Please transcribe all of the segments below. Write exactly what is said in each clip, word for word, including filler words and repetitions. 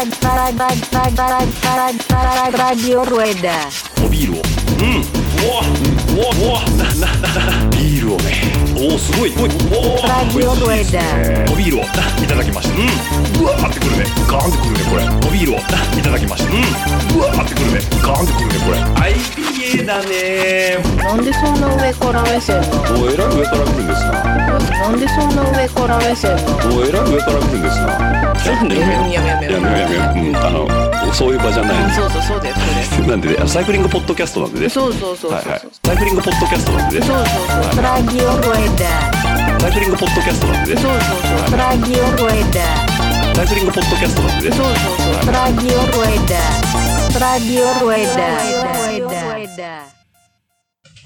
Radio Rueda。 おビールを、うん、うわ、うわ、うわ、な、な、な、ビールをね、おーすごい、おい、おー、Radio Rueda。 おビールを、いただきました、うん、うわーってくるね、ガーンってくるね、これ。おビールを、いただきました、うん、うわーってくるね、ガーンってくるね、これ。アイピーエー だねー。なんでそんな上から目線なの？お、えらい上から来るんですな。なんでそんな上から目線なの？お、えらい上から来るんですな。ちょっとね、やめようやめようやめようやめよう、うん、あのそういう場じゃない、うん、そうそうそうだよそれなんでね、サイクリングポッドキャストなんでね、そうそうそうそう、はいはい、サイクリングポッドキャストなんでね、そうそうそう、ラジオロエダ、サイクリングポッドキャストなんでね、そうそうそう、ラジオロエダ、サイクリングポッドキャストなんでね、そうそうそう、ラジオロエダ、ラジオロエダ。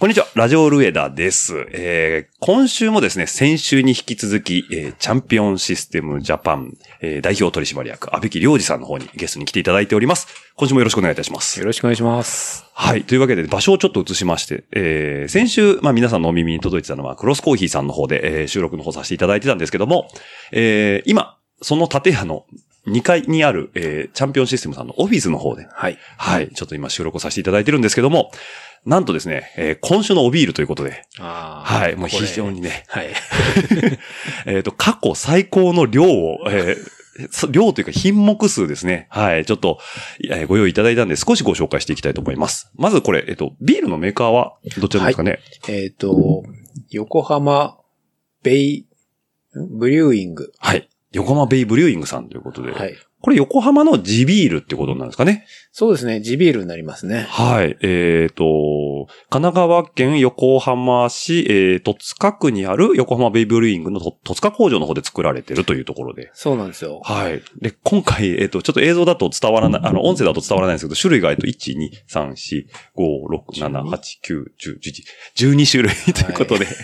こんにちは、ラジオルエダです、えー。今週もですね、先週に引き続き、えー、チャンピオンシステムジャパン、えー、代表取締役、安部木良二さんの方にゲストに来ていただいております。今週もよろしくお願いいたします。よろしくお願いします。はい。というわけで、場所をちょっと移しまして、えー、先週、まあ皆さんのお耳に届いてたのは、クロスコーヒーさんの方で、えー、収録の方させていただいてたんですけども、えー、今、その建屋のにかいにある、えー、チャンピオンシステムさんのオフィスの方で、はい。はい。ちょっと今収録をさせていただいてるんですけども、なんとですね、えー、今週のおビールということで、あ、はい、もう非常にね、はい、えっと過去最高の量を、えー、量というか品目数ですね、はい、ちょっと、えー、ご用意いただいたんで少しご紹介していきたいと思います。まずこれ、えっとビールのメーカーはどちらですかね。はい、えっと横浜ベイブリューイング、はい、横浜ベイブリューイングさんということで。はい、これ横浜の地ビールってことなんですかね。そうですね。地ビールになりますね。はい。えっと、神奈川県横浜市、えー、戸塚区にある横浜ベイブリューイングの戸塚工場の方で作られてるというところで。そうなんですよ。はい。で、今回、えっと、ちょっと映像だと伝わらない、あの、音声だと伝わらないんですけど、種類が、えっと、いち、に、さん、よん、ご、ろく、なな、はち、きゅう、じゅう、じゅういち、じゅうに種類ということで。はい、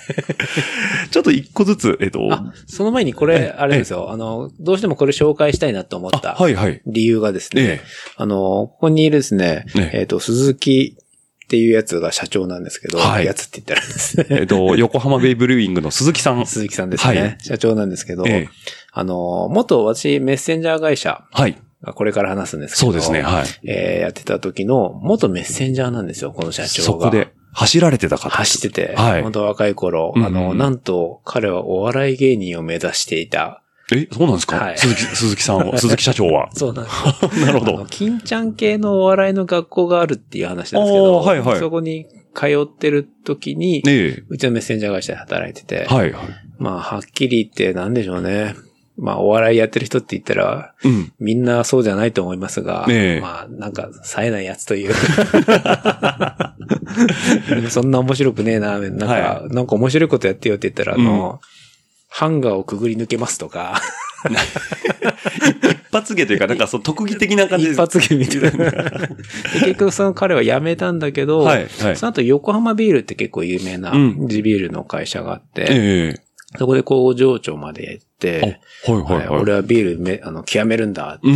ちょっといっこずつ、えっと。あ、その前にこれ、あれですよ。あの、どうしてもこれ紹介したいなと思った。はいはい。理由がですね、ええ、あの、ここにいるですね、えっ、えー、と、鈴木っていうやつが社長なんですけど、はい、やつって言ったらですね。えっと、横浜ベイブリューイングの鈴木さん。鈴木さんですね。はい、社長なんですけど、ええ、あの、元私、メッセンジャー会社。はい。これから話すんですけど。そうですね、はい。えー、やってた時の元メッセンジャーなんですよ、この社長が。そこで。走られてた方。走ってて。はい。本当若い頃、うんうん、あの、なんと彼はお笑い芸人を目指していた。え、そうなんですか、はい、鈴木、鈴木さんは、鈴木社長は。そうなんです。なるほど。金ちゃん系のお笑いの学校があるっていう話なんですけど、はいはい、そこに通ってる時に、ね、うちのメッセンジャー会社で働いてて、はいはい、まあ、はっきり言ってなんでしょうね。まあ、お笑いやってる人って言ったら、うん、みんなそうじゃないと思いますが、ね、まあ、なんか、冴えないやつという。そんな面白くねえな、なんか、はい、なんか面白いことやってよって言ったら、あの、うん、ハンガーをくぐり抜けますとか一発芸というか、なんかその特技的な感じです。一発芸みたいな。で結局その彼は辞めたんだけど、はいはい、その後横浜ビールって結構有名な地ビールの会社があって、うん、えー、そこで工場長まで行って、はいはいはい、俺はビールめあの極めるんだって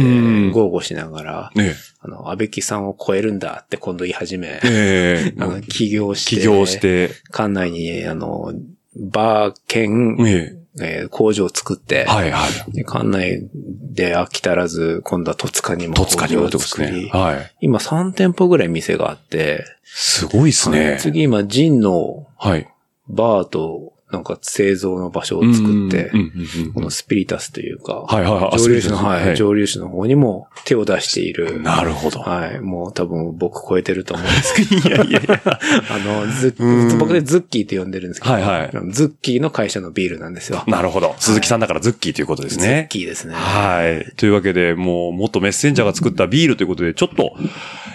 豪語しながら、うんうん、ね、あの安部木さんを超えるんだって今度言い始め、えー、あの起業して、起業して館内にあのバー兼、えーえー、工場を作って、はいはい。で、館内で飽き足らず、今度は戸塚にも工場を作り、戸塚にも、はい。今さん店舗ぐらい店があって、すごいですね。次今、ジンの、はい。バーと、なんか製造の場所を作って、このスピリタスというか、はいはい、蒸留酒の、はい、蒸留酒の方にも手を出している。なるほど。はい、もう多分僕超えてると思うんですけど、いやいやいや、あのズッ僕でズッキーと呼んでるんですけど、はいはい、ズッキーの会社のビールなんですよ。なるほど。鈴木さんだからズッキーということですね。はい、ズッキーですね。はい。というわけで、もう元メッセンジャーが作ったビールということで、ちょっと、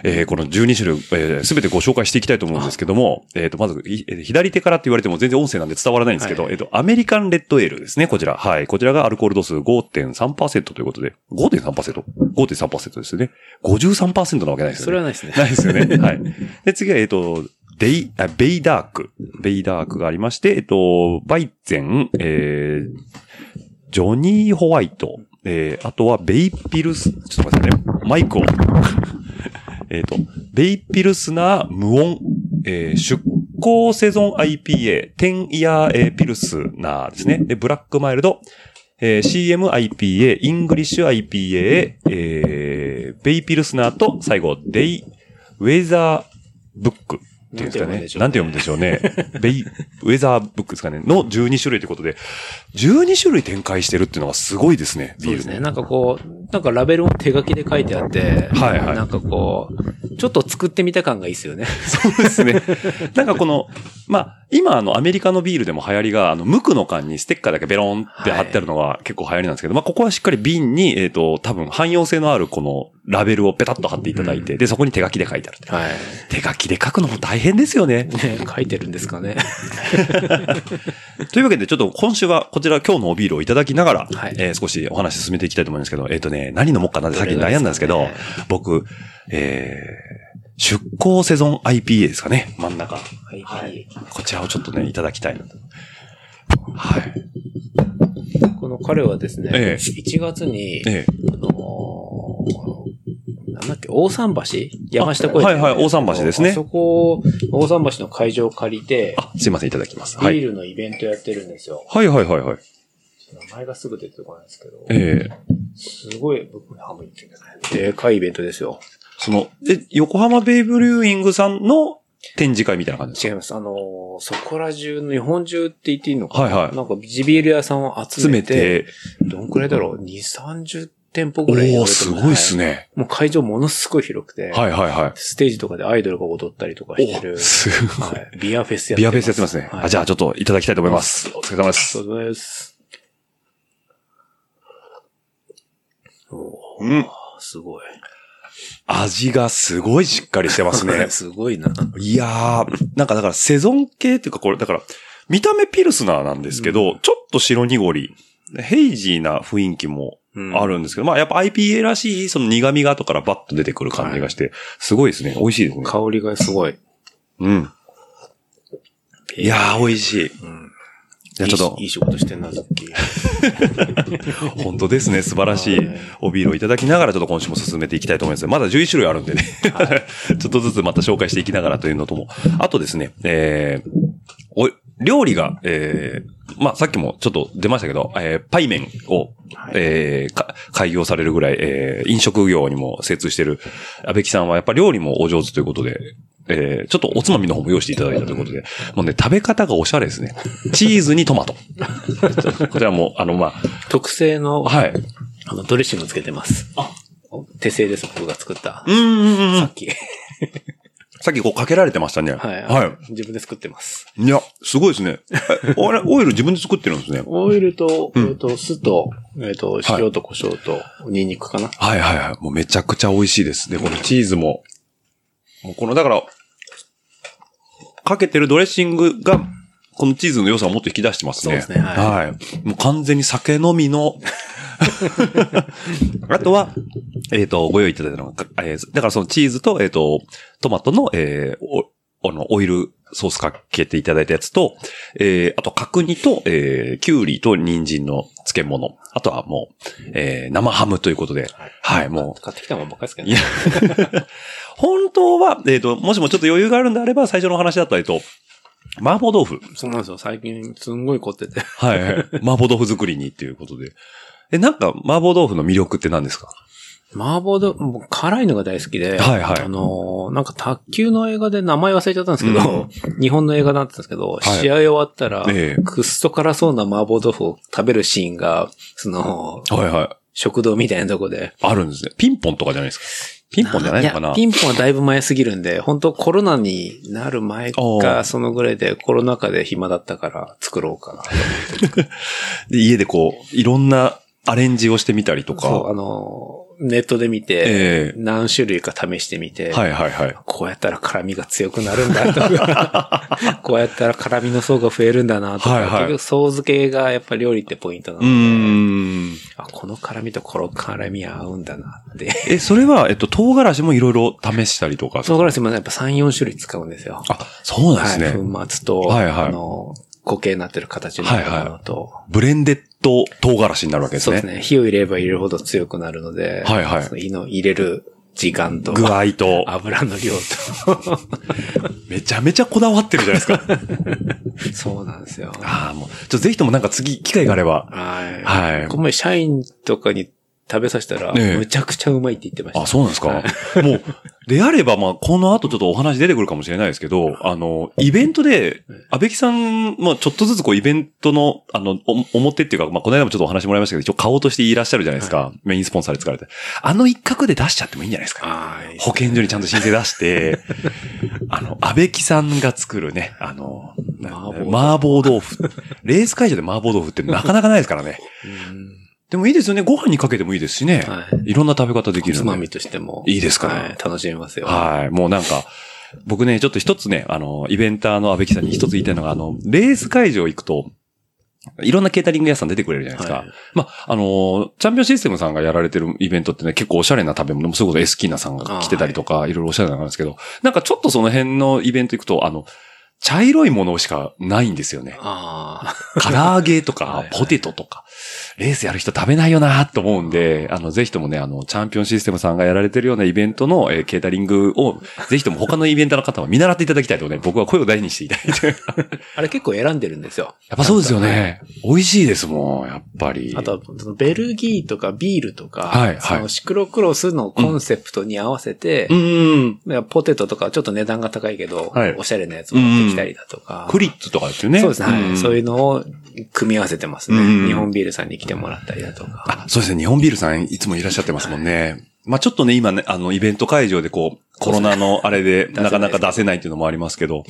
えー、このじゅうに種類すべ、えー、てご紹介していきたいと思うんですけども、えっとまず左手からって言われても全然音声なんで伝わらない。ないんですけど、はい、えっと、アメリカンレッドエールですね、こちら。はい。こちらがアルコール度数 ごてんさんパーセント ということで、ごてんさんパーセント？ ごてんさんパーセント ですよね。ごじゅうさんパーセント なわけないですよね。それはないですね。ないですよね。はい。で、次は、えっと、デイ、あ、ベイダーク。ベイダークがありまして、えっと、バイゼン、えー、ジョニー・ホワイト、えー、あとはベイピルス、ちょっと待ってくださいね。マイクを。えっと、ベイピルスナー無音、えー、出高セゾン アイピーエー、テンイヤーピルスナーですね。で、ブラックマイルド、えー、シーエムアイピーエー、イングリッシュ アイピーエー、えー、ベイピルスナーと最後、デイ、ウェザーブック。っていうんですかね。なんて読むんでしょうね。ベイ、ウェザーブックですかね。のじゅうにしゅるいということで、じゅうにしゅるい展開してるっていうのはすごいですね、ビールね。そうですね。なんかこう、なんかラベルも手書きで書いてあって、はいはい。なんかこう、ちょっと作ってみた感がいいですよね。そうですね。なんかこの、まあ、今あのアメリカのビールでも流行りが、あの、無垢の缶にステッカーだけベロンって貼ってあるのが結構流行りなんですけど、はい、まあ、ここはしっかり瓶に、えっと、多分汎用性のあるこのラベルをペタッと貼っていただいて、うん、で、そこに手書きで書いてある。はい。手書きで書くのも大変変ですよね。ね、書いてるんですかね。というわけで、ちょっと今週はこちら今日のおビールをいただきながら、はい、えー、少しお話進めていきたいと思いますけど、えっ、ー、とね、何飲もうかなってさっき悩んだんですけど、どれどれですかね、僕、えー、出向セゾン アイピーエー ですかね、真ん中。はい。はい、こちらをちょっとね、いただきたいなと。はい。この彼はですね、えー、いちがつに、えー、あのー、なんだっけ、大桟橋、山下公園、ね。はいはい、大桟橋ですね。そこを、大桟橋の会場を借りて、あ、すいません、いただきます。ビールのイベントやってるんですよ。はいはいはいはい。名前がすぐ出てこないんですけど、ええー。すごい、僕のハムにってんですね。でかいイベントですよ。その、で、横浜ベイブリューイングさんの展示会みたいな感じですか？違います。あのー、そこら中の、日本中って言っていいのかな、はいはい。なんか、地ビール屋さんを集めて、集めてどんくらいだろう、うん、にじゅう、さんじゅう店舗ぐらい。おー、すごいっすね。もう会場ものすごい広くて。はいはいはい。ステージとかでアイドルが踊ったりとかしてる。すごい。はい、ビアフェスやってます。ビアフェスやってますね。はい、あ、じゃあちょっといただきたいと思います。お疲れ様です。お疲れ様です。おー、うん、すごい。味がすごいしっかりしてますね。すごいな。いやー、なんかだからセゾン系っていうかこれ、だから見た目ピルスナーなんですけど、うん、ちょっと白濁り、ヘイジーな雰囲気もあるんですけど、まあやっぱ アイピーエー らしいその苦味が後からバッと出てくる感じがして、はい、すごいですね。美味しいですね。香りがすごい。うん。いやー美味しい。うん、じゃあちょっといい。いい仕事してんな、さっき。本当ですね。素晴らしいおビールをいただきながらちょっと今週も進めていきたいと思います。まだじゅういちしゅるいあるんでね。ちょっとずつまた紹介していきながらというのとも。あとですね、えー、お、料理が、えー、まあ、さっきもちょっと出ましたけど、えー、パイ麺を、えー、か開業されるぐらい、えー、飲食業にも精通している安部木さんはやっぱり料理もお上手ということで、えー、ちょっとおつまみの方も用意していただいたということで、もうね、食べ方がおしゃれですね。チーズにトマト。こちらも、あの、まあ、特製の、はい。あの、ドレッシングつけてます。あ、手製です、僕が作った。うんうんうんうん。さっき。さっきこうかけられてましたね。はい。はい。自分で作ってます。いや、すごいですね。あれ、オイル自分で作ってるんですね。オイルと、えっと、酢と、えっと、塩と胡椒と、ニンニクかな。はいはいはい。もうめちゃくちゃ美味しいです。で、このチーズも、もうこの、だから、かけてるドレッシングが、このチーズの良さをもっと引き出してますね。そうですね。はい。はい、もう完全に酒飲みの、あとは、えっ、ー、と、ご用意いただいたのが、えー、だからそのチーズと、えっ、ー、と、トマトの、えー、お、あの、オイルソースかけていただいたやつと、えー、あと角煮と、えー、きゅうりと人参の漬物。あとはもう、えー、生ハムということで、はい、はい、もう。買ってきたもんばっかりですけどね。本当は、えっ、ー、と、もしもちょっと余裕があるんであれば、最初のお話だったりと、麻婆豆腐。そうなんですよ。最近、すんごい凝ってて。はい、はい。麻婆豆腐作りにっていうことで。え、なんか、麻婆豆腐の魅力って何ですか？麻婆豆腐、辛いのが大好きで、はいはい。あのー、なんか卓球の映画で名前忘れちゃったんですけど、うん、日本の映画だったんですけど、はい、試合終わったら、えー、くっそ辛そうな麻婆豆腐を食べるシーンが、その、はいはい。食堂みたいなとこで。あるんですね。ピンポンとかじゃないですか。ピンポンじゃないのかな？いや、ピンポンはだいぶ前すぎるんで、本当コロナになる前か、そのぐらいでコロナ禍で暇だったから作ろうかなと思ってで。家でこう、いろんな、アレンジをしてみたりとか。そう、あの、ネットで見て、えー、何種類か試してみて、はいはいはい。こうやったら辛味が強くなるんだとか、こうやったら辛味の層が増えるんだなとか、はいはい、結局層付けがやっぱり料理ってポイントなので、うーん、あ、この辛味とこの辛味合うんだなって。え、それは、えっと、唐辛子もいろいろ試したりとか。唐辛子もやっぱさん、よんしゅるい使うんですよ。あ、そうなんですね。はい、粉末と、はいはい、あの、固形になってる形になるのと、はいはい、ブレンデッド唐辛子になるわけですね。そうですね。火を入れれば入れるほど強くなるので、はいはい、その胃の入れる時間と具合と油の量とめちゃめちゃこだわってるじゃないですかそうなんですよ。ああ、もうちょっとぜひともなんか次機会があれば、はいはい、この前社員とかに食べさせたら、ね、めちゃくちゃうまいって言ってました。あ、そうなんですか。もうであれば、まあこの後ちょっとお話出てくるかもしれないですけど、あのイベントで安倍木さんもちょっとずつこうイベントのあの表っていうか、まあこの間もちょっとお話もらいましたけど、一応顔としていらっしゃるじゃないですか。はい、メインスポンサーで使われて、あの一角で出しちゃってもいいんじゃないですか。あ、いいですね、保健所にちゃんと申請出して、あの安倍木さんが作るね、あの麻婆豆腐、レース会場で麻婆豆腐ってなかなかないですからね。うん、でもいいですよね。ご飯にかけてもいいですしね。はい。いろんな食べ方できるので。おつまみとしても。いいですから、ね。はい。楽しめますよ。はい。もうなんか、僕ね、ちょっと一つね、あの、イベンターの安倍木さんに一つ言いたいのが、あの、レース会場行くと、いろんなケータリング屋さん出てくれるじゃないですか。はい、まあ、あの、チャンピオンシステムさんがやられてるイベントってね、結構おしゃれな食べ物も、そういうことエスキーナさんが来てたりとか、はい、いろいろおしゃれなんですけど、なんかちょっとその辺のイベント行くと、あの、茶色いものしかないんですよね。ああ。唐揚げとか、ポテトとか、はいはい、レースやる人食べないよなと思うんで、あの、ぜひともね、あの、チャンピオンシステムさんがやられてるようなイベントの、えー、ケータリングを、ぜひとも他のイベントの方は見習っていただきたいとね、僕は声を大にしていただいて。あれ結構選んでるんですよ。やっぱそうですよね。美味しいですもん、やっぱり。あと、ベルギーとかビールとか、はいはい、そのシクロクロスのコンセプトに合わせて、うん、ポテトとかちょっと値段が高いけど、はい、おしゃれなやつも。うん、来たりだとか。クリッツとかですよね。そうですね、はい、うん。そういうのを組み合わせてますね、うん。日本ビールさんに来てもらったりだとか。あ、そうですね。日本ビールさんいつもいらっしゃってますもんね。まあちょっとね、今ね、あの、イベント会場でこう、コロナのあれでなかなか出せないっていうのもありますけど、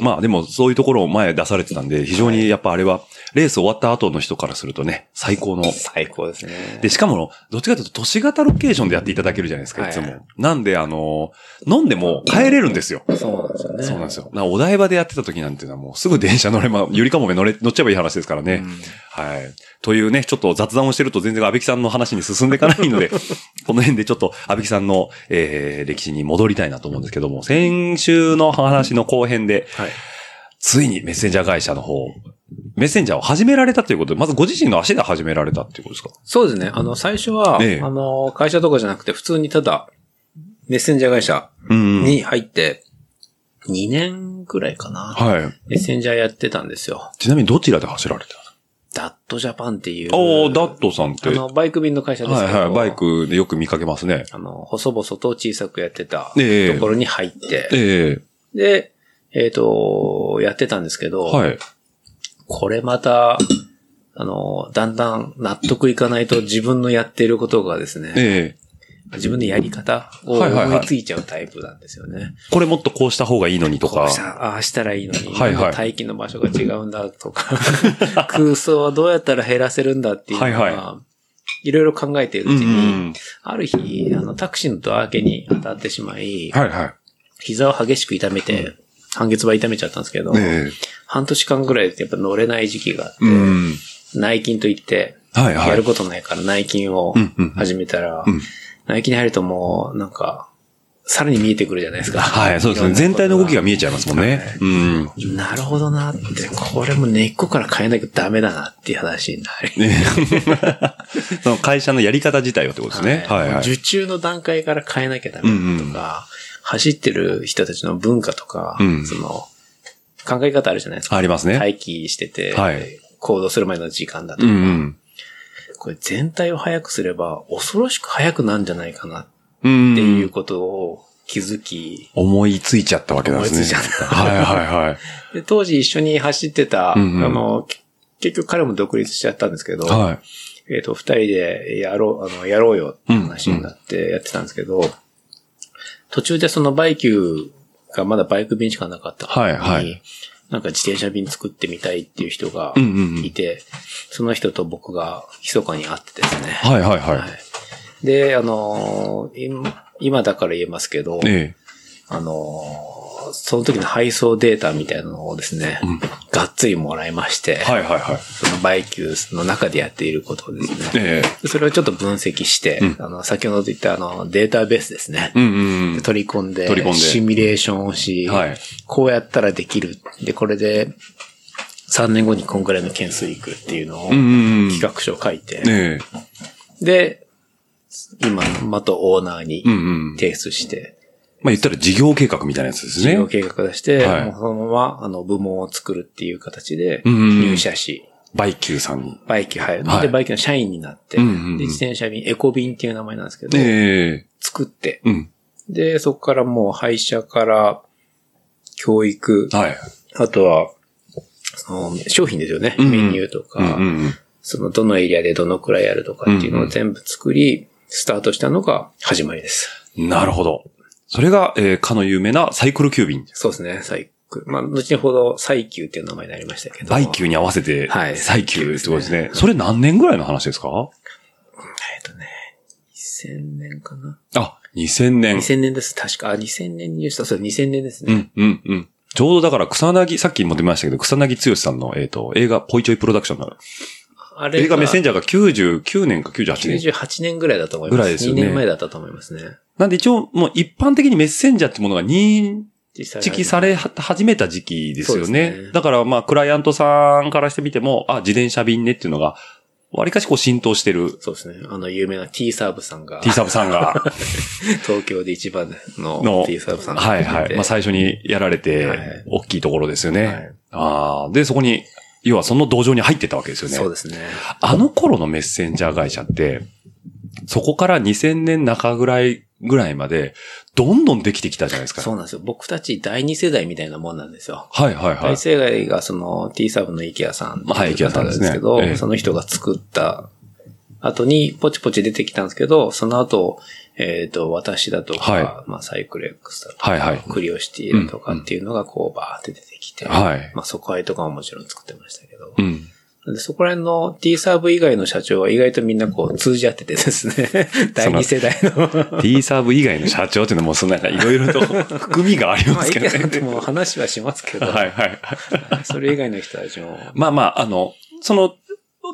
まあでもそういうところを前出されてたんで、非常にやっぱあれは、レース終わった後の人からするとね、最高の。最高ですね。で、しかも、どっちかというと都市型ロケーションでやっていただけるじゃないですか、いつも。はいはい、なんで、あの、飲んでも帰れるんですよ。そうなんですよね。そうなんですよ。お台場でやってた時なんていうのはもうすぐ電車乗れば、ゆりかもめ乗れ、乗っちゃえばいい話ですからね。うん、はい。というね、ちょっと雑談をしてると全然安倍木さんの話に進んでいかないので、この辺でちょっと安倍木さんの、えー、歴史に戻りたいなと思うんですけども、先週の話の後編で、はい、ついにメッセンジャー会社の方、メッセンジャーを始められたということで、まずご自身の足で始められたっていうことですか？そうですね。あの、最初は、ね、あの、会社とかじゃなくて、普通にただ、メッセンジャー会社に入って、にねんくらいかな、はい。メッセンジャーやってたんですよ。ちなみにどちらで走られてた？ダットジャパンっていう。おー、ダットさんって。あの、バイク便の会社ですけど。はいはい、バイクでよく見かけますね。あの、細々と小さくやってたところに入って。えーえー、で、えっ、ー、と、やってたんですけど、はい、これまた、あの、だんだん納得いかないと自分のやっていることがですね、えー、自分のやり方を思いついちゃうタイプなんですよね。はいはいはい、これもっとこうした方がいいのにとか。こうした、ああしたらいいのに、はいはい、待機の場所が違うんだとか、空想はどうやったら減らせるんだっていうのが、はいはい、いろいろ考えているうちに、うんうん、ある日、あの、タクシーのドア開けに当たってしまい、はいはい、膝を激しく痛めて、うん、半月板痛めちゃったんですけど、ね、半年間ぐらいでやっぱ乗れない時期があって、うん、内勤といって、はいはい、やることないから内勤を始めたら、うんうんうん、内勤に入るともうなんか、さらに見えてくるじゃないですか。はい、そうですね。全体の動きが見えちゃいますもんね。はい、うん。なるほどなって、これも根っこから変えなきゃダメだなっていう話になり。ね、その会社のやり方自体はってことですね。はいはい、受注の段階から変えなきゃダメだとか、うんうん、走ってる人たちの文化とか、うん、その、考え方あるじゃないですか。ありますね。待機してて、はい、行動する前の時間だとか、うんうん。これ全体を早くすれば、恐ろしく早くなんじゃないかなっていうことを気づき、うんうん、思いついちゃったわけなんですね。思いついちゃった。はいはいはい。で、当時一緒に走ってた、うんうん、あの、結局彼も独立しちゃったんですけど、はい、えっと、二人でやろう、あの、やろうよって話になってやってたんですけど、うんうん、途中でそのバイクがまだバイク便しかなかったのに、はいはい、なんか自転車便作ってみたいっていう人がいて、うんうんうん、その人と僕が密かに会ってですね。はいはいはい。はい、で、あのー、今だから言えますけど、ええ、あのー、その時の配送データみたいなのをですね、うん、がっつりもらいまして、はいはいはい、そのバイクの中でやっていることをですね、ええ、それをちょっと分析して、うん、あの先ほど言ったあのデータベースですね、うんうんうん、取り込んで、取り込んでシミュレーションをし、はい、こうやったらできる、でこれでさんねんごにこんくらいの件数いくっていうのを企画書を書いて、うんうんうん、で今の元オーナーに提出して、うんうん、まあ言ったら事業計画みたいなやつですね。事業計画出して、はい、もうそのままあの部門を作るっていう形で入社し、うんうん、バイキューさんにバイキュー入る、はい、でバイキューの社員になって、うんうんうん、で自転車便エコ便っていう名前なんですけど、えー、作って、うん、でそこからもう廃車から教育、はい、あとはその商品ですよね、うんうん、メニューとか、うんうん、そのどのエリアでどのくらいやるとかっていうのを全部作り、うんうん、スタートしたのが始まりです。なるほど。それが、えー、かの有名なサイクル急便。そうですね、サイクル。まあ、後ほどサイキューっていう名前になりましたけど。バイキューに合わせて、はい、サイキューってことですね。ですね、それ何年ぐらいの話ですか？えっとね、にせんねんかな。あ、にせんねん。にせんねんです、確か。あ、にせんねん入社、そう、にせんねんですね。うん、うん、うん。ちょうどだから、草薙、さっきも出ましたけど、草薙剛さんの、えっと、映画、ポイチョイプロダクションなの。あれ映画メッセンジャーがきゅうじゅうきゅうねんかきゅうじゅうはちねん。きゅうじゅうはちねんぐらいだと思います。ぐらいですよね。にねんまえだったと思いますね。なんで一応もう一般的にメッセンジャーってものが認識され始めた時期ですよね。だからまあクライアントさんからしてみても、あ、自転車便ねっていうのが、わりかしこう浸透してる。そうですね。あの有名な T サーブさんが。T サーブさんが。東京で一番の T サーブさんが。はいはい。まあ最初にやられて、大きいところですよね。はい、ああ、で、そこに、要はその道場に入ってたわけですよね。そうですね。あの頃のメッセンジャー会社って、そこからにせんねんなかぐらいぐらいまで、どんどんできてきたじゃないですか。そうなんですよ。僕たち第二世代みたいなもんなんですよ。はいはいはい。第一世代がその T サーブのイケアさん。はい、イケアさんですけど、その人が作った後にポチポチ出てきたんですけど、その後、えっと、私だとか、はい、まあ、サイクル X だとか、はいはい、クリオシティだとかっていうのがこうバーって出てきて、はい、まあ、ソコアイとかももちろん作ってましたけど、うん、でそこら辺の T サーブ以外の社長は意外とみんなこう通じ合っててですね、だいに世代の。T サーブ以外の社長っていうのもそのなんかいろいろと含みがありますけどね。まあ、いけども話はしますけど、はいはい。それ以外の人たちも。まあまあ、あの、その、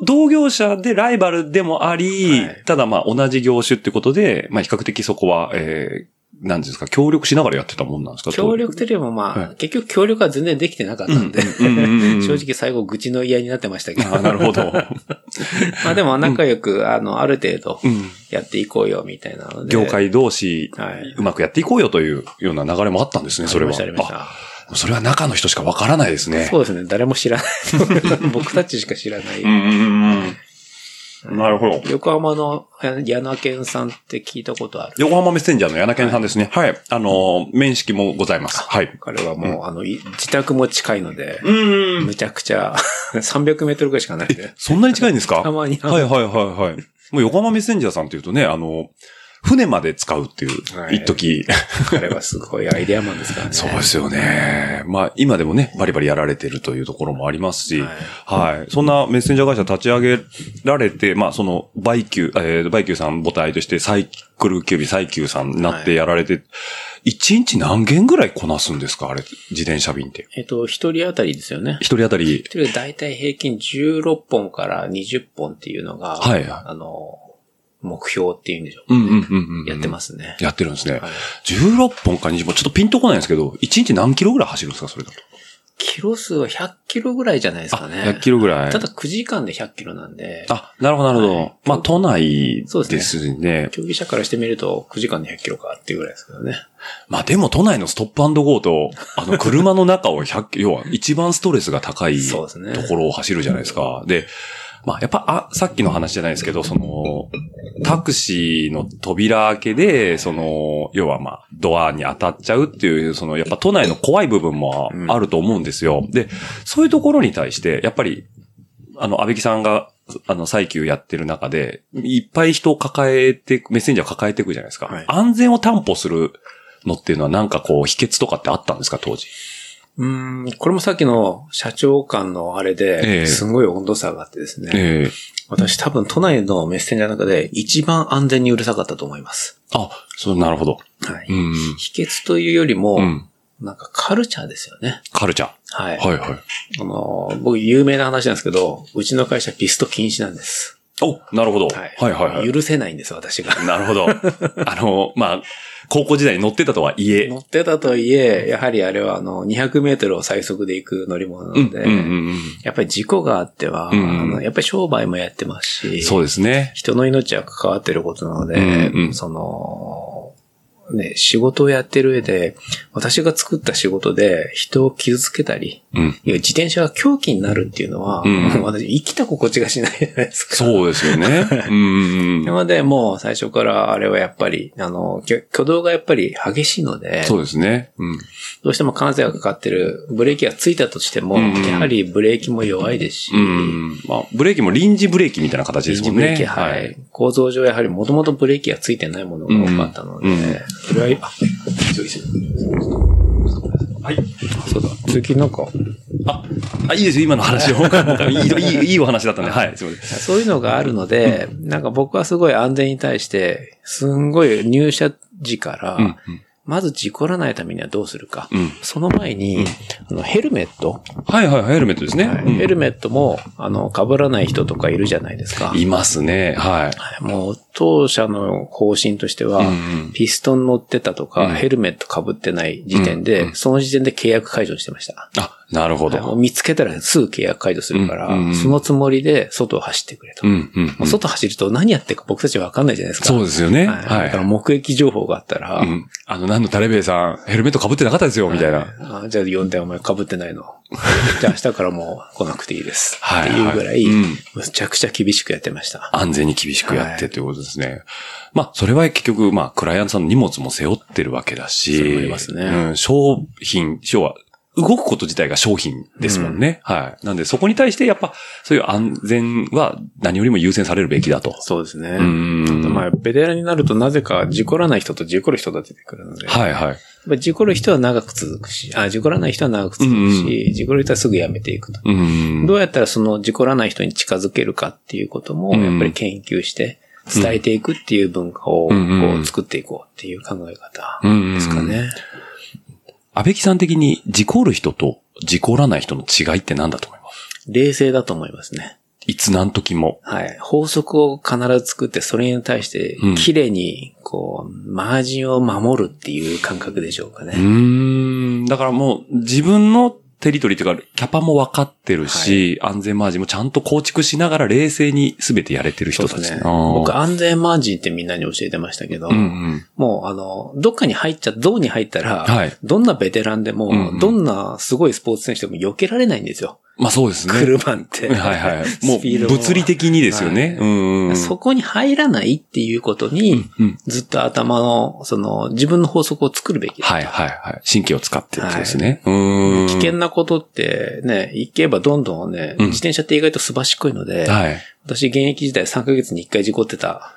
同業者でライバルでもあり、はい、ただまあ同じ業種ってことで、まあ比較的そこは、えー、なんですか、協力しながらやってたもんなんですか？協力というよりもまあ、はい、結局協力は全然できてなかったんで、うんうんうんうん、正直最後愚痴の言い合いになってましたけど。あ、なるほど。まあでも仲良く、うん、あの、ある程度やっていこうよみたいなので。業界同士、はい、うまくやっていこうよというような流れもあったんですね、それは。ありました、ありました。それは中の人しかわからないですね。そうですね。誰も知らない。僕たちしか知らない。うんうん、なるほど。横浜のヤナケンさんって聞いたことある？横浜メッセンジャーのヤナケンさんですね。はい。はい、あの、面識もございます。はい。彼はもう、うん、あの、自宅も近いので、うん、むちゃくちゃさんびゃくメートルぐらいしかないんで。そんなに近いんですか？たまに。はいはいはいはい。もう横浜メッセンジャーさんっていうとね、あの、船まで使うっていう、一時、はい、彼はすごいアイデアマンですからね。そうですよね。まあ今でもね、バリバリやられてるというところもありますし、はい。はい、そんなメッセンジャー会社立ち上げられて、まあそのバイキュー、えー、バイキューさん母体としてサイクルキュービーサイキューさんになってやられて、はい、いちにち何件ぐらいこなすんですか？あれ、自転車便って。えっと、一人当たりですよね。一人当たり。一人だいたい平均じゅうろっぽんからにじゅっぽんっていうのが、はい、あの、目標っていうんでしょう、ね。うんうんうんうん。やってますね。やってるんですね。はい、じゅうろっぽんかにじゅっぽん。ちょっとピンとこないんですけど、いちにち何キロぐらい走るんですか、それだと。キロ数はひゃっキロぐらいじゃないですかね。ひゃっキロぐらい。ただくじかんでひゃっキロなんで。あ、なるほどなるほど。はい、まあ都内ですね。そうですね。競技者からしてみるとくじかんでひゃっキロかっていうぐらいですけどね。まあでも都内のストップ&ゴーと、あの車の中をひゃく、要は一番ストレスが高いところを走るじゃないですか。で、まあ、やっぱ、あ、さっきの話じゃないですけど、その、タクシーの扉開けで、その、要はまあ、ドアに当たっちゃうっていう、その、やっぱ都内の怖い部分もあると思うんですよ。で、そういうところに対して、やっぱり、あの、安倍木さんが、あの、再起やってる中で、いっぱい人を抱えて、メッセンジャーを抱えていくじゃないですか。はい、安全を担保するのっていうのは、なんかこう、秘訣とかってあったんですか、当時。うーん、これもさっきの社長間のあれで、すごい温度差があってですね、えーえー、私多分都内のメッセンジャーの中で一番安全にうるさかったと思います。あ、そう、なるほど。はい。うん、秘訣というよりも、うん、なんかカルチャーですよね。カルチャー。はい。はいはい。あの、僕有名な話なんですけど、うちの会社ピスト禁止なんです。お、なるほど。はい、はい、はいはい。許せないんです、私が。なるほど。あの、まあ、高校時代に乗ってたとはいえ。乗ってたとはいえ、やはりあれはあの、にひゃくメートルを最速で行く乗り物なので、うんうんうん、やっぱり事故があっては、うんうん、あのやっぱり商売もやってますし、そうですね。人の命は関わってることなので、うんうん、その、ね、仕事をやってる上で、私が作った仕事で人を傷つけたり、うん、自転車が凶器になるっていうのは、うんうん、私生きた心地がしないじゃないですか。そうですよね。うん。なので、もう最初からあれはやっぱり、あの、挙動がやっぱり激しいので、そうですね。うん、どうしても感性がかかってる、ブレーキがついたとしても、うんうん、やはりブレーキも弱いですし、うんうん、まあ、ブレーキも臨時ブレーキみたいな形ですもんね。臨時ブレーキ、はい。はい、構造上やはりもともとブレーキがついてないものが多かったので、うんうんうん、それは、あ、急いで。はい。そうだ。次なんか。あ、あ、いいですよ、今の話を。いい、いいお話だったね。はい、すみません。そういうのがあるので、うん、なんか僕はすごい安全に対して、すんごい入社時から、うんうん、まず事故らないためにはどうするか。うん、その前に、うん、あの、ヘルメット。はいはい、ヘルメットですね。はい、ヘルメットも、あの、被らない人とかいるじゃないですか。いますね。はい。もう、当社の方針としては、うん、ピストン乗ってたとか、うん、ヘルメット被ってない時点で、うん、その時点で契約解除してました。あ、なるほど。見つけたらすぐ契約解除するから、うんうん、そのつもりで外を走ってくれと。うんうんうん、外走ると何やってるか僕たちわかんないじゃないですか。そうですよね。はい。はい、だから目撃情報があったら、うん、あの、なんのタレベイさん、ヘルメット被ってなかったですよ、はい、みたいな。あ、じゃあ呼んでお前被ってないの。じゃあ明日からもう来なくていいです。はい、はい。っていうぐらい、うん、むちゃくちゃ厳しくやってました。安全に厳しくやってということですね。はい、まあ、それは結局、まあ、クライアントさんの荷物も背負ってるわけだし、そう思いますね。うん、商品、要は、動くこと自体が商品ですもんね、うん。はい。なんでそこに対してやっぱそういう安全は何よりも優先されるべきだと。そうですね。うん。まあベテランになるとなぜか事故らない人と事故る人が出てくるので。はいはい。まあ、事故る人は長く続くし、あ、事故らない人は長く続くし、うんうん、事故る人はすぐやめていくと、うんうん。どうやったらその事故らない人に近づけるかっていうこともやっぱり研究して伝えていくっていう文化をこう作っていこうっていう考え方ですかね。うんうんうんうん、安倍木さん的に事故る人と事故らない人の違いって何だと思います？冷静だと思いますね。いつ何時も。はい。法則を必ず作って、それに対して、綺麗に、こう、うん、マージンを守るっていう感覚でしょうかね。うーん。だからもう、自分のテリトリーというか、キャパも分かってるし、はい、安全マージンもちゃんと構築しながら冷静に全てやれてる人たち。そうですね。僕、安全マージンってみんなに教えてましたけど、うんうん、もう、あの、どっかに入っちゃ、どうに入ったら、はい、どんなベテランでも、うんうん、どんなすごいスポーツ選手でも避けられないんですよ。まあそうですね。車って。はいはい。もう物理的にですよね、はい、うんうん。そこに入らないっていうことに、うんうん、ずっと頭の、その、自分の法則を作るべきだと。はいはいはい。神経を使ってるってですね、はい、うん。危険なことってね、行けばどんどんね、自転車って意外とすばしっこいので、うん、はい、私現役時代さんかげつにいっかい事故ってた。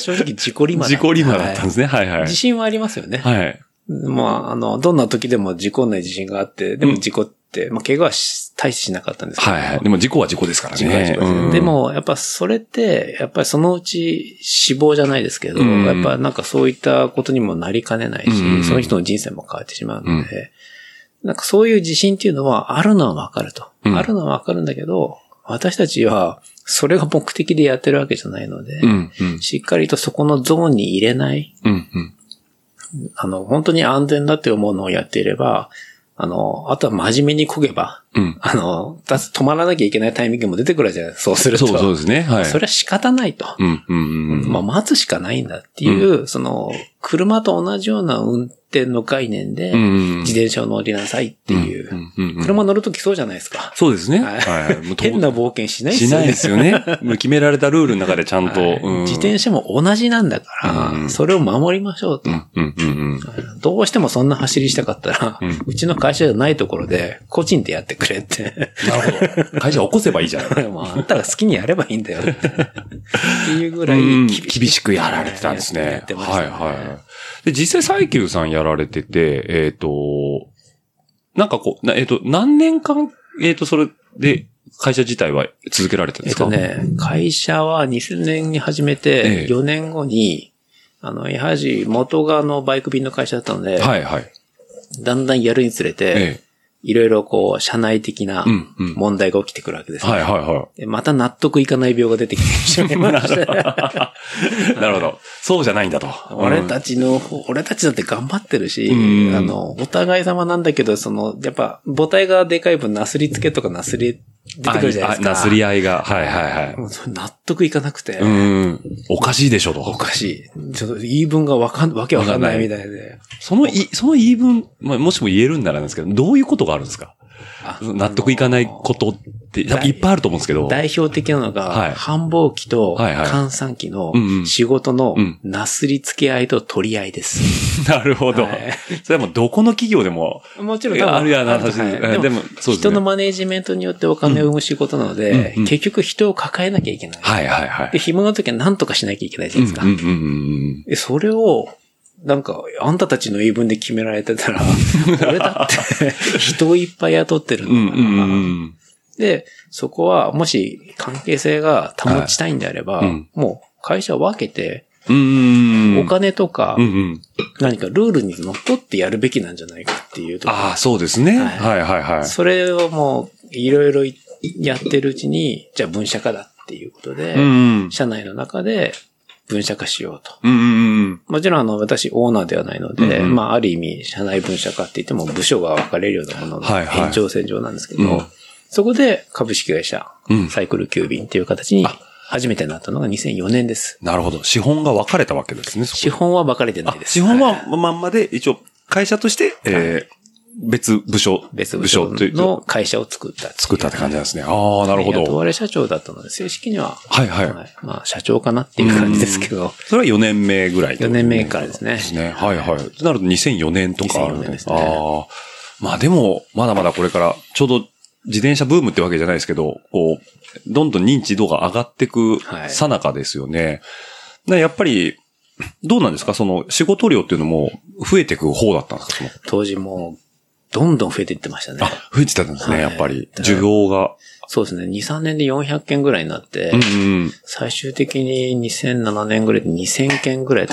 正直事故リマだった。事故リマだったんですね。はいはい。自信はありますよね。はい。まあ、あの、どんな時でも事故んない自信があって、でも事故って、うん、まあ、怪我は大してしなかったんですけど。はいはい。でも事故は事故ですからね。事故は事故です、うん。でも、やっぱそれって、やっぱりそのうち死亡じゃないですけど、うん、やっぱなんかそういったことにもなりかねないし、うん、その人の人生も変わってしまうので、うん、なんかそういう自信っていうのはあるのはわかると。うん、あるのはわかるんだけど、私たちはそれが目的でやってるわけじゃないので、うんうん、しっかりとそこのゾーンに入れない、うんうん、あの、本当に安全だって思うのをやっていれば、あの、あとは真面目にこげば、うん、あの、止まらなきゃいけないタイミングも出てくるじゃない。そうすると。そうそうですね。はい。それは仕方ないと。うんうんうん、まあ、待つしかないんだっていう、うん、その、車と同じような運転の概念で、自転車を乗りなさいっていう。うんうんうんうん、車乗るときそうじゃないですか。そうですね。はいはい、変な冒険しないですよね。しないですよね。もう決められたルールの中でちゃんと、はい、うん。自転車も同じなんだから、うん、それを守りましょうと、うんうんうんうん。どうしてもそんな走りしたかったら、うん、うちの会社じゃないところで、個人でやってくれって。なるほど。会社起こせばいいじゃない。もうあんたが好きにやればいいんだよって。っていうぐらい厳しく、厳しくやられてたんですね。やってましたね。はいはい。で、実際、サイキューさんやられてて、えっ、ー、と、なんかこう、えっ、ー、と、何年間、えっ、ー、と、それで、会社自体は続けられてたんですか？えっ、ー、とね、会社はにせんねんに始めて、よねんごに、えー、あの、やはり元がのバイク便の会社だったので、はいはい。だんだんやるにつれて、えーいろいろこう、社内的な問題が起きてくるわけですね。うんうん、はいはいはい。また納得いかない病が出てきてしまいました。なるほど。そうじゃないんだと。俺たちの、俺たちだって頑張ってるし、うん、あの、お互い様なんだけど、その、やっぱ母体がでかい分、なすりつけとかなすり、出てくるじゃないですか。なすり合いが。はいはいはい。もうそれ納得いかなくて。うん。おかしいでしょと。おかしい。ちょっと言い分がわかん、わけわかんないみたいで。そのい、その言い分、まあ、もしも言えるんならなんですけど、どういうことがあるんですか？納得いかないことって、いっぱいあると思うんですけど。代表的なのが、はい、繁忙期と閑散期の仕事のなすりつけ合いと取り合いです。なるほど。はい、それはもうどこの企業でも。もちろんあるやな、確かに。でも、でもそうですね、人のマネージメントによってお金を生む仕事なので、うんうんうん、結局人を抱えなきゃいけない。はいはいはい。で、暇の時は何とかしなきゃいけないじゃないですか。うんうんうんうん、それを、なんか、あんたたちの言い分で決められてたら、俺だって人をいっぱい雇ってるんだから、うんうんうん。で、そこはもし関係性が保ちたいんであれば、はいうん、もう会社を分けて、うんお金とか、うんうん、何かルールにのっとってやるべきなんじゃないかっていうところ。ああ、そうですね、はい。はいはいはい。それをもういろいろやってるうちに、じゃあ分社化だっていうことで、うんうん、社内の中で、分社化しようと、うんうんうん。もちろんあの私オーナーではないので、うんうん、まあある意味社内分社化って言っても部署が分かれるようなものの延長線上なんですけど、はいはいうん、そこで株式会社、うん、サイクル急便っていう形に初めてなったのがにせんよねんです。なるほど。資本が分かれたわけですね。そこ資本は分かれてないです。資本はまんまで一応会社として、はいえー別部署。別部署の会社を作った。作ったって感じなんですね。ああ、なるほど。雇われ社長だったので、正式には。はいはい。はい、まあ、社長かなっていう感じですけど。それはよねんめぐらい、ね。よねんめからですね。ですね。はいはい。となるとにせんよねんとか。にせんよねんですね。ああ。まあでも、まだまだこれから、ちょうど自転車ブームってわけじゃないですけど、こう、どんどん認知度が上がってく最中ですよね。はい、やっぱり、どうなんですかその仕事量っていうのも増えてく方だったんですかその当時もどんどん増えていってましたね。あ、増えてたんですね、はい、やっぱり。需要が。そうですね、にさんねんでよんひゃっけんぐらいになって、うんうん、最終的ににせんななねんぐらいでにせんけんぐらい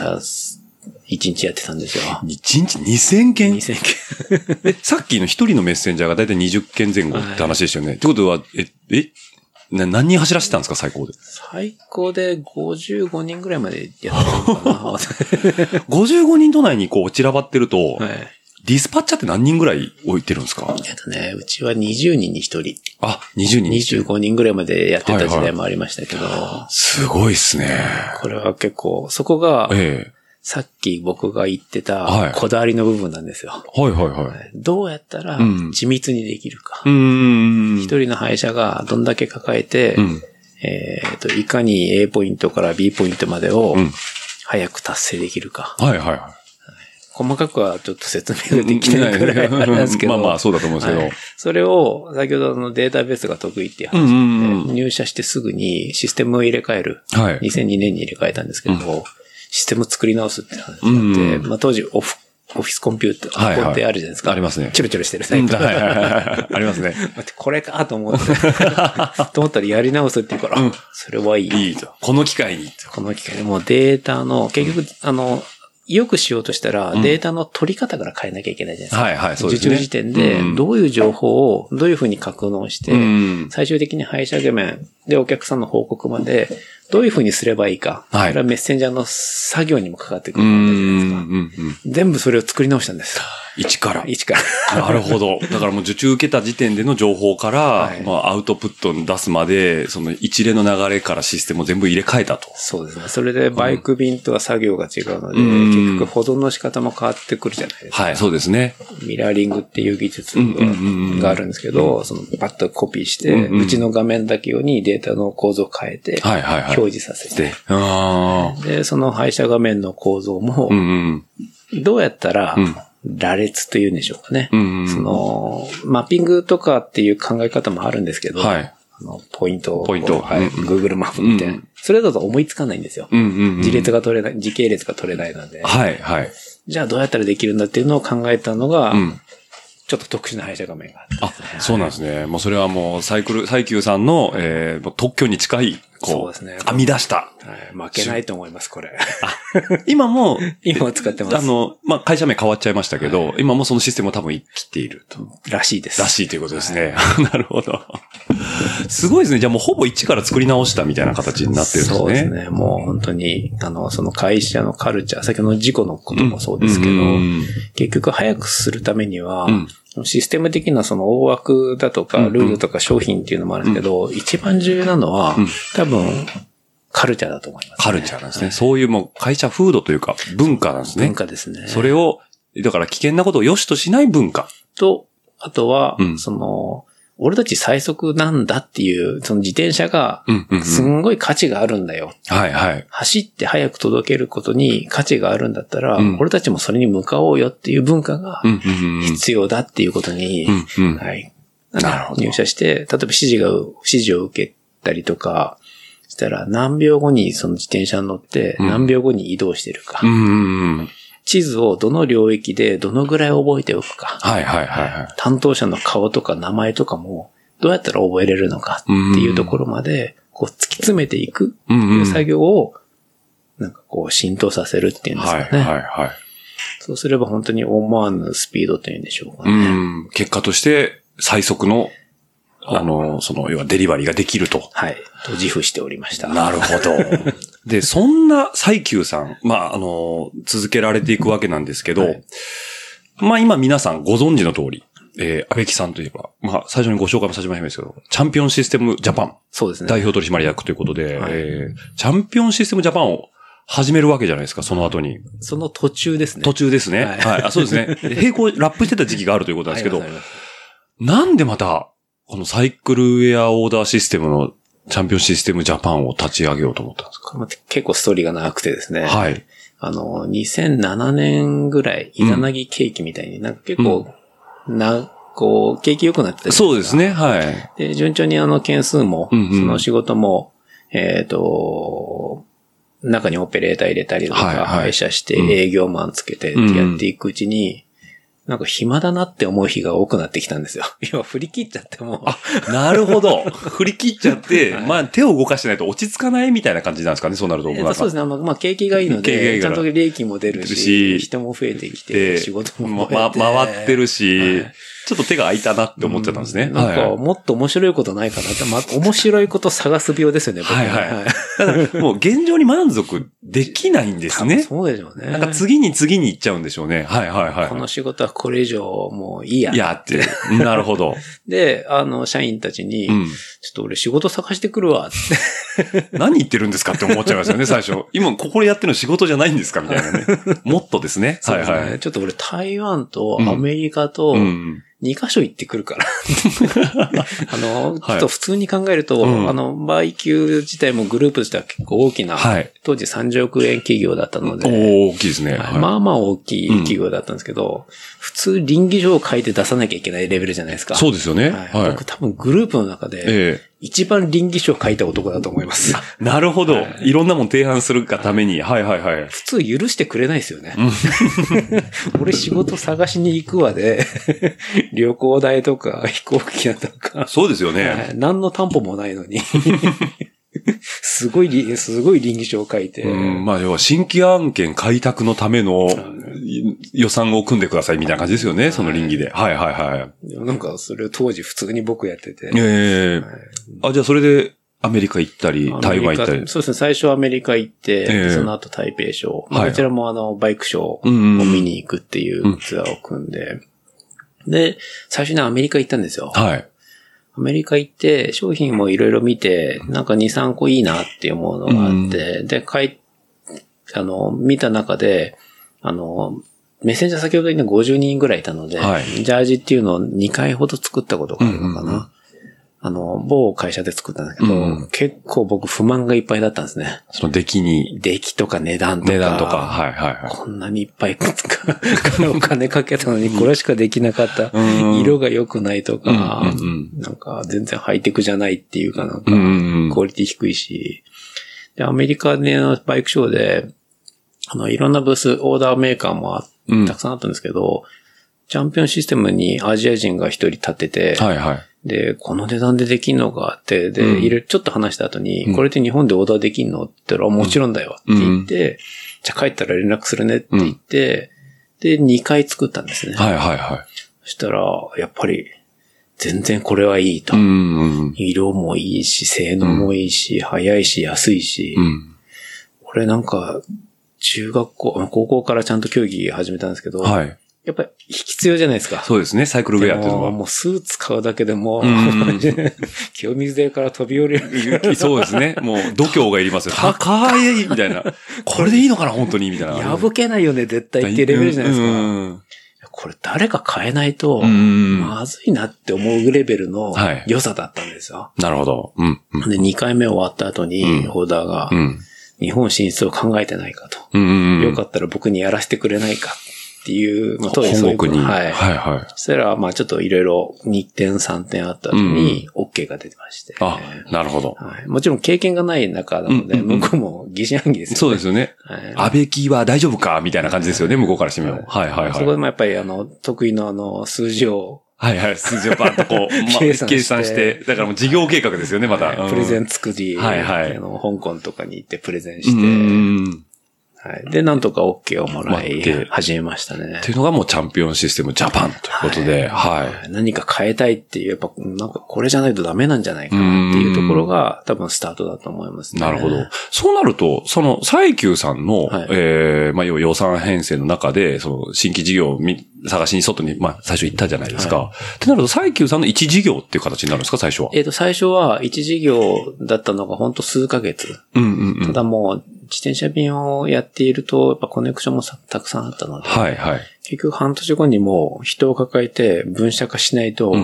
いちにちやってたんですよ。いちにちにせんけん ?にせん 件え、さっきのひとりのメッセンジャーがだいたいにじゅっけんぜんごって話でしたよね。はい、ってことは、え、えな何人走らせてたんですか最高で。最高でごじゅうごにんぐらいまでやってたのかな。ごじゅうごにん都内にこう散らばってると、はいディスパッチャーって何人ぐらい置いてるんですか？えっとね、うちはにじゅうにんにひとり。あ、にじゅうにん。にじゅうごにんぐらいまでやってた時代もありましたけど。はいはい、すごいっすね。これは結構、そこが、ええ、さっき僕が言ってたこだわりの部分なんですよ。はい、はい、はいはい。どうやったら緻密にできるか。うん、一人の配車がどんだけ抱えて、うん、えー、っと、いかに A ポイントから B ポイントまでを早く達成できるか。うん、はいはいはい。細かくはちょっと説明ができないくらいなんですけど。まあまあそうだと思うんですけど。はい、それを先ほどのデータベースが得意っていう話で、うんうんうん、入社してすぐにシステムを入れ替える。はい、にせんにねんに入れ替えたんですけど、うん、システム作り直すって話になって、うんうん、まあ当時オフ、オフィスコンピューター、はいはい、ここってあるじゃないですか。ありますね。チュルチュルしてるサイト。はいはいはい、ありますね。これかと思って、と思ったらやり直すっていうから、うん、それはいい。いいと。この機会に。この機会でもうデータの、結局、うん、あの、よくしようとしたら、データの取り方から変えなきゃいけないじゃないですか。うん、はいはい、そうですね。受注時点で、どういう情報を、どういうふうに格納して、うん、最終的に配車画面でお客さんの報告まで、どういうふうにすればいいか。はい。それはメッセンジャーの作業にもかかってくるわけじゃないですか。うんうんうん、全部それを作り直したんです。一から。一から。なるほど。だからもう受注受けた時点での情報から、はい、まあアウトプットに出すまで、その一連の流れからシステムを全部入れ替えたと。そうですね。それでバイク便とは作業が違うので、うん、結局保存の仕方も変わってくるじゃないですか。はい、そうですね。ミラーリングっていう技術があるんですけど、うんうんうんうん、そのパッとコピーして、うんうん、うちの画面だけ用にデータの構造を変えて、はいはいはい、表示させて。あで、その配車画面の構造も、うんうん、どうやったら、うん羅列というんでしょうかね、うんうん。その、マッピングとかっていう考え方もあるんですけど、はい、あのポイントを、ポイント、はい、Google マップみたいな、うん。それだと思いつかないんですよ、うんうんうん。時列が取れない、時系列が取れないので。はい、はい。じゃあどうやったらできるんだっていうのを考えたのが、うんちょっと特殊な配車画面があったんですね。あ、そうなんですね。はい、もうそれはもうサイクル、サイキューさんの、えー、特許に近い、こう、そうですね、編み出したはい、負けないと思います、これ。今も、今も使ってます。あの、まあ、会社名変わっちゃいましたけど、はい、今もそのシステムを多分生きていると。らしいです。らしいということですね。はい、なるほど。すごいですね。じゃあもうほぼ一から作り直したみたいな形になってるんですね。そうですね。もう本当に、あの、その会社のカルチャー、先ほどの事故のこともそうですけど、うん、結局早くするためには、うん、システム的なその大枠だとかルールとか商品っていうのもあるんですけど、うんうん、一番重要なのは、うん、多分カルチャーだと思います、ね。カルチャーなんですね、はい。そういうもう会社風土というか文化なんですね。文化ですね。それを、だから危険なことを良しとしない文化。と、あとは、うん、その、俺たち最速なんだっていう、その自転車が、すんごい価値があるんだよ、うんうんうん。はいはい。走って早く届けることに価値があるんだったら、うん、俺たちもそれに向かおうよっていう文化が必要だっていうことに、うんうん、はい。なるほど。入社して、例えば指示が、指示を受けたりとかしたら、何秒後にその自転車に乗って、何秒後に移動してるか。うんうんうん、地図をどの領域でどのぐらい覚えておくか。はいはいはい、はい。担当者の顔とか名前とかもどうやったら覚えれるのかっていうところまでこう突き詰めていくっていう作業をなんかこう浸透させるっていうんですかね。はいはいはい。そうすれば本当に思わぬスピードというんでしょうかね。うん。結果として最速のあの、その、要はデリバリーができると。はい。と自負しておりました。なるほど。で、そんな最久さん、まあ、あの、続けられていくわけなんですけど、はい、まあ、今皆さんご存知の通り、えー、安倍木さんといえば、まあ、最初にご紹介もさせてもらいますけど、チャンピオンシステムジャパン。そうですね。代表取締役ということで、はい、えー、チャンピオンシステムジャパンを始めるわけじゃないですか、その後に。その途中ですね。途中ですね。はい。はい、あ、そうですね。並行、ラップしてた時期があるということなんですけど、はい、なんでまた、このサイクルウェアオーダーシステムのチャンピオンシステムジャパンを立ち上げようと思ったんですか？結構ストーリーが長くてですね。はい。あの、にせんななねんぐらい、稲城景気みたいになんか結構、うん、な、こう、景気良くなってた。そうですね、はい。で、順調にあの件数も、うんうん、その仕事も、えっと、中にオペレーター入れたりとか、はいはい、配車して営業マンつけてってやっていくうちに、うんうんなんか暇だなって思う日が多くなってきたんですよ。今振り切っちゃってもう。あ、なるほど。振り切っちゃって、はい、まあ手を動かしてないと落ち着かないみたいな感じなんですかね。そうなると思います。そうですね。まあ、まあ、景気がいいので、ちゃんと利益も出るし、人も増えてきて、仕事も増えて、ま、回ってるし、はい、ちょっと手が空いたなって思っちゃったんですね。うん、なんか、はい、もっと面白いことないかなって、まあ、面白いこと探す病ですよね。僕は、はいはい。だからもう現状に満足できないんですね。そうでしょうね。なんか次に次に行っちゃうんでしょうね。はいはいはい。この仕事はこれ以上もういいや。いやって。なるほど。で、あの、社員たちに、うん、ちょっと俺仕事探してくるわって。何言ってるんですかって思っちゃいますよね、最初。今ここでやってるの仕事じゃないんですかみたいなね。もっとですね。そうですね。はいはい。ちょっと俺台湾とアメリカと、うんうんにカ所行ってくるから。あの、ちょっと普通に考えると、はいうん、あの、買収自体もグループとしては結構大きな、はい、当時さんじゅうおくえん企業だったので、大きいですね、はい。まあまあ大きい企業だったんですけど、うん、普通倫理上を変えて出さなきゃいけないレベルじゃないですか。そうですよね。はいはい、僕多分グループの中で、えー一番倫理書を書いた男だと思います。なるほど、はい。いろんなもん提案するがために。はいはいはい。普通許してくれないですよね。俺仕事探しに行くわで、旅行代とか飛行機だとか。そうですよね。はい、何の担保もないのにすごい、すごい倫理書を書いて。うん、まあ要は新規案件開拓のための予算を組んでくださいみたいな感じですよね。はい、その倫理で。はいはいはい。なんかそれを当時普通に僕やってて。ええーはい。あ、じゃあそれでアメリカ行ったり、台湾行ったり。そうですね。最初アメリカ行って、えー、その後台北ショー。こ、まあ、ちらもあの、バイクショーを見に行くっていうツアーを組んで。うんうん、で、最初にアメリカ行ったんですよ。はい。アメリカ行って、商品もいろいろ見て、なんかに、さんこいいなって思うのがあって、うん、で、買い、あの、見た中で、あの、メッセンジャー先ほど言ったごじゅうにんぐらいいたので、はい、ジャージっていうのをにかいほど作ったことがあるのかな。うんうんうん、あの、某会社で作ったんだけど、うん、結構僕不満がいっぱいだったんですね。その出来に。出来とか値段とか。値段とか。はいはいはい。こんなにいっぱいお金かけたのにこれしかできなかった。うん、色が良くないとか、うんうんうん、なんか全然ハイテクじゃないっていうかなんか、うんうん、クオリティ低いし。で、アメリカでのバイクショーで、あの、いろんなブース、オーダーメーカーもたくさんあったんですけど、うん、チャンピオンシステムにアジア人が一人立ってて、はいはい。で、この値段でできんのかって、で、うん、いろいろちょっと話した後に、うん、これって日本でオーダーできんのって言ったら、もちろんだよって言って、うん、じゃあ帰ったら連絡するねって言って、うん、で、にかい作ったんですね。はいはいはい。そしたら、やっぱり、全然これはいいと、うんうん。色もいいし、性能もいいし、うん、早いし、安いし、うん、これなんか、中学校、高校からちゃんと競技始めたんですけど、はい。やっぱり必要じゃないですか。そうですね、サイクルウェアっていうのは。もうスーツ買うだけでも、うん、清水寺から飛び降りる。そうですね、もう度胸がいりますよ。高いみたいな。これでいいのかな、本当にみたいな。破けないよね、絶対っていうレベルじゃないですか。うん、これ誰か買えないと、まずいなって思うレベルの良さだったんですよ。はい、なるほど、うんうん。で、にかいめ終わった後に、オーダーが、うん、日本進出を考えてないかと、うんうん。よかったら僕にやらせてくれないか。っていう、まあ、当時そういうこと。はい。はいはい。そしたら、まあちょっといろいろにてんさんてんあった後に、OK が出てまして、うんうん。あ、なるほど、はい。もちろん経験がない中なので、うんうん、向こうも疑心暗鬼ですよね。そうですよね。はい、安倍木は大丈夫かみたいな感じですよね、向こうからしてみよう。はい、はい、はいはい。そこでもやっぱり、あの、得意のあの、数字を、はいはい、数字をバーンとこう、まあ、計算して、だからもう事業計画ですよね、また。はいはい、プレゼン作り、はいはい、あの香港とかに行ってプレゼンして、うんはい。で、なんとか OK をもらい、始めましたね。っていうのがもうチャンピオンシステムジャパンということで、はい。はい、何か変えたいっていう、やっぱ、なんかこれじゃないとダメなんじゃないかなっていうところが、多分スタートだと思いますね。なるほど。そうなると、その、西急さんの、はい、えー、まあ、要は予算編成の中で、その、新規事業を探しに外に、まあ、最初行ったじゃないですか。はい、ってなると、西急さんの一事業っていう形になるんですか、最初は。えっと、最初は一事業だったのが、ほんと数ヶ月。うんうんうん。ただもう、自転車便をやっていると、やっぱコネクションもたくさんあったので、はいはい、結局半年後にもう人を抱えて分社化しないと、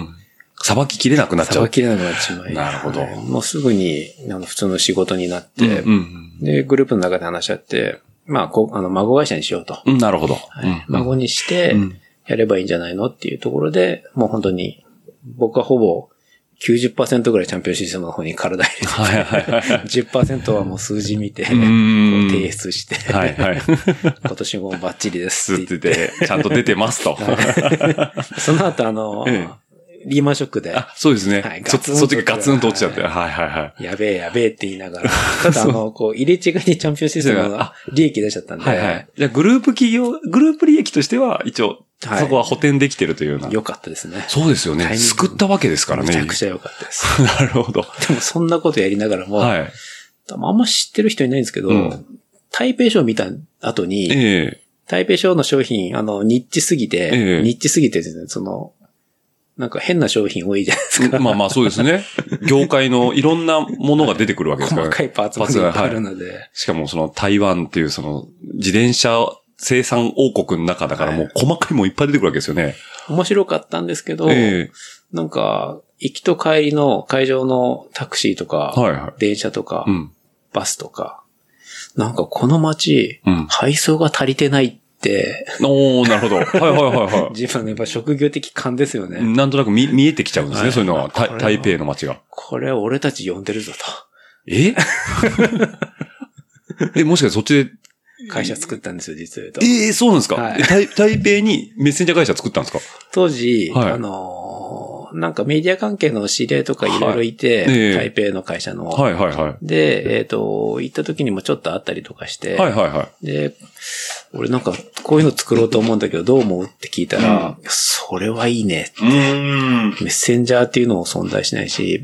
さばききれなくなっちゃう。さばききれなくなっちまい。なるほど。もうすぐにあの普通の仕事になって、うんうん、で、グループの中で話し合って、まあ、こあの孫会社にしようと。うん、なるほど、はいうん。孫にして、やればいいんじゃないのっていうところで、もう本当に、僕はほぼ、きゅうじゅっパーセント ぐらいチャンピオンシステムの方に体入れて、はいはいはい、じゅっパーセント はもう数字見て、提出して、はいはい、今年もバッチリですって言って、ちゃんと出てますと。その後あの、うん、リーマンショックで、あそうですね、はい、そ, そっちがガツンと落ちちゃって、はいはいはい、やべえやべえって言いながら、ただあのこう入れ違いにチャンピオンシステムの利益出ちゃったんで、はいはい、じゃあグループ企業グループ利益としては一応。はい、そこは補填できてるというような。良かったですね。そうですよね。救ったわけですからね。めちゃくちゃ良かったです。なるほど。でもそんなことやりながらも、はい、あんま知ってる人いないんですけど、うん、台北ショー見た後に、えー、台北ショーの商品、あの、ニッチすぎて、えー、ニッチすぎてですね、その、なんか変な商品多いじゃないですか。まあまあそうですね。業界のいろんなものが出てくるわけですから、ね、細かいパーツがあるので、はい。しかもその台湾っていうその自転車、生産王国の中だからもう細かいもんいっぱい出てくるわけですよね。はい、面白かったんですけど、えー、なんか、行きと帰りの会場のタクシーとか、はいはい、電車とか、うん、バスとか、なんかこの街、うん、配送が足りてないって。おー、なるほど。はいはいはいはい。自分のやっぱ職業的感ですよね。なんとなく 見, 見えてきちゃうんですね、はい、そういうのは。台北の街が。これは俺たち呼んでるぞと。ええ、もしかしてそっちで、会社作ったんですよ、実は。ええー、そうなんですか、はい、台, 台北にメッセンジャー会社作ったんですか当時、はい、あのー、なんかメディア関係の知り合いとかいろいろいて、はいえー、台北の会社の。はいはいはい。で、えっ、ー、と、行った時にもちょっと会ったりとかして、はいはいはい。で、俺なんかこういうの作ろうと思うんだけど、どう思うって聞いたら、うん、それはいいねって。うん。メッセンジャーっていうのも存在しないし、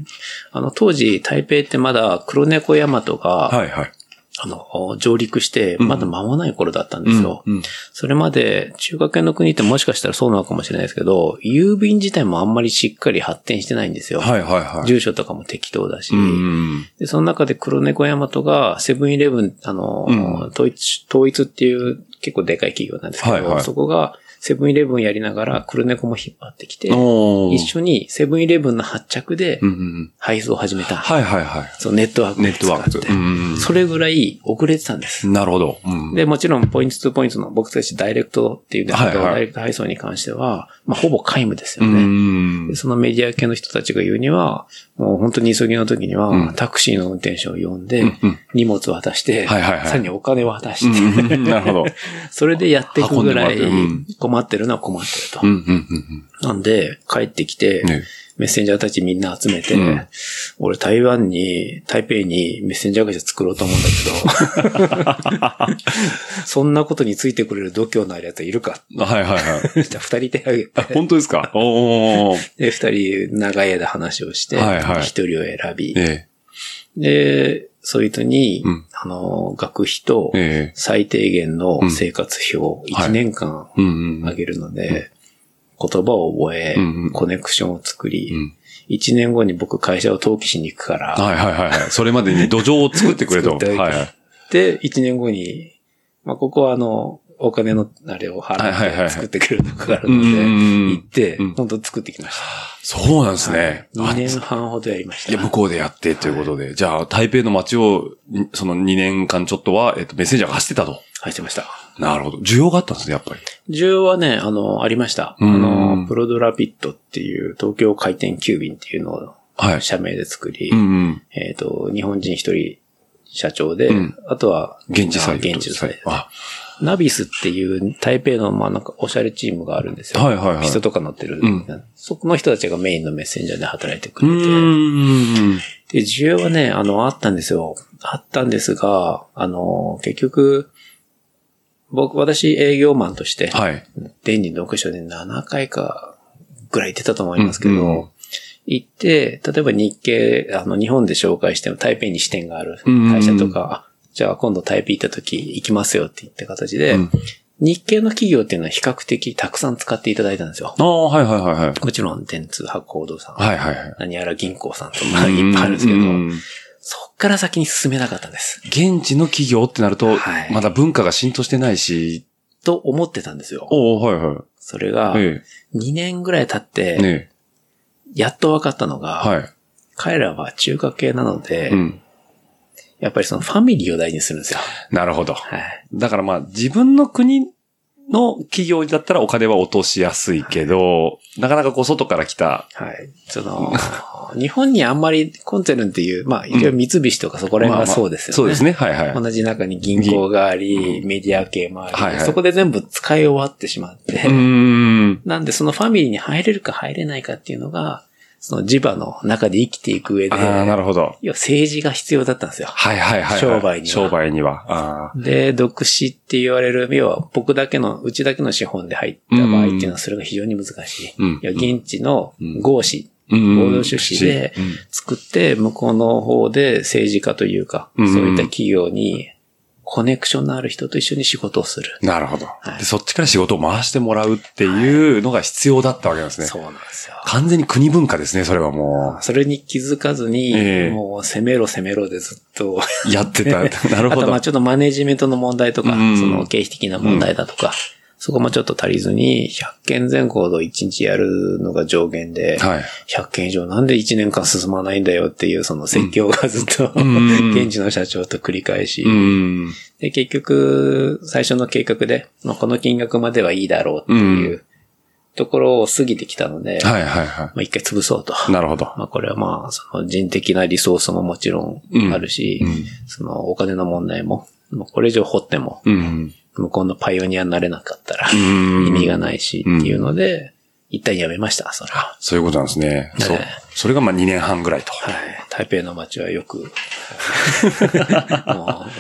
あの、当時、台北ってまだ黒猫ヤマトが、はいはい。あの、上陸して、まだ間もない頃だったんですよ。うんうん、それまで、中華圏の国ってもしかしたらそうなのかもしれないですけど、郵便自体もあんまりしっかり発展してないんですよ。はいはいはい。住所とかも適当だし。うん、でその中で黒猫ヤマトが、セブンイレブン、あの、うん、統一、統一っていう結構でかい企業なんですけど、はいはい、そこが、セブンイレブンやりながら黒猫も引っ張ってきて、一緒にセブンイレブンの発着で配送を始めた。うんうん、はいはいはい。そうネットワークを使って。ネットワーク、うんうん。それぐらい遅れてたんです。なるほど。うん、でもちろんポイントツーポイントの僕たちダイレクトっていうんですけど、はいはい、ダイレクト配送に関しては、まあほぼ皆無ですよね、うんで。そのメディア系の人たちが言うには、もう本当に急ぎの時には、うん、タクシーの運転手を呼んで、うんうん、荷物を渡して、はいはいはい、さらにお金を渡して、うんうん、なるほど。それでやっていくぐらい。困ってるのは困ってると。うんうんうんうん、なんで、帰ってきて、ね、メッセンジャーたちみんな集めて、うん、俺台湾に、台北にメッセンジャー会社作ろうと思うんだけど、そんなことについてくれる度胸のあるやついるか。はいはいはい。じゃあ二人手挙げて。本当ですか？おー。で、二人長い間話をして、一、はいはい、人を選び、ええ、で、そういう人に、うん、あの、学費と最低限の生活費をいちねんかんあげるので、言葉を覚え、うんうん、コネクションを作り、うん、いちねんごに僕会社を登記しに行くから。はいはいはい、はい。それまでに土壌を作ってくれと。はいはい、で、いちねんごに、まあ、ここはあの、お金のあれを払って作ってくれるとこがあるので、はいはいはい、行って、本当作ってきました。そうなんですね。はい、にねんはんほどやりました。いや、向こうでやってということで。はい、じゃあ、台北の街を、そのにねんかんちょっとは、えっと、メッセンジャーが走ってたと。走ってました。なるほど。需要があったんですね、やっぱり。需要はね、あの、ありました。あの、プロドラピットっていう、東京回転急便っていうのを、社名で作り、はい、うんうん、えっと、日本人一人社長で、うん、あとは、現地採用。現地採用。ナビスっていう台北のまあなんかおしゃれチームがあるんですよ。はいはいはい。人とか乗ってる、うん。そこの人たちがメインのメッセンジャーで働いてくれて。うんで、需要はね、あの、あったんですよ。あったんですが、あの、結局、僕、私営業マンとして、はい。デンリー読書でななかいかぐらい行ってたと思いますけど、うんうん、行って、例えば日系、あの、日本で紹介しても台北に支店がある会社とか、うんじゃあ今度台北行った時行きますよって言った形で、うん、日系の企業っていうのは比較的たくさん使っていただいたんですよ。ああ、はいはいはいはい。もちろん電通、博報堂さん、はいはいはい、何やら銀行さんとかいっぱいあるんですけど、そっから先に進めなかったんです。現地の企業ってなると、はい、まだ文化が浸透してないし、と思ってたんですよ。おー、はいはい。それが、にねんぐらい経って、ね、やっと分かったのが、はい、彼らは中華系なので、うんやっぱりそのファミリーを大事にするんですよ。なるほど。はい、だからまあ自分の国の企業だったらお金は落としやすいけど、はい、なかなかこう外から来た。はい。その、日本にあんまりコンツェルンっていう、まあ一応三菱とかそこら辺はそうですよね。そうですね。はいはい。同じ中に銀行があり、メディア系もあり、はいはい、そこで全部使い終わってしまって。うーんなんでそのファミリーに入れるか入れないかっていうのが、その地場の中で生きていく上で、ああ、なるほど。要は政治が必要だったんですよ。はいはいはい、はい。商売には。商売には。あで、独資って言われる、要は僕だけの、うちだけの資本で入った場合っていうのはそれが非常に難しい。うん、要は現地の合資、うん、合同出資で作って、向こうの方で政治家というか、うん、そういった企業に、コネクションのある人と一緒に仕事をする。なるほど、はいで。そっちから仕事を回してもらうっていうのが必要だったわけなんですね。そうなんですよ。完全に国文化ですね、それはもう。それに気づかずに、えー、もう攻めろ攻めろでずっとやってた。なるほど。あとまあちょっとマネジメントの問題とか、うん、その経費的な問題だとか、うん、そこもちょっと足りずに、ひゃっけんぜん行動いちにちやるのが上限で、はい、ひゃっけん以上なんでいちねんかん進まないんだよっていうその説教がずっと、うん、現地の社長と繰り返し、うん、で結局最初の計画で、まあ、この金額まではいいだろうっていうところを過ぎてきたので、うんはいはいはい、まあ、一回潰そうと。なるほど。まあ、これはまあその人的なリソースももちろんあるし、うんうん、そのお金の問題も、もうこれ以上掘っても、うん向こうのパイオニアになれなかったら意味がないしっていうので、うん、一旦やめました、それは。そういうことなんですね。ねそう。それがまあにねんはんぐらいと。はい。台北の街はよく、もう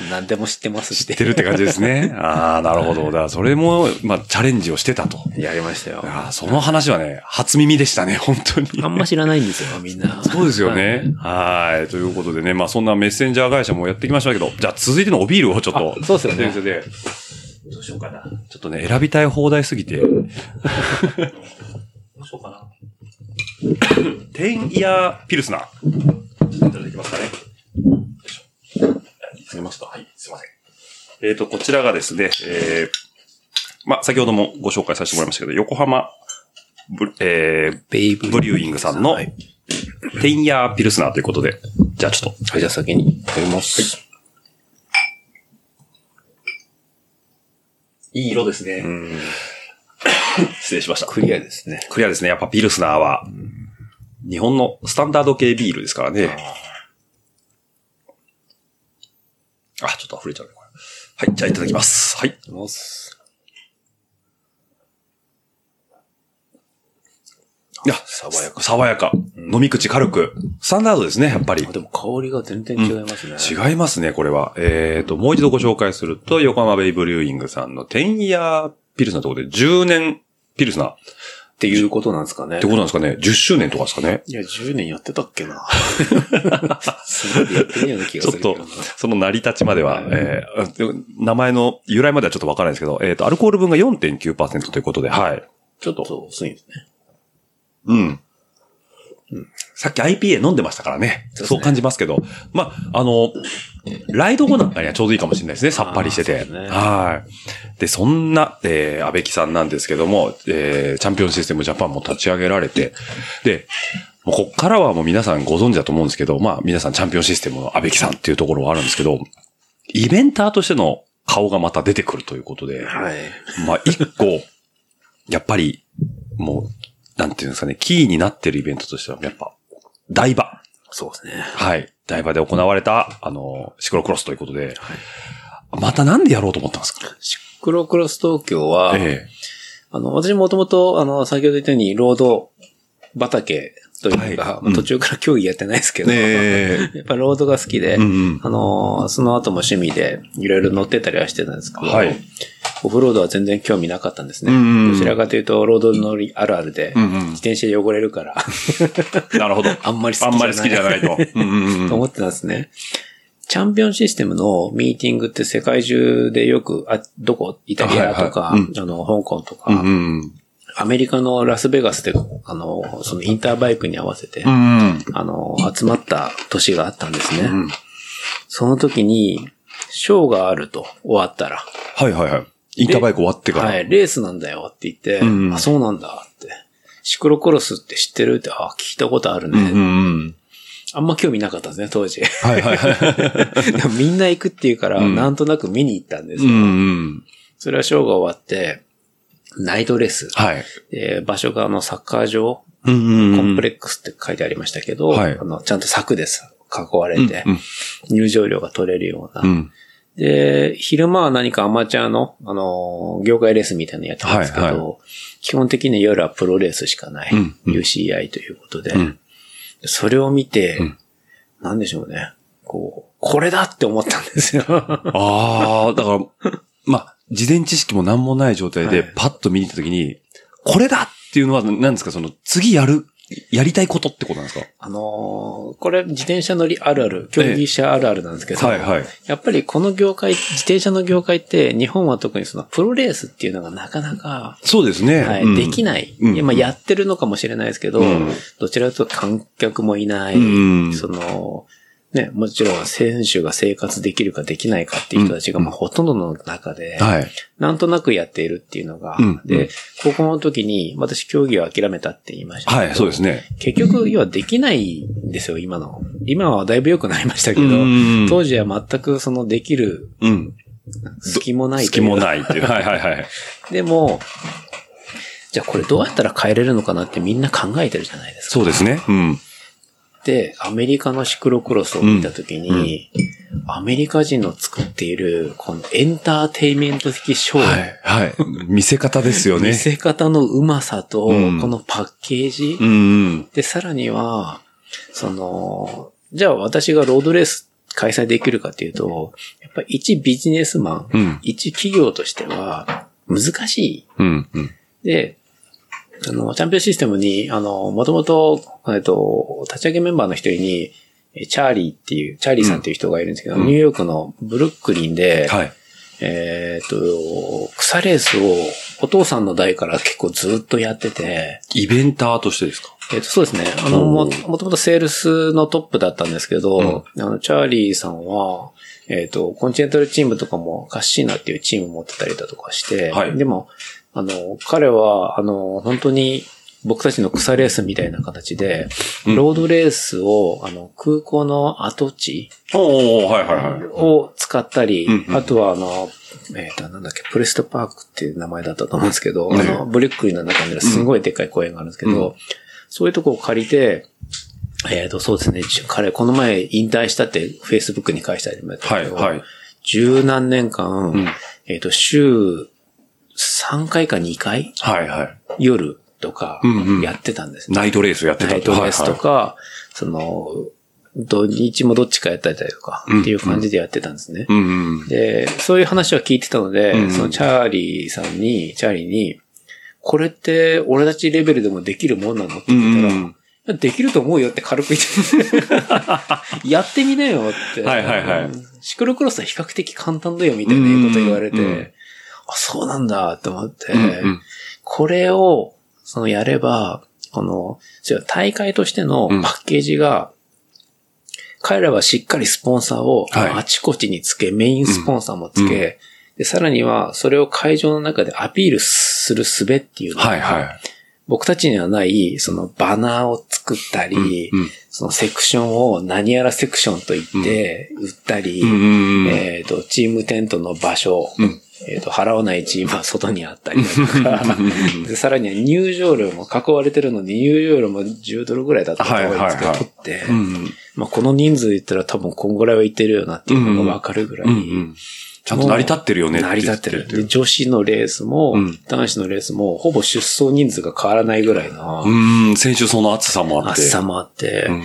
何でも知ってますし。知ってるって感じですね。ああ、なるほど。だからそれも、まあチャレンジをしてたと。やりましたよ。ああ、その話はね、初耳でしたね、本当に。あんま知らないんですよ、みんな。そうですよね。はい。ということでね、まあそんなメッセンジャー会社もやってきましたけど、じゃあ続いてのおビールをちょっと。そうですよね。先生でどうしようかな。ちょっとね、選びたい放題すぎて。どうしようかな。テンイヤーピルスナー。いただきますかね。よいしょ。すみません。はい、すいません。えっと、こちらがですね、えー、まあ、先ほどもご紹介させてもらいましたけど、横浜ブ、えー、ベイブリューイングさんのテンイヤーピルスナーということで、じゃあちょっと。はい、じゃあ先にいただきます。はいいい色ですね。うん失礼しました。クリアですね。クリアですね。やっぱピルスナーは、日本のスタンダード系ビールですからね。あ、ちょっと溢れちゃうね、これ。はい、じゃあいただきます。はい。いただきます。いや、爽やか。爽やか。飲み口軽く。スタンダードですね、やっぱり。でも香りが全然違いますね。うん、違いますね、これは。えっと、もう一度ご紹介すると、横浜ベイブリューイングさんのじゅうねんピルスナーということで、じゅうねんピルスナー。っていうことなんですかね。ってことなんですかね。じゅっしゅうねんとかですかね。いや、じゅうねんやってたっけな。すごいやってるような気がするけど。ちょっと、その成り立ちまでは、はい、えー、名前の由来まではちょっとわからないですけど、えっと、アルコール分が よんてんきゅうパーセント ということで、はい。ちょっと薄いんですね。うん、うん。さっき アイピーエー 飲んでましたからね。そう、ね、そう感じますけど。まあ、あの、ライド後なんかにはちょうどいいかもしれないですね。さっぱりしてて。ね、はい。で、そんな、えー、安倍木さんなんですけども、えー、チャンピオンシステムジャパンも立ち上げられて、で、もうこっからはもう皆さんご存知だと思うんですけど、まあ、皆さんチャンピオンシステムの安倍木さんっていうところはあるんですけど、イベンターとしての顔がまた出てくるということで、はい。まあ、一個、やっぱり、もう、なんていうんですかね、キーになってるイベントとしては、やっぱ、台場。そうですね。はい。台場で行われた、あの、シクロクロスということで、はい、またなんでやろうと思ったんですか？シクロクロス東京は、ええ、あの、私もともと、あの、先ほど言ったように、ロード畑というか、はい、まあ、途中から競技やってないですけど、うん、やっぱロードが好きで、うんうん、あの、その後も趣味で、いろいろ乗ってたりはしてたんですけど、はい。オフロードは全然興味なかったんですね。うんうん、どちらかというと、ロード乗りあるあるで、自転車汚れるから。なるほど。あんまり好きじゃない。あんまり好きじゃないと。うんうんうん、と思ってたんですね。チャンピオンシステムのミーティングって世界中でよく、あ、どこイタリアとか、はいはい、あの、香港とか、うんうん、アメリカのラスベガスで、あの、そのインターバイクに合わせて、うんうん、あの、集まった年があったんですね。うん、その時に、ショーがあると、終わったら。はいはいはい。インターバイク終わってから。はい、レースなんだよって言って、うんうん、あ、そうなんだって。シクロクロスって知ってるって、あ、聞いたことあるね。うんうん、あんま興味なかったんですね、当時。はいはいはい。でもみんな行くっていうから、うん、なんとなく見に行ったんですよ。うんうん、それはショーが終わって、ナイトレース。はい。えー、場所があのサッカー場、うんうんうん、コンプレックスって書いてありましたけど、はい、あのちゃんと柵です。囲われて、うんうん、入場料が取れるような。うんで、昼間は何かアマチュアの、あのー、業界レースみたいなのやってたんですけど、はいはい、基本的に夜はプロレースしかない、うんうん、ユーシーアイ ということで、うん、それを見て、うん、なんでしょうね、こう、これだって思ったんですよ。ああ、だから、まあ、事前知識も何もない状態で、パッと見に行ったときに、はい、これだっていうのは、何ですか、その、次やる。やりたいことってことなんですか？あのー、これ自転車乗りあるある、競技者あるあるなんですけど、ええはいはい、やっぱりこの業界、自転車の業界って日本は特にそのプロレースっていうのがなかなか、そうですね。はいうん、できない。今、うん、やってるのかもしれないですけど、うん、どちらかというと観客もいない、うん、その、ね、もちろん選手が生活できるかできないかっていう人たちがまあほとんどの中で、なんとなくやっているっていうのが、うんうん、で、高校の時に私競技を諦めたって言いましたけど。はい、そうですね。結局、要はできないんですよ、今の。今はだいぶ良くなりましたけど、当時は全くそのできる、隙もないという。隙もないっていう。はいはいはい。でも、じゃあこれどうやったら変えれるのかなってみんな考えてるじゃないですか。そうですね。うん。で、アメリカのシクロクロスを見たときに、うんうん、アメリカ人の作っている、このエンターテイメント的ショー。はい、はい。見せ方ですよね。見せ方のうまさと、うん、このパッケージ。うんうん、で、さらには、その、じゃあ私がロードレース開催できるかっていうと、やっぱり一ビジネスマン、うん、一企業としては難しい。うんうん、で、あの、チャンピオンシステムに、あの、もともと、えっと、立ち上げメンバーの一人に、チャーリーっていう、チャーリーさんっていう人がいるんですけど、うん、ニューヨークのブルックリンで、はい、えー、っと、草レースをお父さんの代から結構ずっとやってて。イベンターとしてですか？えっと、そうですね。あの、も、もともとセールスのトップだったんですけど、うん、あの、チャーリーさんは、えー、っと、コンチネンタルチームとかもカッシーナっていうチーム持ってたりだとかして、はい、でも、あの、彼は、あの、本当に僕たちの草レースみたいな形で、ロードレースを、あの、空港の跡地を使ったり、あとは、あの、えっと、なんだっけ、プレストパークっていう名前だったと思うんですけど、あの、ブルックリンの中にすごいでっかい公園があるんですけど、そういうとこを借りて、えっと、そうですね、彼、この前引退したって、Facebook に返したりもやったけど、十何年間、えっと、週、さんかいかにかい、はいはい、夜とかやってたんですね、うんうん。ナイトレースやってたナイトレースとか、はいはい、その、土日もどっちかやったりとかっていう感じでやってたんですね。うんうん、で、そういう話は聞いてたので、うんうん、そのチャーリーさんに、チャーリーに、これって俺たちレベルでもできるもんなのって言ったら、うんうん、できると思うよって軽く言ってやってみなよって。はいはいはい。シクロクロスは比較的簡単だよみたいなこと言われて、うんうんうん、あ、そうなんだって思って、うんうん、これを、そのやれば、この、大会としてのパッケージが、うん彼らはしっかりスポンサーをあちこちにつけ、はい、メインスポンサーもつけ、うんうん、で、さらにはそれを会場の中でアピールする術っていうのが、はいはい、僕たちにはないそのバナーを作ったり、うんうん、そのセクションを何やらセクションと言って売ったり、うん、えっ、ー、と、チームテントの場所、うんえっ、ー、と、払わないチームは外にあったりとかで、さらには入場料も囲われてるのに、入場料もじゅうドルぐらいだったと思うんですけど、取って、うんうん、まあこの人数言ったら多分こんぐらいはいってるよなっていうのがわかるぐらい、うんうん。ちゃんと成り立ってるよねって。成り立ってる。で、女子のレースも、うん、男子のレースも、ほぼ出走人数が変わらないぐらいの。うん、選手層の厚さもあって。厚さもあって。うん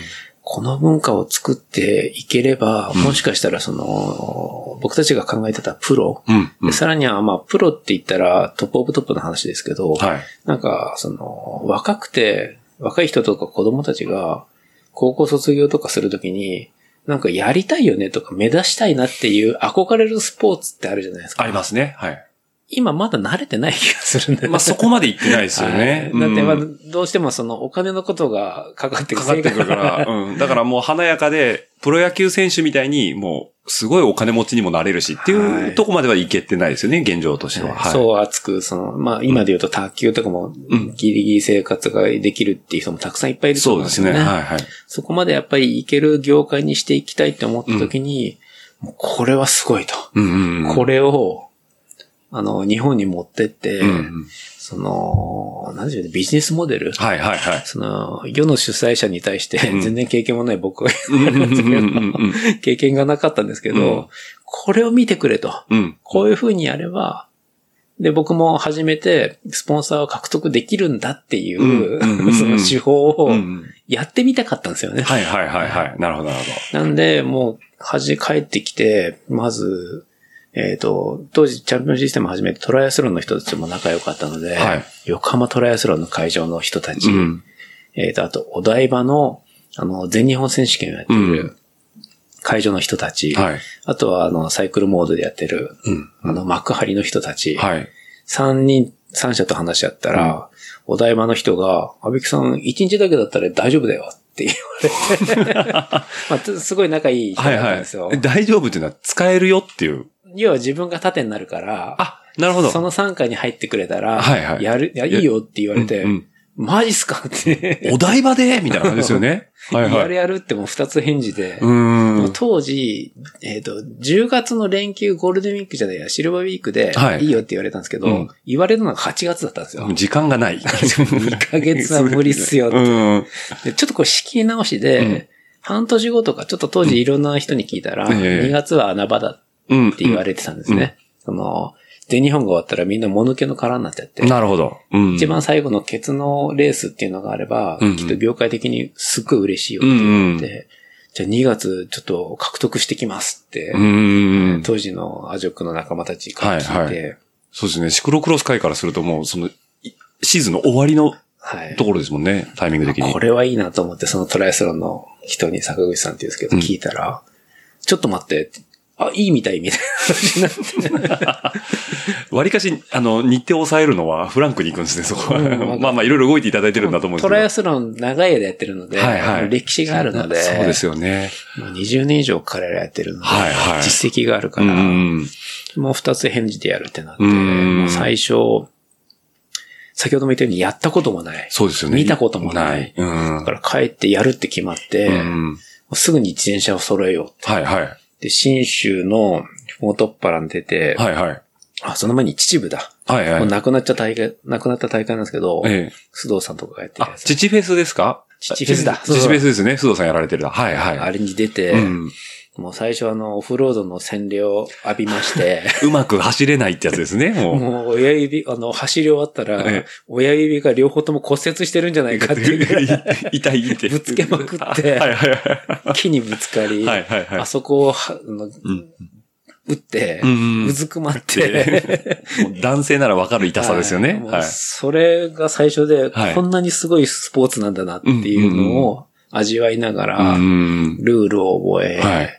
この文化を作っていければ、もしかしたらその、うん、僕たちが考えてたプロ、うんうん、さらにはまあプロって言ったらトップオブトップの話ですけど、はい、なんかその若くて若い人とか子供たちが高校卒業とかするときに、なんかやりたいよねとか目指したいなっていう憧れるスポーツってあるじゃないですか。ありますね。はい。今まだ慣れてない気がするんだよね。まあそこまで行ってないですよね。はい、だってまあどうしてもそのお金のことがかかってくる。かかってくるから。うん。だからもう華やかでプロ野球選手みたいにもうすごいお金持ちにもなれるしっていうとこまでは行けてないですよね、はい、現状としては。はい、そう熱く、その、まあ今で言うと卓球とかもギリギリ生活ができるっていう人もたくさんいっぱいいると思うんですよね。そうですね。はいはい。そこまでやっぱり行ける業界にしていきたいって思った時に、うん、もうこれはすごいと。うんうんうん、これを、あの、日本に持ってって、うんうん、その、何て言うの、ビジネスモデル、はいはいはい、その、世の主催者に対して、全然経験もない僕が言うんですけど、経験がなかったんですけど、うん、これを見てくれと、うん。こういう風にやれば、で、僕も初めて、スポンサーを獲得できるんだっていう、うん、その手法を、やってみたかったんですよね。はいはいはいはい。なるほどなるほど。なんで、もう、恥帰ってきて、まず、えっ、ー、と、当時チャンピオンシステムを始めてトライアスロンの人たちも仲良かったので、はい、横浜トライアスロンの会場の人たち、うん、えっ、ー、と、あとお台場の、あの、全日本選手権をやってる会場の人たち、うんはい、あとはあの、サイクルモードでやってる、うん、あの、幕張の人たち、はい、さんにん、さん社と話し合ったら、うん、お台場の人が、安倍木さんいちにちだけだったら大丈夫だよ。って言われて、まあ、すごい仲いい人だったんですよ。はいはい、大丈夫っていうのは使えるよっていう。要は自分が盾になるから、あ、なるほど。その傘下に入ってくれたら、はいはい、やる、いや、いいよって言われて、うんうん、マジっすかって。お台場でみたいな感じですよね。はいはい、やるやるってもう二つ返事で、うん当時、えっと、じゅうがつの連休ゴールデンウィークじゃないや、シルバーウィークで、はい、いいよって言われたんですけど、うん、言われるのがはちがつだったんですよ。時間がない。にかげつは無理っすよって。うんでちょっとこう仕切り直しで、うん、半年後とか、ちょっと当時いろんな人に聞いたら、うん、にがつは穴場だって。って言われてたんですね。うんうん、その、全日本が終わったらみんなもぬけの殻になっちゃって。なるほど。うん、一番最後のケツのレースっていうのがあれば、うんうん、きっと業界的にすっごい嬉しいよって言って、うんうん、じゃあにがつちょっと獲得してきますって、うん、当時のアジョックの仲間たちから聞いて、はいはい。そうですね。シクロクロス界からするともう、その、シーズンの終わりのところですもんね、はい、タイミング的に。これはいいなと思って、そのトライアスロンの人に坂口さんって言うんですけど、うん、聞いたら、ちょっと待って、あ、いいみたいみたいな話になって。わりかし、あの、日程を抑えるのはフランクに行くんですね、そこは。うん、まあまあ、いろいろ動いていただいてるんだと思うんですけど。トライアスロン長い間やってるので、はいはい、歴史があるので。そうですよね。にじゅうねん以上彼らやってるので、はいはい、実績があるから、うんもう二つ返事でやるってなって、もう最初、先ほども言ったようにやったこともない。そうですよね。見たこともない。ないだから帰ってやるって決まって、うんすぐに自転車を揃えようって。はいはい。で、新州のモトッパラに出て、はいはい。あ、その前に秩父だ。はいはい。もう亡くなっちゃ大会、亡くなった大会なんですけど、ええ、須藤さんとかがやってるやつ。あ、秩父フェスですか？秩父フェスだ。秩父フェスですね。須藤さんやられてるだ。はいはい。あれに出て、うん、もう最初あの、オフロードの洗礼を浴びまして。うまく走れないってやつですね、もう。もう親指、あの、走り終わったら、ええ、親指が両方とも骨折してるんじゃないかっていうぐらい。痛いって。ぶつけまくって、木にぶつかり、はいはいはい、あそこを、うん、打って、うん、うずくまって。もう男性ならわかる痛さですよね。はい、それが最初で、はい、こんなにすごいスポーツなんだなっていうのを味わいながら、うん、ルールを覚え、はい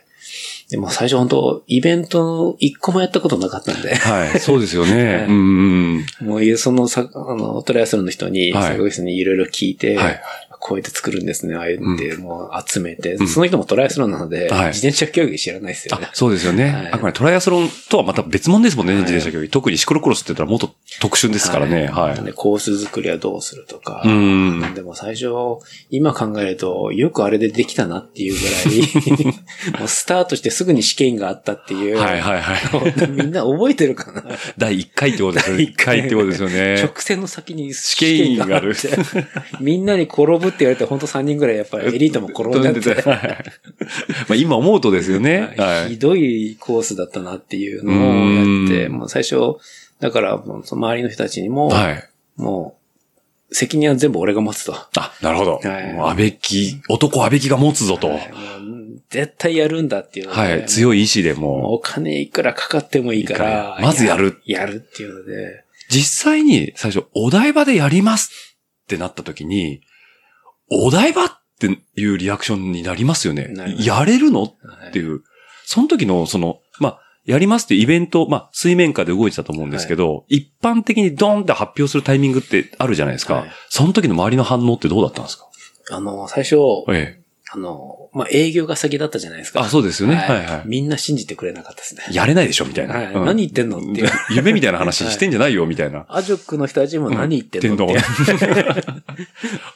でも最初本当イベント一個もやったことなかったんで、はい、そうですよね。うんうん、もうそのさあのトライアスロンの人に、はい、そういう人にいろいろ聞いて、はい、こうやって作るんですね、ああいうって、うん、もう集めて、うん、その人もトライアスロンなので、はい、自転車競技知らないですよね。あ、そうですよね。はい、あくまでトライアスロンとはまた別物ですもんね、はい、自転車競技。特にシクロクロスって言ったらもっと特殊ですからね。はい。はい、コース作りはどうするとか、うん、でも最初今考えるとよくあれでできたなっていうぐらい、もうスタートして。すぐに試験があったっていう。はいはいはい。みんな覚えてるかなだいいっかいってことですよね。いっかいってことですよね。直線の先に試験がある。みんなに転ぶって言われてほんとさんにんぐらいやっぱりエリートも転んじゃって。まあ今思うとですよね。ひどいコースだったなっていうのをやって、もう最初、だからその周りの人たちにも、はい、もう、責任は全部俺が持つと。あ、なるほど。はい、もう安倍木、男安倍木が持つぞと。はい、絶対やるんだっていうので。はい、強い意志でもう。お金いくらかかってもいいから。まずやる。やるっていうので。実際に最初、お台場でやりますってなった時に、お台場っていうリアクションになりますよね。やれるのっていう。その時のその、まあ、やりますってイベント、まあ、水面下で動いてたと思うんですけど、はい、一般的にドーンって発表するタイミングってあるじゃないですか。はい、その時の周りの反応ってどうだったんですか？あの、最初、ええ、あの、まあ、営業が先だったじゃないですか。あ、そうですよね。はいはいはい、みんな信じてくれなかったですね。やれないでしょみたいな。はいうん、何言ってんのっていう。夢みたいな話してんじゃないよみたいな。はい、アジョックの人たちも何言ってんのって。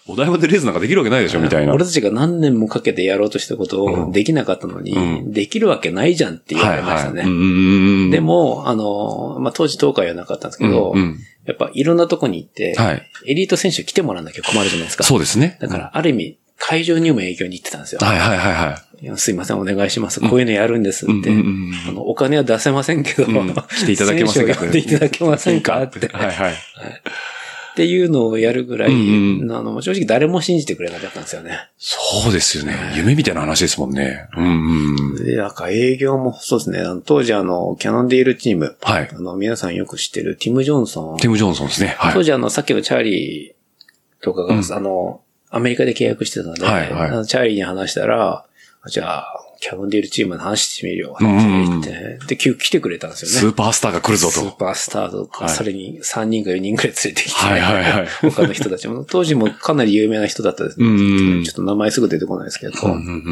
お台場でレースなんかできるわけないでしょみたいな。俺たちが何年もかけてやろうとしたことをできなかったのに、うん、できるわけないじゃんって言われましたね。はいはい、うんでも、あの、まあ、当時東海はなかったんですけど、うんうん、やっぱいろんなとこに行って、はい、エリート選手来てもらわなきゃ困るじゃないですか。そうですね。だから、ある意味、うん会場にも営業に行ってたんですよ。はいはいはいはい。いやすいませんお願いします。こういうのやるんですって。うんうんうんうん、あのお金は出せませんけど、うん、来ていただけませんか。来ていただけませんかって。はいはい、はい。っていうのをやるぐらい、うんうん、あの正直誰も信じてくれなかったんですよね。そうですよね。夢みたいな話ですもんね。うんうん。でなんか営業もそうですね。当時あのキャノンディールチーム、はい、あの皆さんよく知ってるティム・ジョンソン。ティム・ジョンソンですね。はい、当時あのさっきのチャーリーとかが、うん、あの。アメリカで契約してたので、はいはい、あのチャーリーに話したら、じゃあ、キャノンディールチームの話してみるよって言って、うんうん、で、急に来てくれたんですよね。スーパースターが来るぞと。スーパースターとか、はい、それにさんにんかよにんくらい連れてきて、はいはいはい、他の人たちも、当時もかなり有名な人だったですね。ちょっと名前すぐ出てこないですけど、うんうんうん、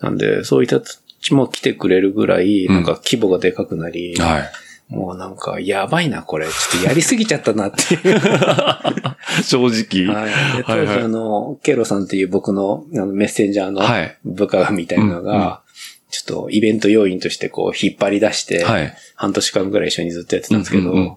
なんで、そういった人たちも来てくれるぐらい、なんか規模がでかくなり、うんはいもうなんか、やばいな、これ。ちょっとやりすぎちゃったなっていう。正直。はい。当時、はいはい、あの、ケロさんっていう僕のあのメッセンジャーの部下みたいなのが、はいうん、ちょっとイベント要員としてこう、引っ張り出して、はい、半年間ぐらい一緒にずっとやってたんですけど、うんうんうん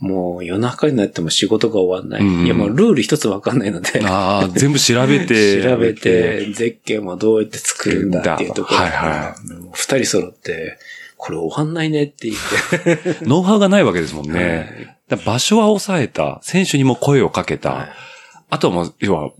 もう夜中になっても仕事が終わんない。うんうん、いやもうルール一つわかんないのでああ。全部調べて。調べて、絶景もどうやって作るんだっていうところ。はいはい。もう二人揃って、これ終わんないねって言って。ノウハウがないわけですもんね。はい、場所は抑えた。選手にも声をかけた。はい、あとはもう、要は、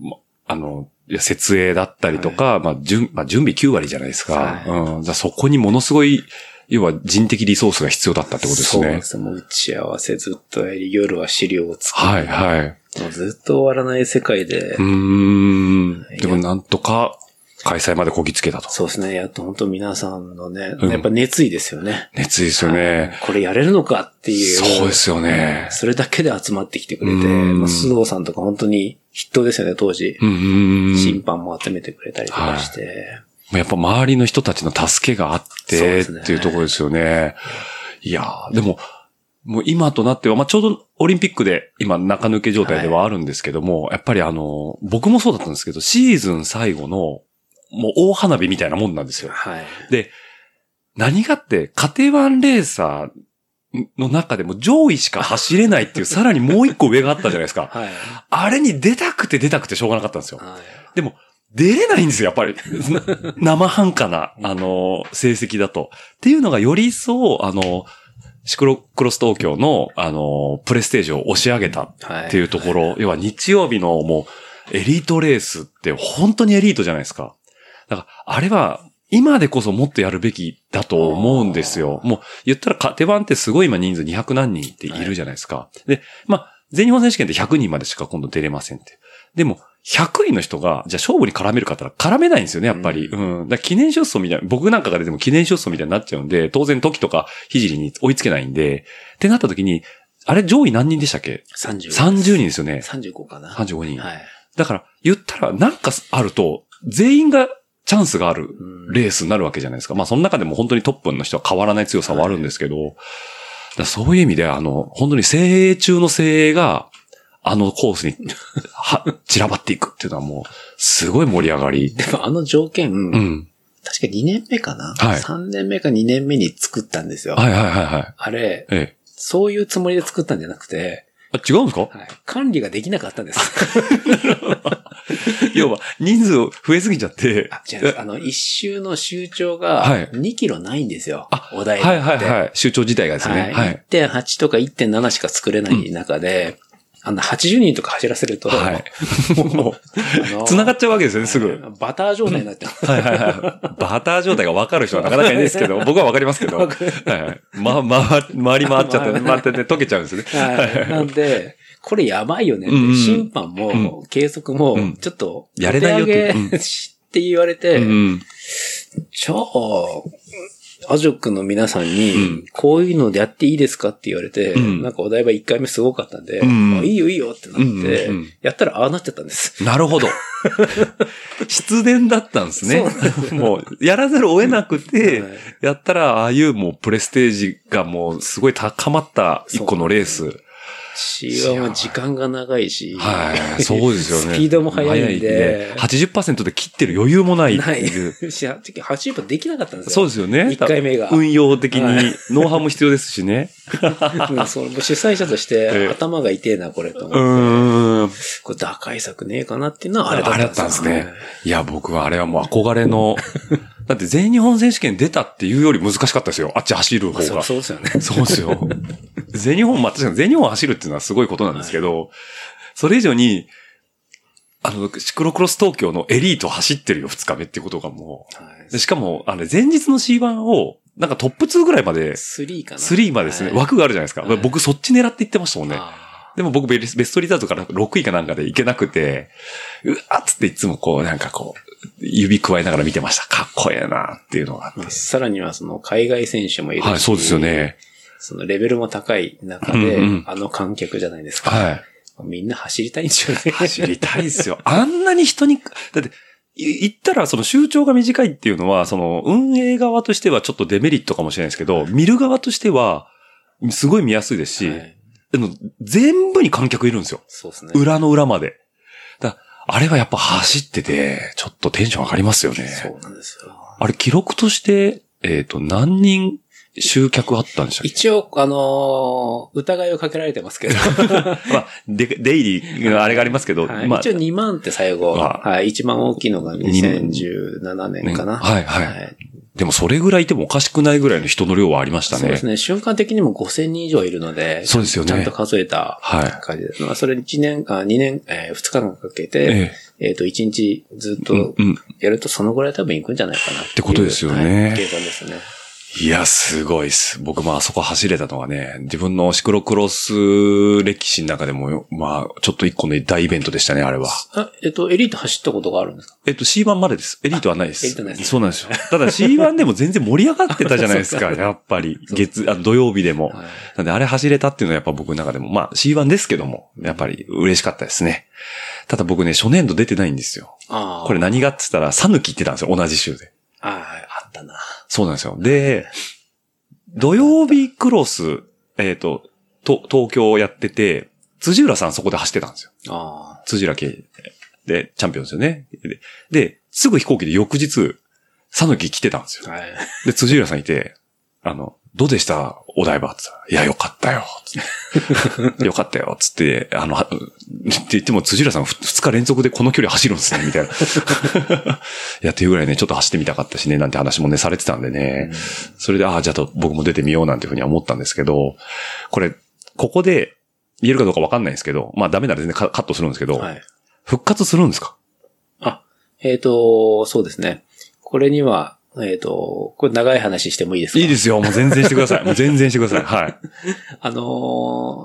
あの、設営だったりとか、はいまあ準、まあ準備きゅう割じゃないですか。はいうん、じゃそこにものすごい、要は人的リソースが必要だったってことですね。そうです。もう打ち合わせずっとやり、夜は資料を作る。はいはい。もうずっと終わらない世界で。うーん。でもなんとか開催までこぎつけたと。そうですね。やっと本当皆さんのね、うん、やっぱ熱意ですよね。熱意ですよね。これやれるのかっていう。そうですよね。それだけで集まってきてくれて、まあ、須藤さんとか本当に筆頭ですよね、当時。うーん審判も集めてくれたりとかして。はいやっぱ周りの人たちの助けがあってっていうところですよね。いやー、でも、もう今となっては、まあ、ちょうどオリンピックで今中抜け状態ではあるんですけども、はい、やっぱりあの、僕もそうだったんですけど、シーズン最後のもう大花火みたいなもんなんですよ。はい、で、何がって、カテワンレーサーの中でも上位しか走れないっていう、さらにもう一個上があったじゃないですか。はい、あれに出たくて出たくてしょうがなかったんですよ。はい、でも、出れないんですよ、やっぱり。生半可な、あの、成績だと。っていうのがより一層、あの、シクロクロス東京の、あの、プレステージを押し上げたっていうところ、はい、要は日曜日のもう、エリートレースって本当にエリートじゃないですか。だから、あれは、今でこそもっとやるべきだと思うんですよ。もう、言ったら、カテ番ってすごい今人数にひゃくなんにんっているじゃないですか。はい、で、まあ、全日本選手権ってひゃくにんまでしか今度出れませんって。でも、ひゃくいの人が、じゃあ勝負に絡めるかって言ったら絡めないんですよね、やっぱり。うん。だから記念出走みたいな、僕なんかが出ても記念出走みたいになっちゃうんで、当然時とかひじりに追いつけないんで、ってなった時に、あれ上位何人でしたっけ ?さんじゅう。さんじゅうにんですよね。さんじゅうごかな。さんじゅうごにん。はい。だから、言ったらなんかあると、全員がチャンスがあるレースになるわけじゃないですか。まあその中でも本当にトップの人は変わらない強さはあるんですけど、はい、だそういう意味で、あの、本当に精鋭中の精鋭が、あのコースには散らばっていくっていうのはもうすごい盛り上がり。でもあの条件、うん、確かにねんめかな、はい、さんねんめかにねんめに作ったんですよ。はいはいはいはい。あれ、ええ、そういうつもりで作ったんじゃなくて、あ、違うんですか？はい、管理ができなかったんです。要は人数増えすぎちゃって、あ、違う、あの一周の周長がにキロないんですよ。はい、お題って、はいはいはい、周長自体がですね。はい、いってんはち とか いってんなな しか作れない中で。うん、あの、はちじゅうにんとか走らせると、はい、もう、繋がっちゃうわけですよね、すぐ。バター状態になっちゃう。はいはいはい。バター状態が分かる人はなかなかいないですけど、僕は分かりますけど、はいはい。ま、ま、回り回っちゃって、回ってて溶けちゃうんですね。はい。なんで、これやばいよね。うん、審判も、計測も、ちょっと、やれないよって。って言われて、うん、じゃあ、アジョックの皆さんに、こういうのでやっていいですかって言われて、うん、なんかお台場いっかいめすごかったんで、うん、いいよいいよってなって、うんうん、やったらああなっちゃったんです。なるほど。失恋だったんですね。もう、やらざるを得なくて、はい、やったらああいうもうプレステージがもうすごい高まった一個のレース。シーワン は時間が長いし、はい、そうですよね。スピードも速いんで、ね、はちじゅっパーセント で切ってる余裕もないっていう。ない。はちじゅっパーセント できなかったんですよ。そうですよね。いっかいめが。運用的に、はい、ノウハウも必要ですしね。そう、主催者として頭が痛えなこれと思って、うーん、これ打開策ねえかなっていうのはあれだったんですね。あれだったんですね。いや、僕はあれはもう憧れの。だって全日本選手権出たっていうより難しかったですよ。あっち走る方が。まあ、そうですよね。そうですよ。全日本、まあ、確かに全日本走るっていうのはすごいことなんですけど、はい、それ以上に、あの、シクロクロス東京のエリート走ってるよ、二日目ってことがもう。はい、でしかも、あの、前日の シーワン を、なんかトップにぐらいまで。さんかな。さんまでですね、はい。枠があるじゃないですか。はい、僕そっち狙っていってましたもんね。でも僕ベストリザートからろくいかなんかでいけなくて、うわっつっていつもこう、なんかこう、指加えながら見てました。かっこええなっていうのがあって、まあ。さらにはその海外選手もいるし。はい、そうですよね。そのレベルも高い中で、うんうん、あの観客じゃないですか。はい。みんな走りたいんですよね。走りたいですよ。あんなに人に、だって、言ったらその周長が短いっていうのは、その運営側としてはちょっとデメリットかもしれないですけど、見る側としては、すごい見やすいですし、はい、でも全部に観客いるんですよ。そうですね。裏の裏まで。だあれはやっぱ走ってて、ちょっとテンション上がりますよね。そうなんですよ。あれ記録として、えっと、何人集客あったんでしたっけ？一応、あのー、疑いをかけられてますけど。まあ、デイリーのあれがありますけど。はい、まあ、一応にまんって最後、はい、一番大きいのがにせんじゅうななねんかな。はい、はい、はい。でもそれぐらいいてもおかしくないぐらいの人の量はありましたね。そうですね。瞬間的にもごせんにん以上いるので。そうですよね。ちゃんと数えた感じです。はい、まあ、それいちねんかにねん、えー、ふつかかんかけて、えー、えーと、いちにちずっとやるとそのぐらい多分いくんじゃないかなっていう。ってことですよね。はい、計算ですね。いや、すごいっす。僕もあそこ走れたのはね、自分のシクロクロス歴史の中でも、まあ、ちょっと一個の大イベントでしたね、あれは。あ、えっと、エリート走ったことがあるんですか？えっと、シーワン までです。エリートはないです。エリートないです。そうなんですよ。ただ シーワン でも全然盛り上がってたじゃないですか、やっぱり。月、あ、土曜日でも。はい、なんで、あれ走れたっていうのはやっぱ僕の中でも、まあ、シーワン ですけども、やっぱり嬉しかったですね。ただ僕ね、初年度出てないんですよ。あ、これ何がって言ったら、サヌキってたんですよ、同じ週で。ああ、あったな。そうなんですよ。で、土曜日クロス、えっと、と、東京をやってて、辻浦さんそこで走ってたんですよ。ああ。辻浦系で、チャンピオンですよね。で、で、すぐ飛行機で翌日、さぬき来てたんですよ。はい。で、辻浦さんいて、あの、どうでしたお台場って言ったら、いや、よかったよ。よかったよ。つって、あの、って言っても辻浦さん二日連続でこの距離走るんですね、みたいな。いや、っていうぐらいね、ちょっと走ってみたかったしね、なんて話もね、されてたんでね。うん、それで、ああ、じゃあ僕も出てみようなんていうふうには思ったんですけど、これ、ここで言えるかどうかわかんないんですけど、まあダメなら全然カットするんですけど、はい、復活するんですか？あ、えっ、ー、と、そうですね。これには、えっ、ー、と、これ長い話してもいいですか？いいですよ。もう全然してください。もう全然してください。はい。あの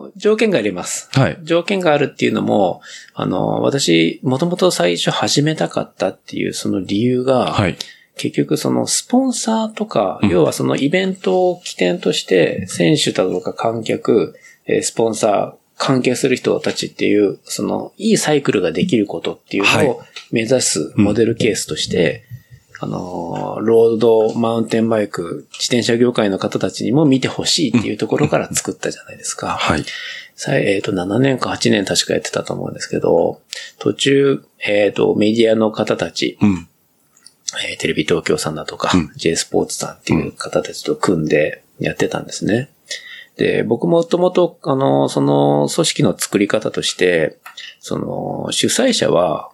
ー、条件があります。はい。条件があるっていうのも、あのー、私、もともと最初始めたかったっていうその理由が、はい。結局そのスポンサーとか、うん、要はそのイベントを起点として、選手だとか観客、スポンサー、関係する人たちっていう、その、いいサイクルができることっていうのを目指すモデルケースとして、はい、うん、あの、ロード、マウンテンバイク、自転車業界の方たちにも見てほしいっていうところから作ったじゃないですか。はい。えっと、ななねんかはちねん確かやってたと思うんですけど、途中、えっと、メディアの方たち、うん、えー、テレビ東京さんだとか、うん、J スポーツさんっていう方たちと組んでやってたんですね。で、僕もともと、あの、その組織の作り方として、その、主催者は、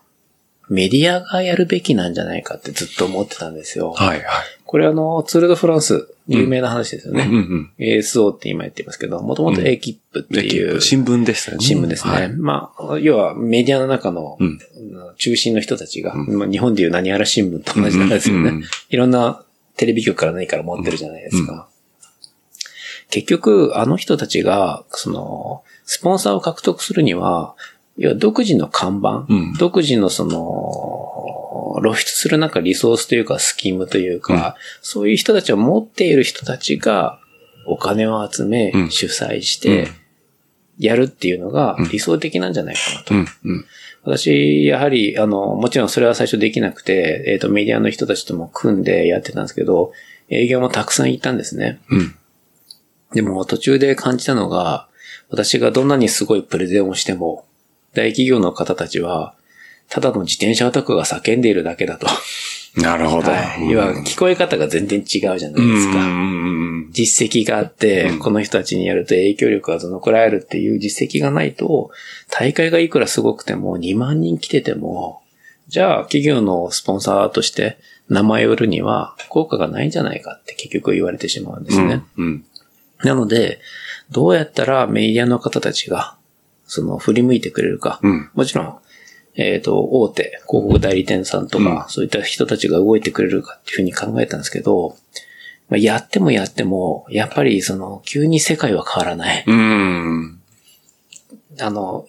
メディアがやるべきなんじゃないかってずっと思ってたんですよ。はいはい。これあの、ツールドフランス、有名な話ですよね。うんうんうん、エーエスオー って今言ってますけど、もともとエキップっていう、うん、新聞でしたね。新聞ですね。はい、まあ、要はメディアの中の中心の人たちが、うん、まあ、日本でいう何やら新聞と同じなんですよね、うんうんうん。いろんなテレビ局から何から持ってるじゃないですか。うんうん、結局、あの人たちが、その、スポンサーを獲得するには、要は独自の看板、うん、独自のその露出するなんかリソースというかスキームというか、うん、そういう人たちを持っている人たちがお金を集め、うん、主催してやるっていうのが理想的なんじゃないかなと、うんうん、私やはりあのもちろんそれは最初できなくて、えーと、メディアの人たちとも組んでやってたんですけど、営業もたくさん行ったんですね、うん、でも途中で感じたのが、私がどんなにすごいプレゼンをしても大企業の方たちは、ただの自転車オタクが叫んでいるだけだと。なるほど。はい。要は、聞こえ方が全然違うじゃないですか。うん、実績があって、この人たちにやると影響力がどのくらいあるっていう実績がないと、大会がいくらすごくても、にまんにん来てても、じゃあ、企業のスポンサーとして名前を売るには効果がないんじゃないかって結局言われてしまうんですね。うんうん、なので、どうやったらメディアの方たちが、その振り向いてくれるか、うん、もちろんえっと大手広告代理店さんとか、うん、そういった人たちが動いてくれるかっていうふうに考えたんですけど、まあ、やってもやってもやっぱりその急に世界は変わらない。うん、あの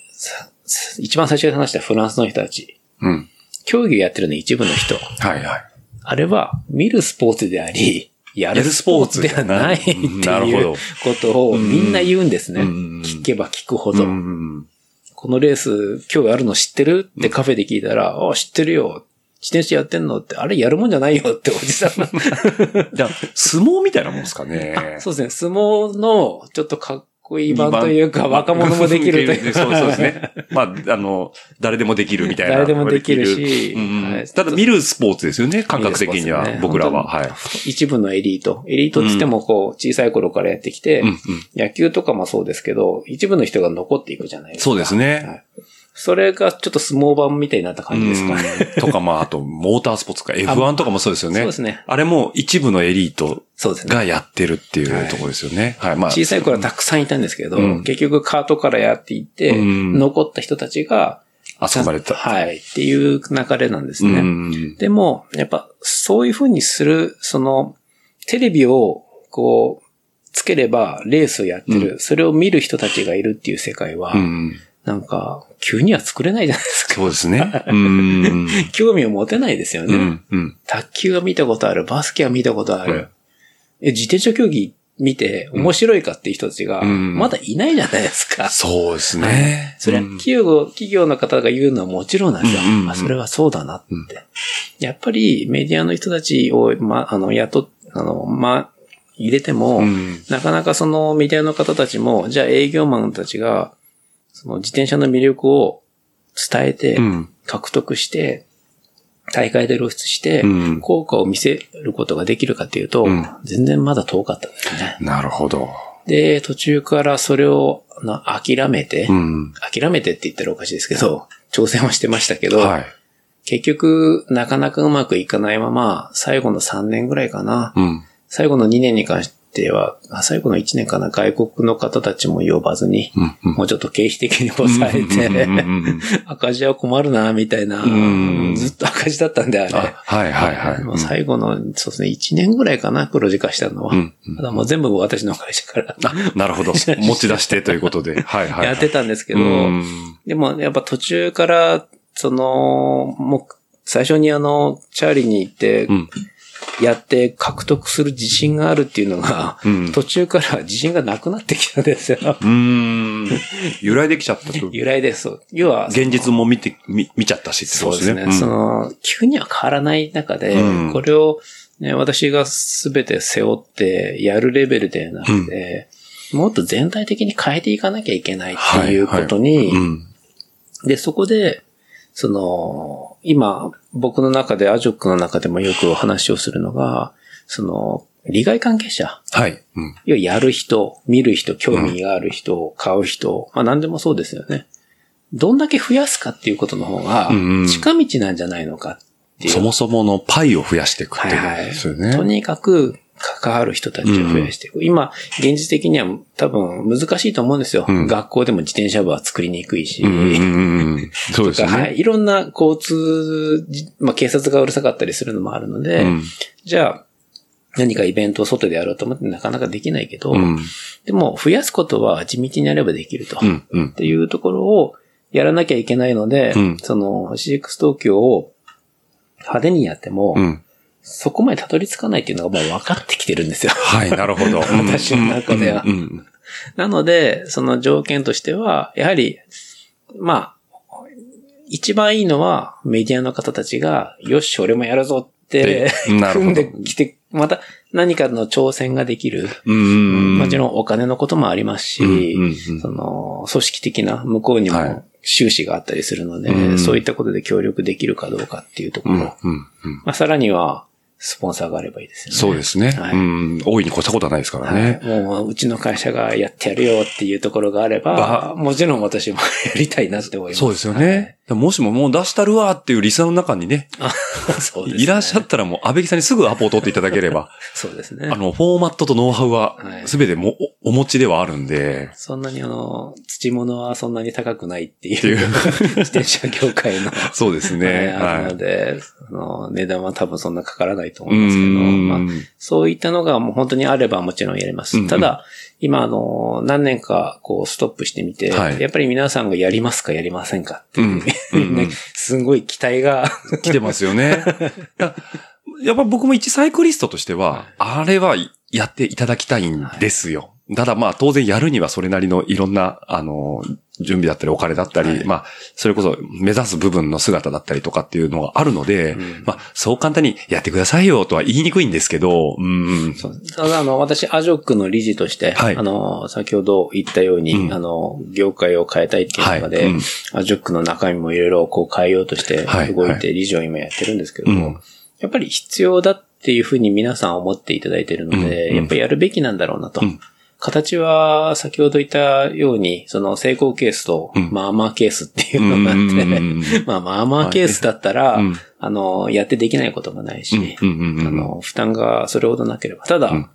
一番最初に話したフランスの人たち、うん、競技をやってるの一部の人、はいはい、あれは見るスポーツであり。やるスポーツではないっていうことをみんな言うんですね。聞けば聞くほど。このレース今日あるの知ってるってカフェで聞いたら、あ、知ってるよ。自転車やってんのって、あれやるもんじゃないよっておじさんが。じゃあ、相撲みたいなもんですかね。そうですね。相撲のちょっとかっこいい版というか、若者もできるというそうですね。まあ、あの、誰でもできるみたいな。誰でもできるし、うんはい、ただ見るスポーツですよね、感覚的には、ね、僕らは。はい。一部のエリート。エリートって言っても、こう、小さい頃からやってきて、うんうん、野球とかもそうですけど、一部の人が残っていくじゃないですか。そうですね。はい、それがちょっと相撲版みたいになった感じですかね。とか、まあ、あと、モータースポーツか、エフワン とかもそうですよね。そうですね。あれも一部のエリートがやってるっていうところですよね。はい。はい、まあ、小さい頃はたくさんいたんですけど、うん、結局カートからやっていって、うん、残った人たちが、遊ばれた。はい。っていう流れなんですね。うん、でも、やっぱ、そういう風にする、その、テレビを、こう、つければ、レースをやってる、うん、それを見る人たちがいるっていう世界は、うんなんか、急には作れないじゃないですか。そうですね。うん興味を持てないですよね、うんうん。卓球は見たことある。バスケは見たことある。うん、え自転車競技見て面白いかっていう人たちが、まだいないじゃないですか。うん、そうですね。はい、それは企業、企業の方が言うのはもちろんなんですよ。うんうんうんまあ、それはそうだなって、うん。やっぱりメディアの人たちを、ま、あの、雇っ、あの、ま、入れても、うん、なかなかそのメディアの方たちも、じゃあ営業マンたちが、その自転車の魅力を伝えて、獲得して、大会で露出して、効果を見せることができるかというと、うん、全然まだ遠かったんですね。なるほど。で、途中からそれを諦めて、うん、諦めてって言ったらおかしいですけど、挑戦はしてましたけど、はい、結局、なかなかうまくいかないまま、最後のさんねんぐらいかな、うん、最後のにねんに関しては、最後のいちねんかな、外国の方たちも呼ばずに、うんうん、もうちょっと経費的に抑えて、うんうんうん、赤字は困るな、みたいな、うん、ずっと赤字だったんで、あれ。あ、はいはいはい。もう最後の、そうですね、いちねんぐらいかな、黒字化したのは。うんうん、ただもう全部私の会社から。なるほど。持ち出してということで、はいはいはい、やってたんですけど、うん、でもやっぱ途中から、その、もう、最初にあの、チャーリーに行って、やって獲得する自信があるっていうのが、うん、途中から自信がなくなってきたんですよ。うーん。由来できちゃったと。由来です。要は、現実も見て、見、見ちゃったしってことですね。そうですね。うん、その、急には変わらない中で、うん、これを、ね、私が全て背負ってやるレベルでなくて、うん、もっと全体的に変えていかなきゃいけないっていうことに、はいはいうん、で、そこで、その、今、僕の中で、アジョックの中でもよくお話をするのが、その、利害関係者。はい。うん、要はやる人、見る人、興味がある人、買う人、まあ何でもそうですよね。どんだけ増やすかっていうことの方が、近道なんじゃないのかっていう、うんうん。そもそものパイを増やしていくっていうことですよね。はいはい、とにかく、関わる人たちを増やしていく、うん。今、現実的には多分難しいと思うんですよ。うん、学校でも自転車部は作りにくいし。うんうんうん、そうですね。はい。いろんな交通、まあ、警察がうるさかったりするのもあるので、うん、じゃあ、何かイベントを外でやろうと思ってなかなかできないけど、うん、でも増やすことは地道にやればできると。うんうん、っていうところをやらなきゃいけないので、うん、その、シーエックス 東京を派手にやっても、うんそこまでたどり着かないっていうのがもう分かってきてるんですよ。はい、なるほど。私の中では、うんうんうん。なので、その条件としては、やはり、まあ、一番いいのはメディアの方たちが、よし、俺もやるぞって、組んできて、また何かの挑戦ができる。うんうんうん、もちろんお金のこともありますし、うんうんうん、その、組織的な向こうにも収支があったりするので、はい、そういったことで協力できるかどうかっていうところ。うんうんうんまあ、さらには、スポンサーがあればいいですよね。そうですね。はい、うん大いに越したことはないですからね、はい。もううちの会社がやってやるよっていうところがあれば、もちろん私もやりたいなって思います。そうですよね。はい、もしももう出したるわっていうリスナーの中にね、そうですねいらっしゃったらもう安倍木さんにすぐアポを取っていただければ、そうですね。あのフォーマットとノウハウはすべても、はい、お, お持ちではあるんで、そんなにあの土物はそんなに高くないっていう自転車業界のそうですね。なので、はい、の値段は多分そんなかからない。と思いますけど、まあ、そういったのがもう本当にあればもちろんやります。うんうん、ただ、今あの、何年かこうストップしてみて、はい、やっぱり皆さんがやりますかやりませんかっていう、うんうんうん、すごい期待が。来てますよね。やっぱ僕も一サイクリストとしては、あれはやっていただきたいんですよ。はい、ただまあ当然やるにはそれなりのいろんな、あの、準備だったりお金だったり、はい、まあ、それこそ目指す部分の姿だったりとかっていうのがあるので、うん、まあ、そう簡単にやってくださいよとは言いにくいんですけど、うん。そうただ、あの、私、アジョックの理事として、はい、あの、先ほど言ったように、うん、あの、業界を変えたいっていう中で、はいうん、アジョックの中身もいろいろこう変えようとして動いて理事を今やってるんですけども、はいはい、やっぱり必要だっていうふうに皆さん思っていただいてるので、うん、やっぱりやるべきなんだろうなと。うん形は先ほど言ったように、その成功ケースとまあまあケースっていうのがあって、まあまあまあケースだったら、あの、やってできないこともないし、あの、負担がそれほどなければ。ただ、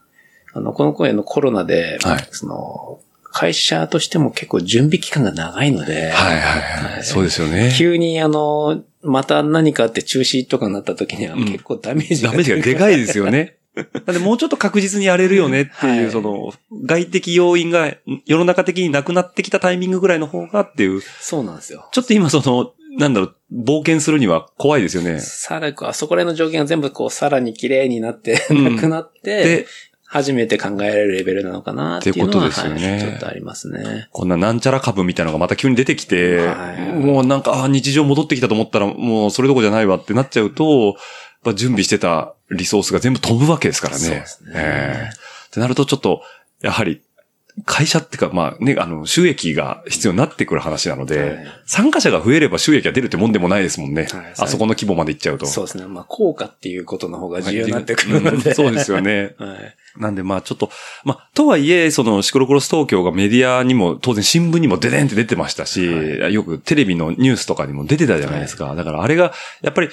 あの、この声のコロナで、その、会社としても結構準備期間が長いので、はいはいはい。そうですよね。急にあの、また何かあって中止とかになった時には結構ダメージが。ダメージがでかいですよね。なんでもうちょっと確実にやれるよねっていう、その、外的要因が世の中的になくなってきたタイミングぐらいの方がっていう。そうなんですよ。ちょっと今その、なんだろう、冒険するには怖いですよね。さらに、あそこら辺の条件が全部こう、さらに綺麗になって、なくなって、うん、で初めて考えられるレベルなのかなっていうのは、っていうことですよね、はい。ちょっとありますね。こんななんちゃら株みたいなのがまた急に出てきて、はい、もうなんか、あ、日常戻ってきたと思ったら、もうそれどころじゃないわってなっちゃうと、準備してたリソースが全部飛ぶわけですからね。そうですね。えー、ってなるとちょっと、やはり、会社ってか、まあね、あの、収益が必要になってくる話なので、はい、参加者が増えれば収益が出るってもんでもないですもんね。はい、あそこの規模まで行っちゃうと。そうですね。まあ、効果っていうことの方が重要になってくるので。はい、そうですよね。はい。なんで、まあ、ちょっと、まあ、とはいえ、その、シクロクロス東京がメディアにも、当然新聞にもデデンって出てましたし、はい、よくテレビのニュースとかにも出てたじゃないですか。はい、だから、あれが、やっぱり、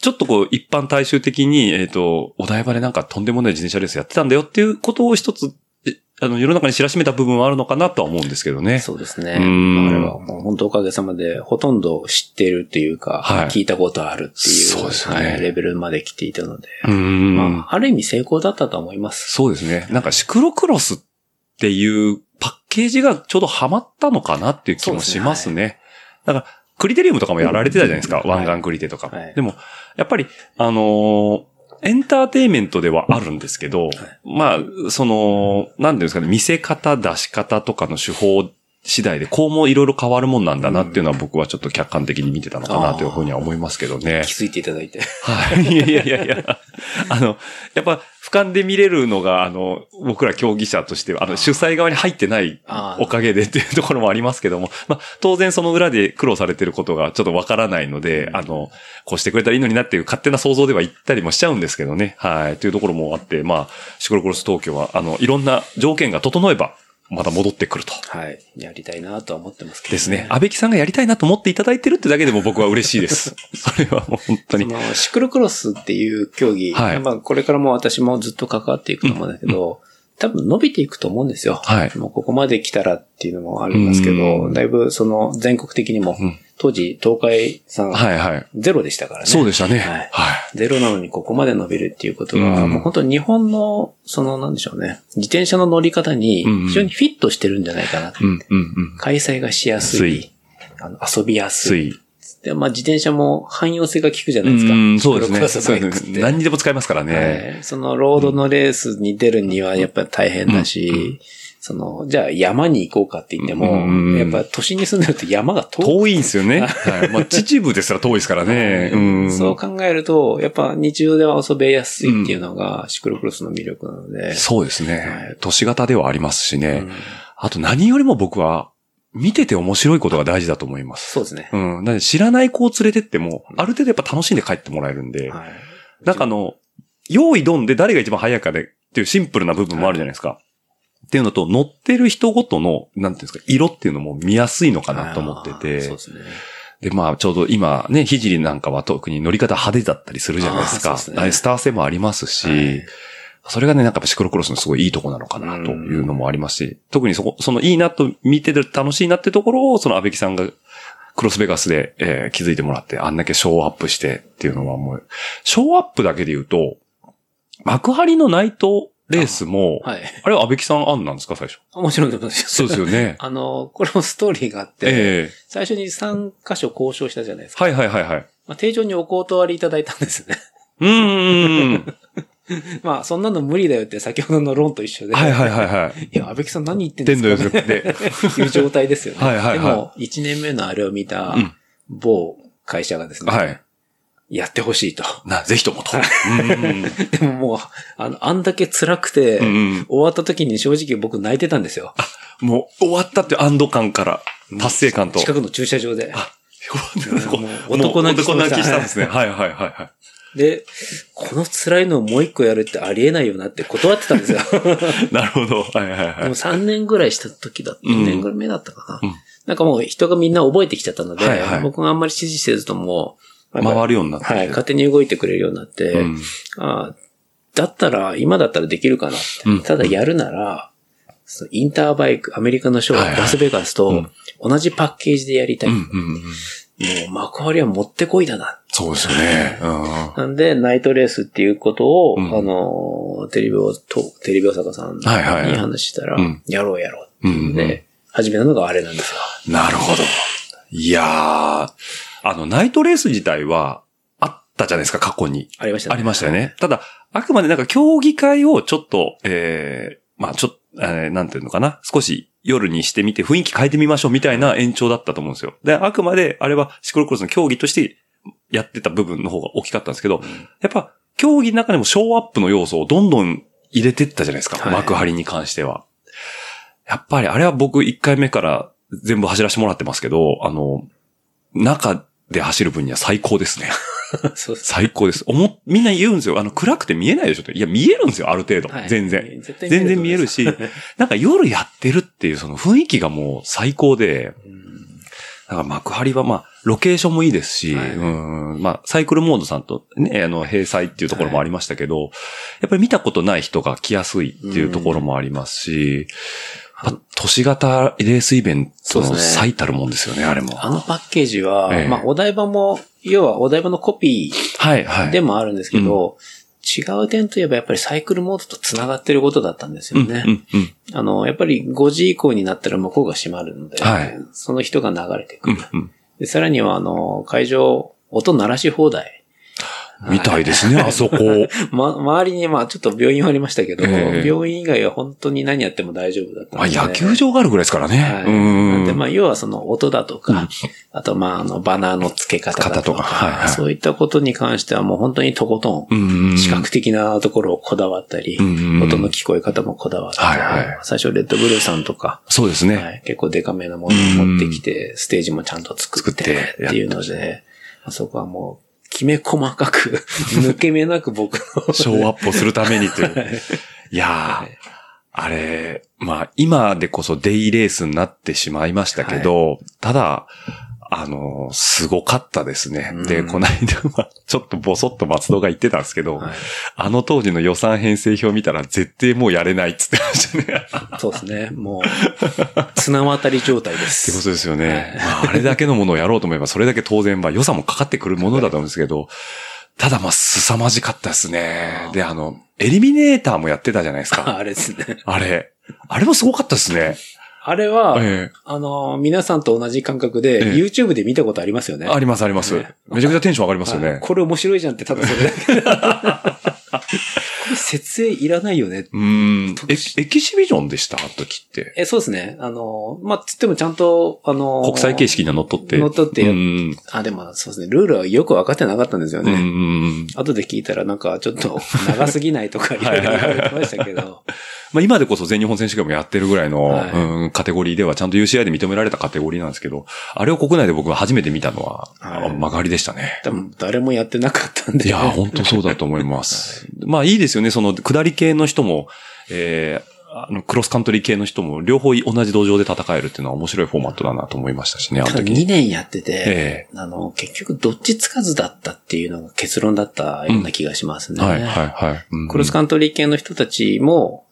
ちょっとこう、一般大衆的に、えっと、お台場でなんかとんでもない自転車レースやってたんだよっていうことを一つ、あの、世の中に知らしめた部分はあるのかなとは思うんですけどね。そうですね。うん。あれは、本当おかげさまで、ほとんど知ってるっていうか、はい、聞いたことあるっていう、そうですね、はい、レベルまで来ていたので、うん、まあ、ある意味成功だったと思います。そうですね。なんかシクロクロスっていうパッケージがちょうどハマったのかなっていう気もしますね。そうですね。はい、だから、クリテリウムとかもやられてたじゃないですか。湾岸クリテとか。はい、でも、やっぱり、あのー、エンターテイメントではあるんですけど、はい、まあ、その、なんていうんですかね、見せ方、出し方とかの手法次第で、こうもいろいろ変わるもんなんだなっていうのは僕はちょっと客観的に見てたのかなというふうには思いますけどね。気づいていただいて。はい。いやいやいやいや。あの、やっぱ、俯瞰で見れるのが、あの、僕ら競技者としては、あの、主催側に入ってないおかげでっていうところもありますけども、まあ、当然その裏で苦労されてることがちょっとわからないので、あの、こうしてくれたらいいのになっていう勝手な想像では言ったりもしちゃうんですけどね。はい。というところもあって、まあ、シクロクロス東京は、あの、いろんな条件が整えば、また戻ってくると。はい。やりたいなとは思ってますけど、ね。ですね。安倍木さんがやりたいなと思っていただいてるってだけでも僕は嬉しいです。それはもう本当に。そのシクロクロスっていう競技、はい、まあこれからも私もずっと関わっていくと思うんだけど、うん、多分伸びていくと思うんですよ。はい。もうここまで来たらっていうのもありますけど、だいぶその全国的にも、うん、当時東海さん、はいはい、ゼロでしたからね。そうでしたね。はい。はい、ゼロなのにここまで伸びるっていうことは、うん、もう本当に日本のそのなんでしょうね、自転車の乗り方に非常にフィットしてるんじゃないかなって。うんうんうん、開催がしやすい、あの遊びやすい。で、まあ自転車も汎用性が効くじゃないですか。うん、そうですね。そうですね。何にでも使えますからね、はい。そのロードのレースに出るにはやっぱり大変だし、うんうん、その、じゃあ山に行こうかって言っても、うんうん、やっぱ都心に住んでると山が遠い。遠いんですよね。はい。まあ秩父ですら遠いですからね。うん、そう考えると、やっぱ日常では遊べやすいっていうのがシクロクロスの魅力なので。うん、そうですね、はい。都市型ではありますしね。うん、あと何よりも僕は、見てて面白いことが大事だと思います。そうですね。うん。だって知らない子を連れてっても、ある程度やっぱ楽しんで帰ってもらえるんで、はい、なんかあの、用意どんで誰が一番早いかでっていうシンプルな部分もあるじゃないですか。はい、っていうのと、乗ってる人ごとの、なんていうんですか、色っていうのも見やすいのかなと思ってて。そうですね。で、まあ、ちょうど今ね、ひじりなんかは特に乗り方派手だったりするじゃないですか。そうですね。スター性もありますし、はいそれがね、なんかシクロクロスのすごいいいとこなのかなというのもありますし、特にそこ、そのいいなと見てて楽しいなってところを、その安倍木さんがクロスベガスで、えー、気づいてもらって、あんだけショーアップしてっていうのはもう、ショーアップだけで言うと、幕張のナイトレースも、あ,、はい、あれは安倍木さん案なんですか、最初。もちろんでもないです。そうですよね。あの、これもストーリーがあって、えー、最初にさんカ所交渉したじゃないですか。はいはいはいはい。まあ、定常にお断りいただいたんですね。うーん。まあ、そんなの無理だよって先ほどの論と一緒で。はいはいはいはい。いや、安倍木さん何言ってんですかねっていう状態ですよね。はいはいはい。でも、いちねんめのあれを見た某会社がですね。はい。やってほしいと。な、ぜひともと。でももう、あの、あんだけ辛くて、うん、終わった時に正直僕泣いてたんですよ。あ、もう終わったっていう安堵感から、達成感と。近くの駐車場で。あ、男泣きした。男泣きしたんですね。はいはいはいはい。で、この辛いのをもう一個やるってありえないよなって断ってたんですよ。なるほど。はいはいはい。でもさんねんぐらいした時だった。よねんぐらい目だったかな。うん、なんかもう人がみんな覚えてきちゃったので、はいはい、僕があんまり指示せずとも、回るようになって。はい。勝手に動いてくれるようになって、うん、あだったら、今だったらできるかなって。うん、ただやるなら、そのインターバイク、アメリカのショー、はいはい、ラスベガスと同じパッケージでやりたい。もう幕張は持ってこいだな。そうですよね。なんで、ナイトレースっていうことを、うん、あの、テレビを、テレビ大阪さんに話したら、はいはいはい、やろうやろうっていうので、うんうん、始めたのがあれなんですよ。なるほど。いやー、あの、ナイトレース自体はあったじゃないですか、過去に。ありましたね。ありましたよね。ただ、あくまでなんか競技会をちょっと、えー、まあちょっと、えー、なんていうのかな、少し、夜にしてみて雰囲気変えてみましょうみたいな延長だったと思うんですよ。で、あくまであれはシクロクロスの競技としてやってた部分の方が大きかったんですけど、うん、やっぱ競技の中でもショーアップの要素をどんどん入れてったじゃないですか。はい、幕張に関しては。やっぱりあれは僕いっかいめから全部走らせてもらってますけど、あの、中で走る分には最高ですね。そうです。最高です。おも、みんな言うんですよ。あの、暗くて見えないでしょって。いや、見えるんですよ、ある程度。はい、全然。全然見えるし、なんか夜やってるっていうその雰囲気がもう最高で、だから幕張はまあ、ロケーションもいいですし、はい、うん、まあ、サイクルモードさんとね、あの、閉鎖っていうところもありましたけど、はい、やっぱり見たことない人が来やすいっていうところもありますし、まあ、都市型レースイベントの最たるもんですよね、あれも。あのパッケージは、ええ、まあ、お台場も、要はお台場のコピーでもあるんですけど、はいはい、うん、違う点といえばやっぱりサイクルモードと繋がってることだったんですよね。うんうんうん、あの、やっぱりごじ以降になったら向こうが閉まるので、はい、その人が流れてくる。うんうん、でさらには、あの、会場、音鳴らし放題。みたいですね、あそこ。ま、周りに、まあちょっと病院はありましたけど、えー、病院以外は本当に何やっても大丈夫だったんですね。まあ野球場があるぐらいですからね。はい、うんで、まあ要はその音だとか、うん、あとまああのバナーの付け方だとか、はいはい、そういったことに関してはもう本当にとことん、視覚的なところをこだわったり、うん、音の聞こえ方もこだわったり、はいはい、最初レッドブルーさんとか、そうですね。はい、結構デカめなものを持ってきて、ステージもちゃんと作ってっていうので、あそこはもう、きめ細かく抜け目なく僕のショーアップをするためにという。いやー、あれまあ今でこそデイレースになってしまいましたけど、はい、ただあのすごかったですね。うん、でこの間はちょっとボソッと松戸が言ってたんですけど、はい、あの当時の予算編成表見たら絶対もうやれないっつってましたね。そうですね。もう綱渡り状態です。ってことですよね。はい、まあ、あれだけのものをやろうと思えばそれだけ当然まあ予算もかかってくるものだと思うんですけど、はい、ただまあ凄まじかったですね。であのエリミネーターもやってたじゃないですか。あれですね。あれあれもすごかったですね。あれは、ええ、あの、皆さんと同じ感覚で、ええ、YouTube で見たことありますよね。あります、あります。ね、めちゃくちゃテンション上がりますよね。これ面白いじゃんって、ただそれだけ。これ設営いらないよね。うん。エキシビジョンでしたあの時って。え、そうですね。あの、まあ、つってもちゃんと、あの、国際形式には乗っ取って。乗っ取って。うん。あ、でも、そうですね。ルールはよく分かってなかったんですよね。うん。後で聞いたら、なんか、ちょっと、長すぎないとか、いろいろ言われてましたけど。はいはいはい、まあ、今でこそ全日本選手権もやってるぐらいの、はい、うん、カテゴリーでは、ちゃんと ユーシーアイ で認められたカテゴリーなんですけど、あれを国内で僕が初めて見たのは、はい、曲がりでしたね。多分、誰もやってなかったんで。いや、本当そうだと思います。はいまあいいですよね。その下り系の人も、えー、あのクロスカントリー系の人も両方同じ道場で戦えるっていうのは面白いフォーマットだなと思いましたしね。あの時にねんやってて、えー、あの結局どっちつかずだったっていうのが結論だったような気がしますね。うん、はいはいはい、うん。クロスカントリー系の人たちも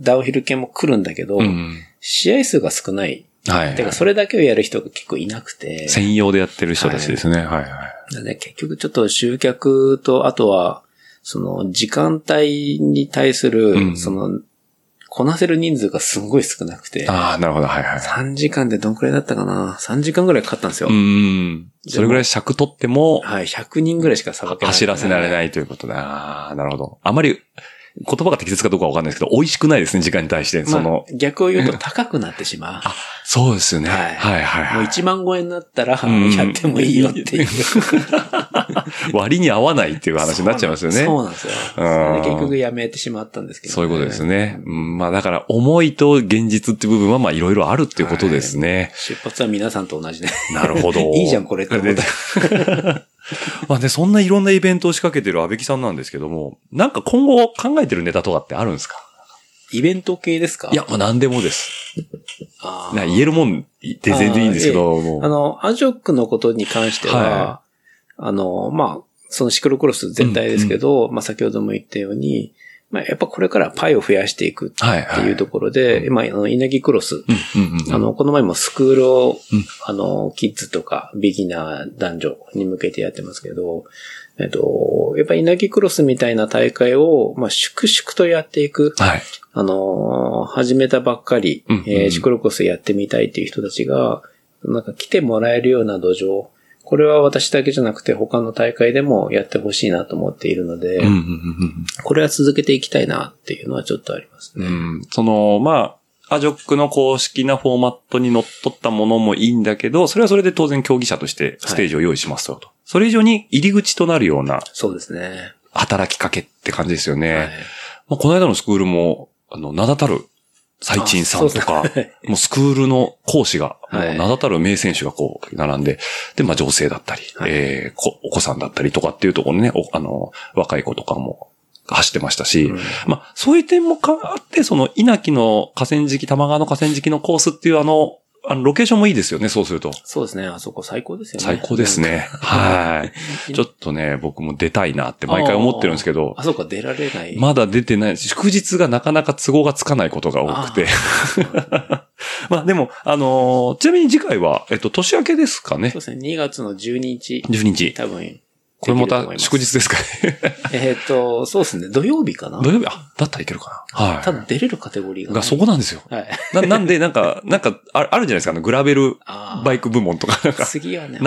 ダウンヒル系も来るんだけど、うん、試合数が少ない。はい、はい。てかそれだけをやる人が結構いなくて。専用でやってる人たちですね。はい、はい、はい。だね結局ちょっと集客とあとは。その、時間帯に対する、その、こなせる人数がすごい少なくて。うん、ああ、なるほど、はいはい。さんじかんでどんくらいだったかな ?さんじかんぐらいかかったんですよ。うん。それぐらい尺取っても、はい、ひゃくにんぐらいしかさばけない。走らせられないということだ。ああ、なるほど。あまり、言葉が適切かどうかわかんないですけど、美味しくないですね、時間に対して。その。まあ、逆を言うと高くなってしまう。あ、そうですよね。はい。はいはいはい。もういちまん超えになったら、うん、やってもいいよっていう。割に合わないっていう話になっちゃいますよね。そうなんですよ。うん。結局やめてしまったんですけど、ね。そういうことですね。うん、まあだから、思いと現実って部分はまあいろいろあるっていうことですね。はい、出発は皆さんと同じで。なるほど。いいじゃん、これって思った。まあね、そんないろんなイベントを仕掛けてる安倍木さんなんですけども、なんか今後考えてるネタとかってあるんですか？イベント系ですか？いや、まあ何でもです。あな言えるもんって全然いいんですけど、ええ、もうあの、アジョックのことに関しては、はい、あの、まあ、そのシクロクロス全体ですけど、うんうん、まあ先ほども言ったように、まあ、やっぱこれからパイを増やしていくっていうところで、はいはい、まあ、あの、稲城クロス、うんうんうん、あの、この前もスクールを、うん、あの、キッズとか、ビギナー男女に向けてやってますけど、えっと、やっぱ稲城クロスみたいな大会を、まあ、粛々とやっていく、はい、あの、始めたばっかり、うんうんえー、シクロクロスやってみたいっていう人たちが、なんか来てもらえるような土壌、これは私だけじゃなくて他の大会でもやってほしいなと思っているので、うんうんうん、これは続けていきたいなっていうのはちょっとありますね。うん、その、まあ、アジョックの公式なフォーマットにのっとったものもいいんだけど、それはそれで当然競技者としてステージを用意しますよと。はい、それ以上に入り口となるような。そうですね。働きかけって感じですよね。はい、まあ、この間のスクールも、あの、名だたるサイチンさんとか、もうスクールの講師が、もう名だたる名選手がこう、並んで、で、まあ、女性だったり、はい、えー、お子さんだったりとかっていうところね、あの、若い子とかも走ってましたし、うん、まあ、そういう点もあって、その、稲城の河川敷、玉川の河川敷のコースっていうあの、あの、ロケーションもいいですよね、そうすると。そうですね、あそこ最高ですよね。最高ですね。はい。ちょっとね、僕も出たいなって毎回思ってるんですけど。あ, あそこ出られない。まだ出てない。祝日がなかなか都合がつかないことが多くて。あまあでも、あのー、ちなみに次回は、えっと、年明けですかね。そうですね、にがつのじゅうににち。じゅうににち。多分。これまた祝日ですかね。えっと、そうですね。土曜日かな土曜日、あ、だったらいけるかなはい。ただ出れるカテゴリーが、ね。が、そこなんですよ。はい。な, なんで、なんか、なんか、あるじゃないですか、あの、グラベルバイク部門とかなんか。次はね、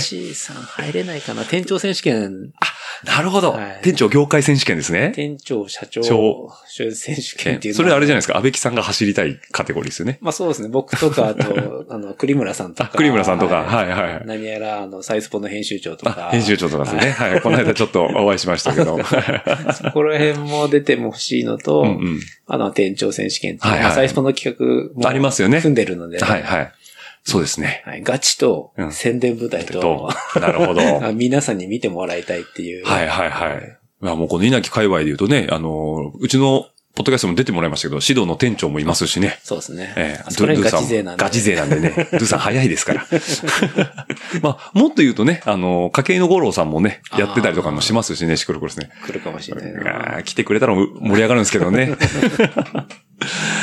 C さん入れないかな店長選手権。あ、なるほど、はい。店長業界選手権ですね。店長、社長、選手権っていう。それあれじゃないですか、安倍木さんが走りたいカテゴリーですよね。まあそうですね。僕とか、あと、あの、栗村さんとか。栗村さんとか、はい、はい、はい。何やら、あの、サイスポの編集長とか。編集長とか。はい、はい。この間ちょっとお会いしましたけど。そこら辺も出ても欲しいのと、うんうん、あの、店長選手権っていう、はいはい、最初の企画もありますよね。組んでるので。はいはい。そうですね。はい、ガチと宣伝舞台と、うん、なるほど。皆さんに見てもらいたいっていう。はいはいはい。まあもうこの稲城界隈で言うとね、あの、うちの、ポッドキャストも出てもらいましたけど、指導の店長もいますしね。そうですね。えー、それガチ勢なんで。ガチ勢なんでね。ドゥさん早いですから。まあ、もっと言うとね、あの、家計の五郎さんもね、やってたりとかもしますしね、シクロクロスね。来るかもしれない。来てくれたら盛り上がるんですけどね。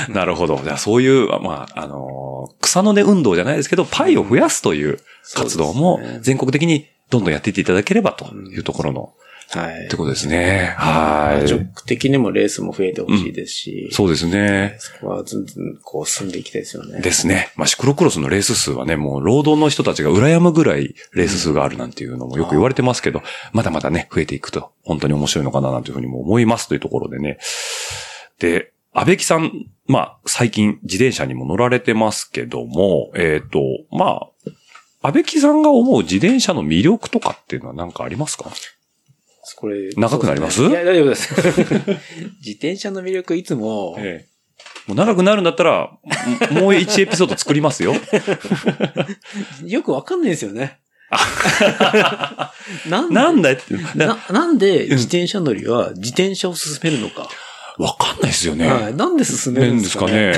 なるほど。じゃあそういう、まあ、あのー、草の根運動じゃないですけど、パイを増やすという活動も全国的にどんどんやっていっていただければというところの、はい。ってことですね。はい。ジョック的にもレースも増えてほしいですし、うん。そうですね。そこはずんずんこう進んでいきたいですよね。ですね。まあ、シクロクロスのレース数はね、もう労働の人たちが羨むぐらいレース数があるなんていうのもよく言われてますけど、うん、まだまだね、増えていくと本当に面白いのかななんていうふうにも思いますというところでね。で、安倍木さん、まあ、最近自転車にも乗られてますけども、えっと、まあ、安倍木さんが思う自転車の魅力とかっていうのは何かありますか？これ長くなります？いや、大丈夫です。自転車の魅力いつも、ええ、もう長くなるんだったらもういちエピソード作りますよ。よくわかんないですよね。なんでなんだってな、なんで自転車乗りは自転車を進めるのか。わかんないですよね。はい、なんで進めるんですかね。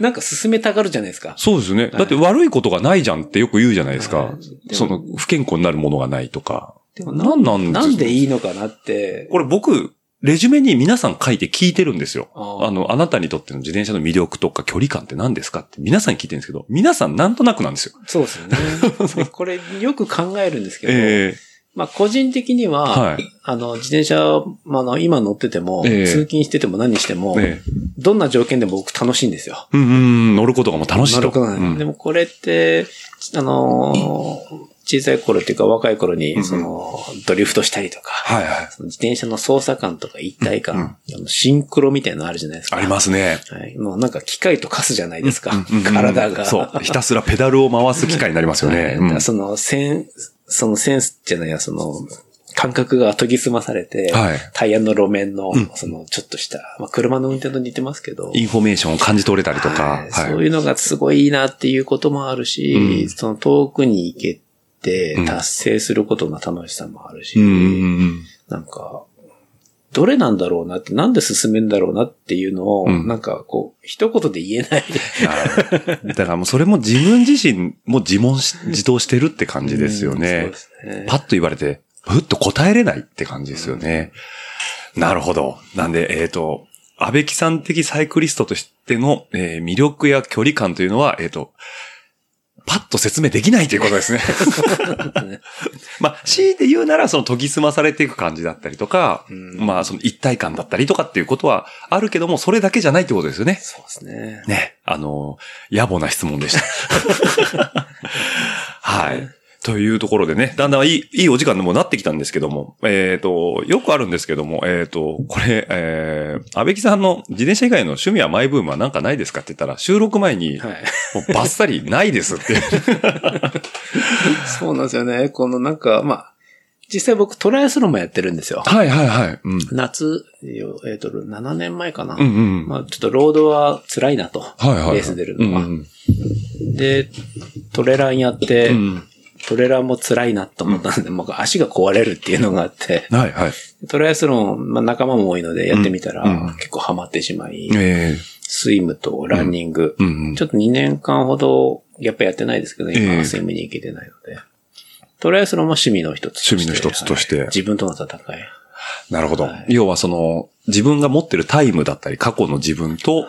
なんか進めたがるじゃないですか。そうですね、はい。だって悪いことがないじゃんってよく言うじゃないですか。はい、その不健康になるものがないとか。でもなんなんですか？なんでいいのかなって。これ僕、レジュメに皆さん書いて聞いてるんですよ。あ, あの、あなたにとっての自転車の魅力とか距離感って何ですかって皆さんに聞いてるんですけど、皆さんなんとなくなんですよ。そうですよね。これよく考えるんですけど、えー、まあ個人的には、はい、あの、自転車、まあの、今乗ってても、えー、通勤してても何しても、えー、どんな条件でも僕楽しいんですよ。うんうん、乗ることがもう楽しいと。乗ることがない、うん。でもこれって、あのー、小さい頃っていうか若い頃に、その、ドリフトしたりとか、うんうん、はいはい、その自転車の操作感とか一体感、うんうん、シンクロみたいなのあるじゃないですか。ありますね。はい、もうなんか機械と化すじゃないですか、うんうんうん、体が。そう。ひたすらペダルを回す機械になりますよね。うん、その、セン、そのセンスじゃないや、その、感覚が研ぎ澄まされて、はい、タイヤの路面の、その、ちょっとした、うん、まあ、車の運転と似てますけど。インフォメーションを感じ取れたりとか。はいはい、そういうのがすごいいいなっていうこともあるし、うん、その遠くに行けて、で、達成することの楽しさもあるし、うん、なんか、どれなんだろうなって、なんで進めんだろうなっていうのを、うん、なんかこう、一言で言えない。だからもうそれも自分自身も自問し、自答してるって感じですよね。うん、そうですね。パッと言われて、ふっと答えれないって感じですよね。うん、なるほど。なんで、えっと、安倍木さん的サイクリストとしての、えー、魅力や距離感というのは、えっと、パッと説明できないということですね。まあ、強いて言うなら、その研ぎ澄まされていく感じだったりとか、うん、まあ、その一体感だったりとかっていうことはあるけども、それだけじゃないってことですよね。そうですね。ね。あの、野暮な質問でした。はい。というところでね、だんだんいい、いいお時間にもなってきたんですけども、えっと、よくあるんですけども、えっと、これ、えー、安倍木さんの自転車以外の趣味はマイブームはなんかないですかって言ったら、収録前に、はい、もうバッサリないですって。そうなんですよね。このなんか、まあ、実際僕トライアスロンもやってるんですよ。はいはいはい。うん、夏、えっと、ななねんまえかな。うんうん、まあちょっとロードは辛いなと。はいはいはい、レース出るのは、うんうん。で、トレランやって、うん、トレランも辛いなと思ったんで、うん、足が壊れるっていうのがあって。はいはい。トライアスロン、まあ仲間も多いのでやってみたら、うんうん、結構ハマってしまい、えー、スイムとランニング、うんうんうん。ちょっとにねんかんほど、やっぱやってないですけど、今はスイムに行けてないので。えートライアスロンも趣味の一つとして。趣味の一つとして。はい、自分との戦い。なるほど、はい。要はその、自分が持ってるタイムだったり、過去の自分と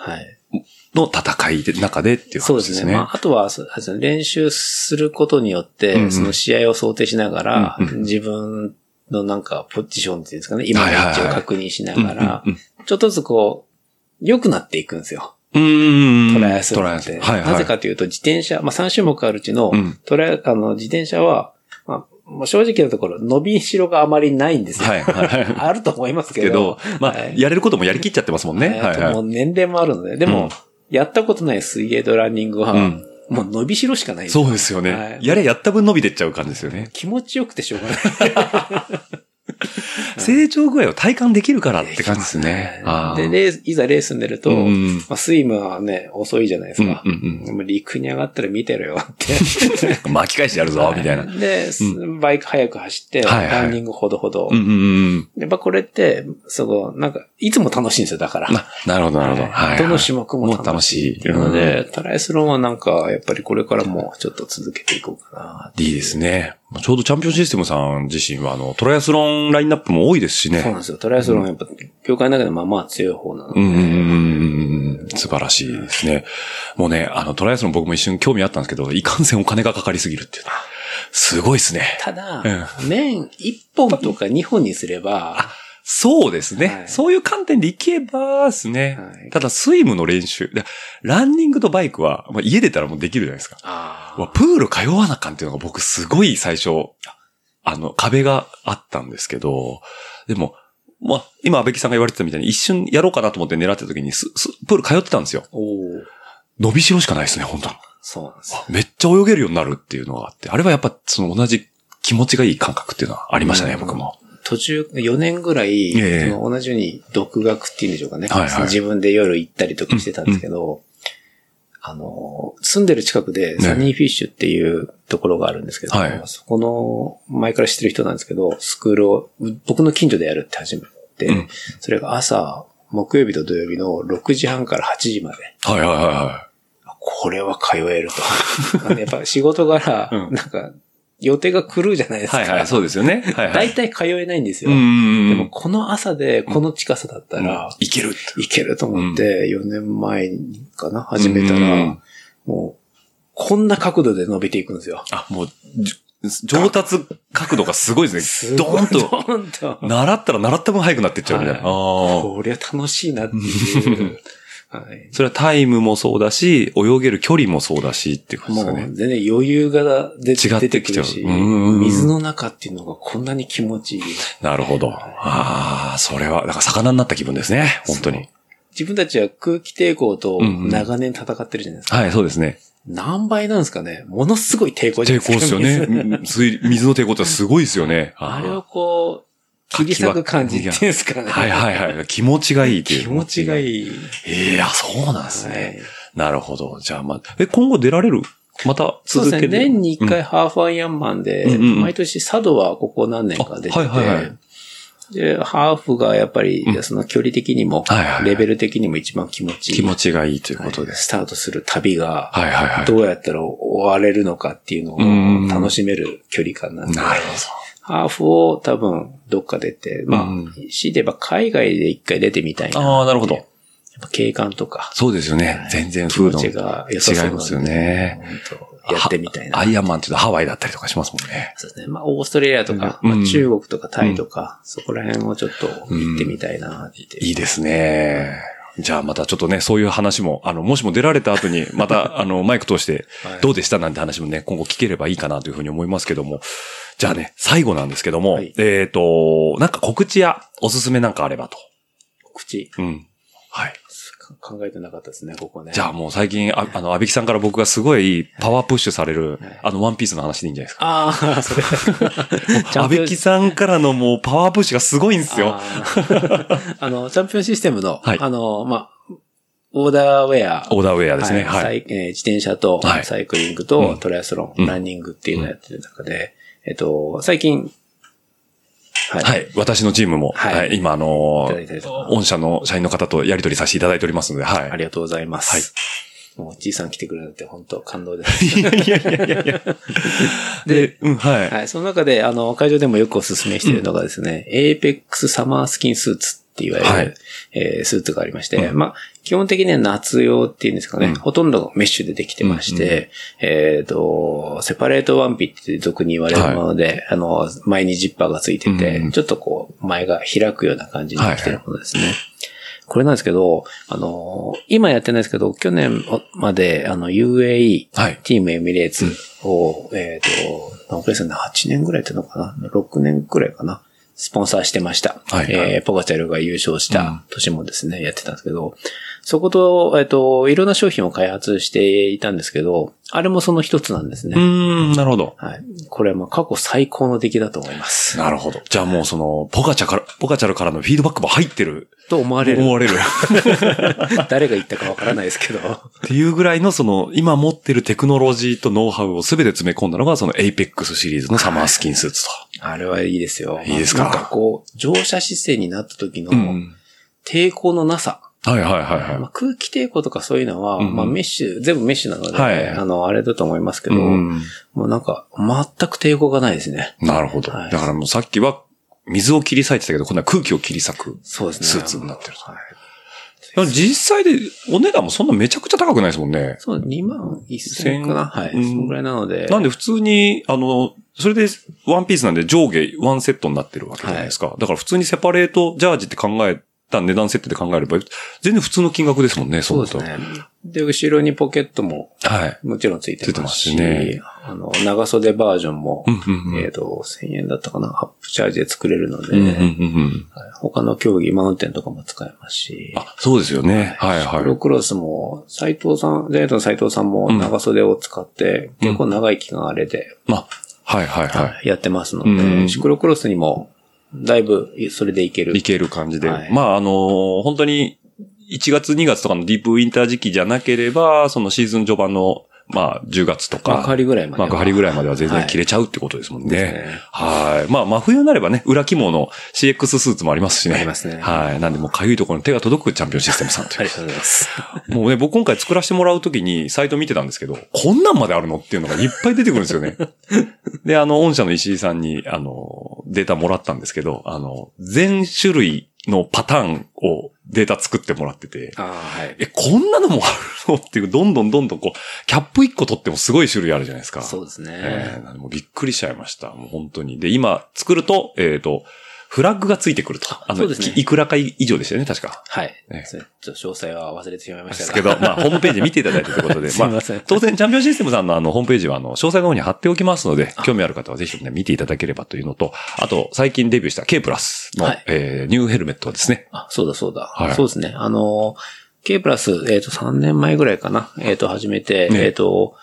の戦いの中でっていう話ですね。そうですね。まあ、あとは、練習することによって、うんうん、その試合を想定しながら、うんうん、自分のなんかポジションっていうんですかね、今の位置を確認しながら、ちょっとずつこう、良くなっていくんですよ。うんトライアスロンって。はいはい、なぜかというと、自転車、まあさん種目あるうちの、トライ、あの、自転車は、まあ、もう正直なところ、伸びしろがあまりないんですよ。はいはいはい、あると思いますけど。けどまあ、はい、やれることもやりきっちゃってますもんね。はいはい、もう年齢もあるので。でも、うん、やったことない水泳とランニングは、うん、もう伸びしろしかないんですよ。そうですよね。はい、やれやった分伸びてっちゃう感じですよね。気持ちよくてしょうがない。成長具合を体感できるからって感じですね。で、レース、いざレースに出ると、うんうんまあ、スイムはね、遅いじゃないですか。うんうんうん、でも陸に上がったら見てろよって。巻き返してやるぞ、みたいな。で、うん、バイク早く走って、はいはい、ランニングほどほど。うんうんうん、やっぱこれって、その、なんか、いつも楽しいんですよ、だから。な, なるほど、なるほど、はいはい。どの種目も楽しい。っていうので、うん、トライアスロンはなんか、やっぱりこれからもちょっと続けていこうかなっていう。いいですね。ちょうどチャンピオンシステムさん自身は、あの、トライアスロンラインナップも多いですしね。そうなんですよ。トライアスロンはやっぱ、業界の中でまあまあ強い方なので。うんうんうん。素晴らしいですね。もうね、あの、トライアスロン僕も一瞬興味あったんですけど、いかんせんお金がかかりすぎるっていう。すごいですね。ただ、うん、面いっぽんとかにほんにすれば、そうですね、はい。そういう観点でいけばですね、はい。ただスイムの練習。ランニングとバイクは、まあ、家出たらもうできるじゃないですか。あプール通わなかんっていうのが僕すごい最初、あの、壁があったんですけど、でも、まあ、今安倍木さんが言われてたみたいに一瞬やろうかなと思って狙ってた時にスス、プール通ってたんですよ。お伸びしろしかないですね、本当に。そうなんです、ね。めっちゃ泳げるようになるっていうのがあって、あれはやっぱその同じ気持ちがいい感覚っていうのはありましたね、僕も。途中、よねんぐらい、えー、その同じように独学っていうんでしょうかね。はいはい、自分で夜行ったりとかしてたんですけど、うんうん、あの、住んでる近くでサニーフィッシュっていうところがあるんですけど、ね、そこの前から知ってる人なんですけど、スクールを僕の近所でやるって始めて、うん、それが朝、木曜日と土曜日のろくじはんからはちじまで。はいはいはい。これは通えると。やっぱ仕事柄、なんか、うん予定が狂うじゃないですか。はいはい、そうですよね。はいはい、大体通えないんですよ。うんでも、この朝で、この近さだったら、うん、いける。いけると思って、よねんまえかな、始めたら、もう、こんな角度で伸びていくんですよ。あ、もう、上達角度がすごいですね。ドーンと。ドーンと。習ったら習った分速くなってっちゃうみたいな。はい、あこりゃ楽しいなっていう。はい。それはタイムもそうだし、泳げる距離もそうだしっていうことですかね。もう全然余裕が出てきちゃうし、水の中っていうのがこんなに気持ちいい。なるほど。ああ、それは、なんか魚になった気分ですね。本当に。自分たちは空気抵抗と長年戦ってるじゃないですか。うんうん、はい、そうですね。何倍なんですかね。ものすごい抵抗じゃないですか。抵抗ですよね。水、水の抵抗ってすごいですよね。あれをこう、切り裂く感じっていうんですかね。はいはいはい。気持ちがいいっていう。気持ちがいい。いや、そうなんですね。はい、なるほど。じゃあまあ、え、今後出られるまた続けるそうですね。年に一回ハーフアイアンマンで、うんうん、毎年佐渡はここ何年か出てて、はいはいはい、で、ハーフがやっぱり、うん、その距離的にも、はいはいはい、レベル的にも一番気持ちいい。気持ちがいいということです。スタートする旅が、はいはいはい、どうやったら終われるのかっていうのを楽しめる距離感なんです。なるほど。ハーフを多分どっか出て、まあ、強いて言えば海外で一回出てみたいな。ああ、なるほど。やっぱ景観とか。そうですよね。全然風土が違いますよね。やってみたいな。アイアンマンって言うとハワイだったりとかしますもんね。そうですね。まあ、オーストラリアとか、うんまあ、中国とかタイとか、うん、そこら辺をちょっと行ってみたいなって、うん。いいですね。じゃあまたちょっとね、そういう話も、あの、もしも出られた後に、また、あの、マイク通して、どうでしたなんて話もね、今後聞ければいいかなというふうに思いますけども。じゃあね、最後なんですけども、はい、えっと、なんか告知やおすすめなんかあればと。告知うん。はい。考えてなかったですね、ここね。じゃあもう最近、あ, あの、安倍さんから僕がすごいパワープッシュされる、はい、あの、ワンピースの話でいいんじゃないですか。ああ、それ。安倍さんからのもうパワープッシュがすごいんですよ。あ, あの、チャンピオンシステムの、はい、あの、まあ、オーダーウェア。オーダーウェアですね。はい。はい、えー、自転車と、サイクリングと、はい、トライアスロン、うん、ランニングっていうのをやってる中で、うん、えっと、最近、はい、はい。私のチームも、はい。はい、今、あのー、御社の社員の方とやり取りさせていただいておりますので、はい。ありがとうございます。はい。もう、じいさん来てくれるなんて本当感動です。いやいやいやいやいやで、うん、はい。はい。その中で、あの、会場でもよくお勧めしているのがですね、うん、エーペックスサマースキンスーツっていわゆる、えー、スーツがありまして、うん、まあ、基本的には夏用っていうんですかね、うん、ほとんどメッシュでできてまして、うんうん、えっ、ー、と、セパレートワンピって俗に言われるもので、はい、あの、前にジッパーがついてて、うん、ちょっとこう、前が開くような感じになってるものですね、はいはい。これなんですけど、あの、今やってないですけど、去年まで、あの、ユーエーイー、はい、チームエミレーツを、うん、えっ、ー、と、何回ですかね、はちねんぐらいっていうのかな、ろくねんくらいかな。スポンサーしてました。はいはい、えー、ポガチャルが優勝した年もですね、うん、やってたんですけど、そこと、えっと、いろんな商品を開発していたんですけど、あれもその一つなんですね。うーん、なるほど。はい。これはまあ過去最高の出来だと思います。なるほど。じゃあもうその、ポガチャから、ポガチャルからのフィードバックも入ってる。と思われる。思われる。誰が言ったかわからないですけど。っていうぐらいのその、今持ってるテクノロジーとノウハウを全て詰め込んだのが、そのエイペックスシリーズのサマースキンスーツと。はい、あれはいいですよ。いいですか。なんかこう、乗車姿勢になった時の抵抗のなさ。うん、はいはいはい、はい。まあ、空気抵抗とかそういうのは、うん、まあメッシュ、全部メッシュなので、はい、あの、あれだと思いますけど、うん、もうなんか、全く抵抗がないですね。なるほど。はい、だからもうさっきは、水を切り裂いてたけど、今度は空気を切り裂くスーツになってる。そうですね。はい、実際でお値段もそんなめちゃくちゃ高くないですもんね。そう、にまんせんえんかな。はい、うん。そのぐらいなので。なんで普通に、あの、それでワンピースなんで上下ワンセットになってるわけじゃないですか。はい、だから普通にセパレートジャージって考えた値段設定で考えれば、全然普通の金額ですもんね、そうですね。で、後ろにポケットも、はい。もちろんついてますし、ね、あの、長袖バージョンも、うんうんうん、えっと、せんえんだったかな、アップチャージで作れるので、うんうんうんはい、他の競技、マウンテンとかも使えますし、あ、そうですよね。はいはい。シクロクロスも、斉藤さん、ジャイアントの斉藤さんも長袖を使って、うん、結構長い期間あれで、うん、まあ、はいはいはい。やってますので、うん、シクロクロスにも、だいぶ、それでいける。いける感じで。はい、まあ、あのー、本当に、いちがつにがつとかのディープウィンター時期じゃなければ、そのシーズン序盤の、まあ、じゅうがつとか。幕張ぐらいまで。幕張ぐらいまでは全然切れちゃうってことですもんね。はい。ね、はいまあ、真冬になればね、裏起毛の シーエックス スーツもありますしね。ありますね。はい。なんで、もう痒いところに手が届くチャンピオンシステムさんという。ありがとうございます。もうね、僕今回作らせてもらうときに、サイト見てたんですけど、こんなんまであるのっていうのがいっぱい出てくるんですよね。で、あの、御社の石井さんに、あの、データもらったんですけど、あの、全種類のパターンを、データ作ってもらってて、あはい、え、こんなのもあるのっていう、どんどんどんどんこう、キャップいっこ取ってもすごい種類あるじゃないですか。そうですね。えー、なんでもうびっくりしちゃいました。もう本当に。で、今作ると、えっと、フラッグがついてくると。あの、ね、いくらか以上でしたよね、確か。はい。ね、ちょっと詳細は忘れてしまいましたが。ですけど、まあ、ホームページ見ていただいてということで、まあ、当然、チャンピオンシステムさんのあの、ホームページは、あの、詳細の方に貼っておきますので、興味ある方はぜひね、見ていただければというのと、あと、最近デビューした K プラスの、はいえー、ニューヘルメットですね。あ、そうだそうだ。はい、そうですね。あの、K プラス、えっと、さんねんまえぐらいかな、えっと、始めて、ね、えっと、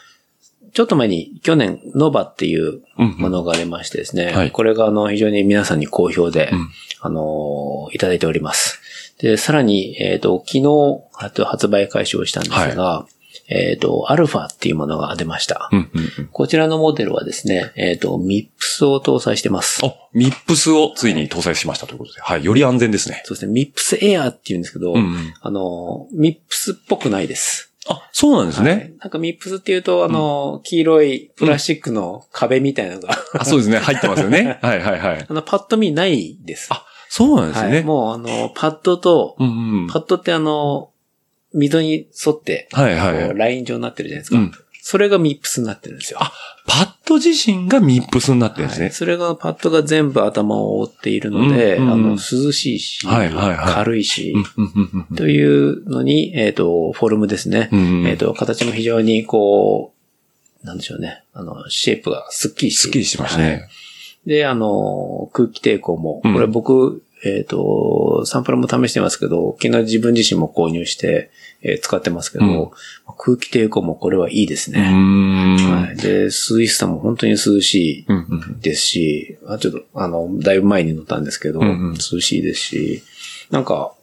ちょっと前に去年 Nova っていうものがありましてですね、うんうんはい、これがあの非常に皆さんに好評で、うん、あのいただいております。でさらにえっ、ー、と昨日発売開始をしたんですが、はい、えっ、ー、と Alpha っていうものが出ました。うんうんうん、こちらのモデルはですね、えっ、ー、と Mips を搭載してます。あ、Mips をついに搭載しましたということで、はい、より安全ですね。そうですね、Mips Air っていうんですけど、うんうん、あの Mips っぽくないです。あ、そうなんですね。はい、なんかミップスっていうと、あの、うん、黄色いプラスチックの壁みたいなのが、うん。あ、そうですね。入ってますよね。はいはいはい。あの、パッと見ないです。あ、そうなんですね。はい、もう、あの、パッドと、うんうん、パッドってあの、溝に沿って、はいはいはい、ライン状になってるじゃないですか。うん、それがミップスになってるんですよ。あ、パッド自身がミップスになってるんですね。はい、それが、パッドが全部頭を覆っているので、うんうんうん、あの、涼しいし、はいはいはい、軽いし、というのに、えっと、フォルムですね。うんうん、えっと、形も非常に、こう、なんでしょうね。あの、シェイプがスッキリして。スッキリしてますね。はい、で、あの、空気抵抗も、これ僕、うんえっと、サンプルも試してますけど、昨日自分自身も購入して、えー、使ってますけど、うん、空気抵抗もこれはいいですね。うーん、はい、で、涼しさも本当に涼しいですし、うんうん、ちょっと、あの、だいぶ前に乗ったんですけど、うんうん、涼しいですし、なんか、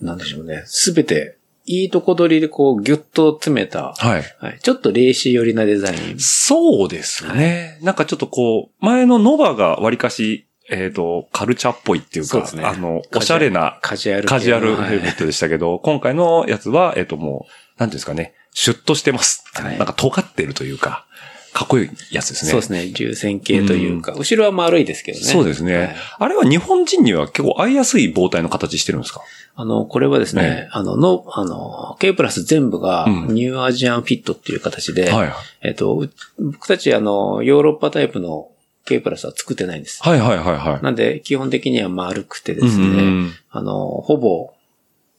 なんでしょうね、すべて、いいとこ取りでこうギュッと詰めた、はいはい、ちょっとレーシー寄りなデザイン。そうですね。はい、なんかちょっとこう前の Nova がわりかしえっとカルチャーっぽいっていうか、う、ね、あのおしゃれなカジュアルカジュアルヘルメットでしたけど、はい、今回のやつはえっ、ー、ともうなんていうんですかね、シュッとしてます。はい、なんか尖ってるというかかっこいいやつですね。そうですね。重線形というか、うん、後ろは丸いですけどね。そうですね、はい。あれは日本人には結構合いやすい棒体の形してるんですか？あの、これはですね、ねあの、の、あの、K プラス全部がニューアジアンフィットっていう形で、うんはい、えっと、僕たちあの、ヨーロッパタイプの K プラスは作ってないんです。はいはいはいはい。なんで、基本的には丸くてですね、うんうん、あの、ほぼ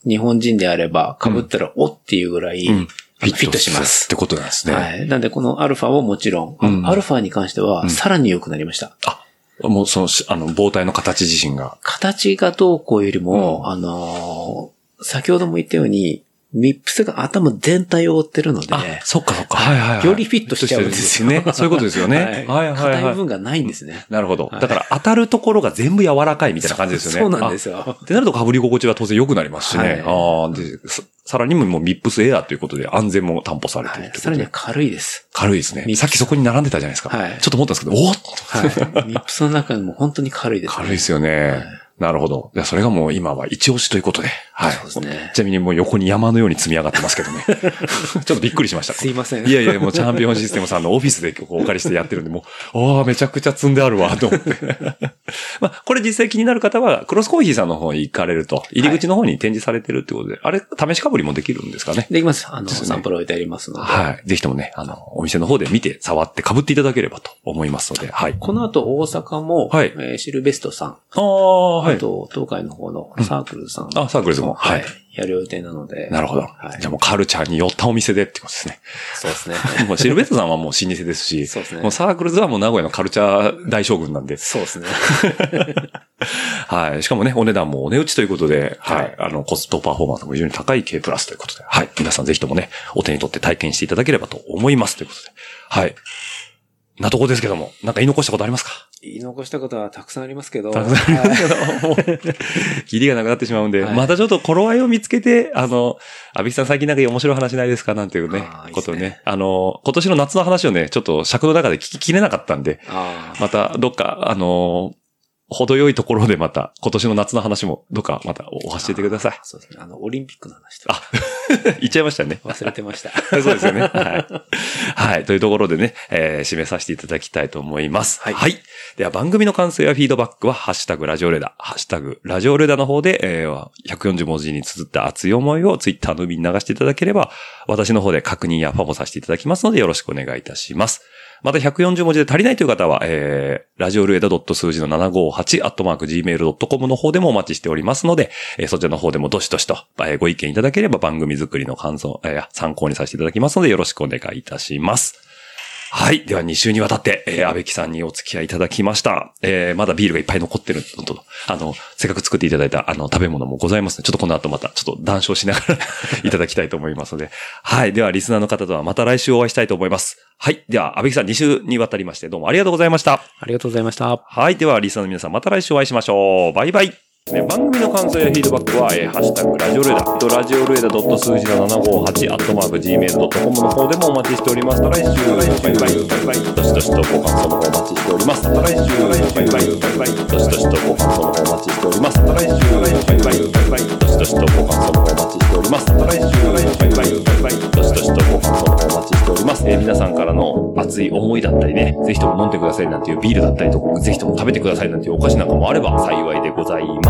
日本人であれば被ったらおっていうぐらい、うんうんフィットします。ってことなんですね。はい。なんでこのアルファをもちろん、うん、アルファに関してはさらに良くなりました。うん、あ、もうその、あの、棒体の形自身が。形がどうこうよりも、うん、あのー、先ほども言ったように、ミップスが頭全体を覆ってるので。あ、そっかそっか。はいはいはい。よりフィットしちゃうんですよね。そういうことですよね。はいはいはい。硬い分がないんですね。なるほど。だから当たるところが全部柔らかいみたいな感じですよね。そうなんですよ。ってなると被り心地は当然良くなりますしね。ああ、で、さらにもミップスエアということで安全も担保されている。さらに軽いです。軽いですね。さっきそこに並んでたじゃないですか。はい。ちょっと思ったんですけど、おっと。ミップスの中でも本当に軽いです。軽いですよね。なるほど。じゃあそれがもう今は一押しということで。はい。そうですね。ちなみにもう横に山のように積み上がってますけどね。ちょっとびっくりしました。すいません。いやいや、もうチャンピオンシステムさんのオフィスでお借りしてやってるんで、もう、ああ、めちゃくちゃ積んであるわ、と思って。まあ、これ実際気になる方は、クロスコーヒーさんの方に行かれると、入り口の方に展示されてるってことで、はい、あれ、試しかぶりもできるんですかね。できます。あの、ね、サンプル置いてありますので。はい。ぜひともね、あの、お店の方で見て、触って、被っていただければと思いますので、はい。この後、大阪も、はい、えー、シルベストさん。ああ、はい。あと、東海の方のサークルさん、うん。あ、サークルさんも。はい。やる予定なので。なるほど。はい、じゃあもうカルチャーに寄ったお店でってことですね。そうですね。もうシルベストさんはもう老舗ですし、そうですね。もうサークルズはもう名古屋のカルチャー大将軍なんで。そうですね。はい。しかもね、お値段もお値打ちということで、はい、はい。あの、コストパフォーマンスも非常に高い K プラスということで、はい。皆さんぜひともね、お手に取って体験していただければと思いますということで。はい。なとこですけども、なんか言い残したことありますか？言い残したことはたくさんありますけど。たくさんありますけど、もう、キリがなくなってしまうんで、はい、またちょっと頃合いを見つけて、あの、安倍さん最近なんか面白い話ないですかなんていうね、いいことをね、あの、今年の夏の話をね、ちょっと尺の中で聞ききれなかったんで、またどっか、あの、程よいところでまた、今年の夏の話も、どっかまたお話ししてください。そうですね。あの、オリンピックの話とか。あ、言っちゃいましたね。忘れてました。そうですよね。はい。はい。というところでね、えー、締めさせていただきたいと思います。はい。はい、では、番組の感想やフィードバックは、ハッシュタグラジオレダ、ハッシュタグラジオレダの方で、えー、ひゃくよんじゅう文字に綴った熱い思いをツイッターの海に流していただければ、私の方で確認やファボさせていただきますので、よろしくお願いいたします。またひゃくよんじゅう文字で足りないという方は、えー、ラジオルエダ数字のななごはちアットマーク ジーメールドットコム の方でもお待ちしておりますので、えー、そちらの方でもどしどしと、えー、ご意見いただければ番組作りの感想、えー、参考にさせていただきますのでよろしくお願いいたします。はい。ではに週にわたって、えー、安倍木さんにお付き合いいただきました。えー、まだビールがいっぱい残ってるのと、あの、せっかく作っていただいた、あの、食べ物もございますので、ちょっとこの後また、ちょっと談笑しながらいただきたいと思いますので。はい。では、リスナーの方とはまた来週お会いしたいと思います。はい。では、安倍木さんに週にわたりまして、どうもありがとうございました。ありがとうございました。はい。では、リスナーの皆さん、また来週お会いしましょう。バイバイ。ね、番組の感想やフィードバックは、えー、ハッシュタグラジオルエダ、ラジオルエダ数字のななごはち、アットマーク ジーメールドットコム の方でもお待ちしております。また来週、バイバイ、バイバイ、どしどしとご感想の方お待ちしております。また来週、バイバイ、バイバイ、どしどしとご感想の方お待ちしております。また来週、バイバイ、バイバイ、どしどしとご感想の方お待ちしております。また来週、バイバイ、バイバイ、どしどしとご感想の方お待ちしております。えー、皆さんからの熱い思いだったりね、ぜひとも飲んでくださいなんていうビールだったりとか、ぜひとも食べてくださいなんていうお菓子なんかもあれば幸いでございま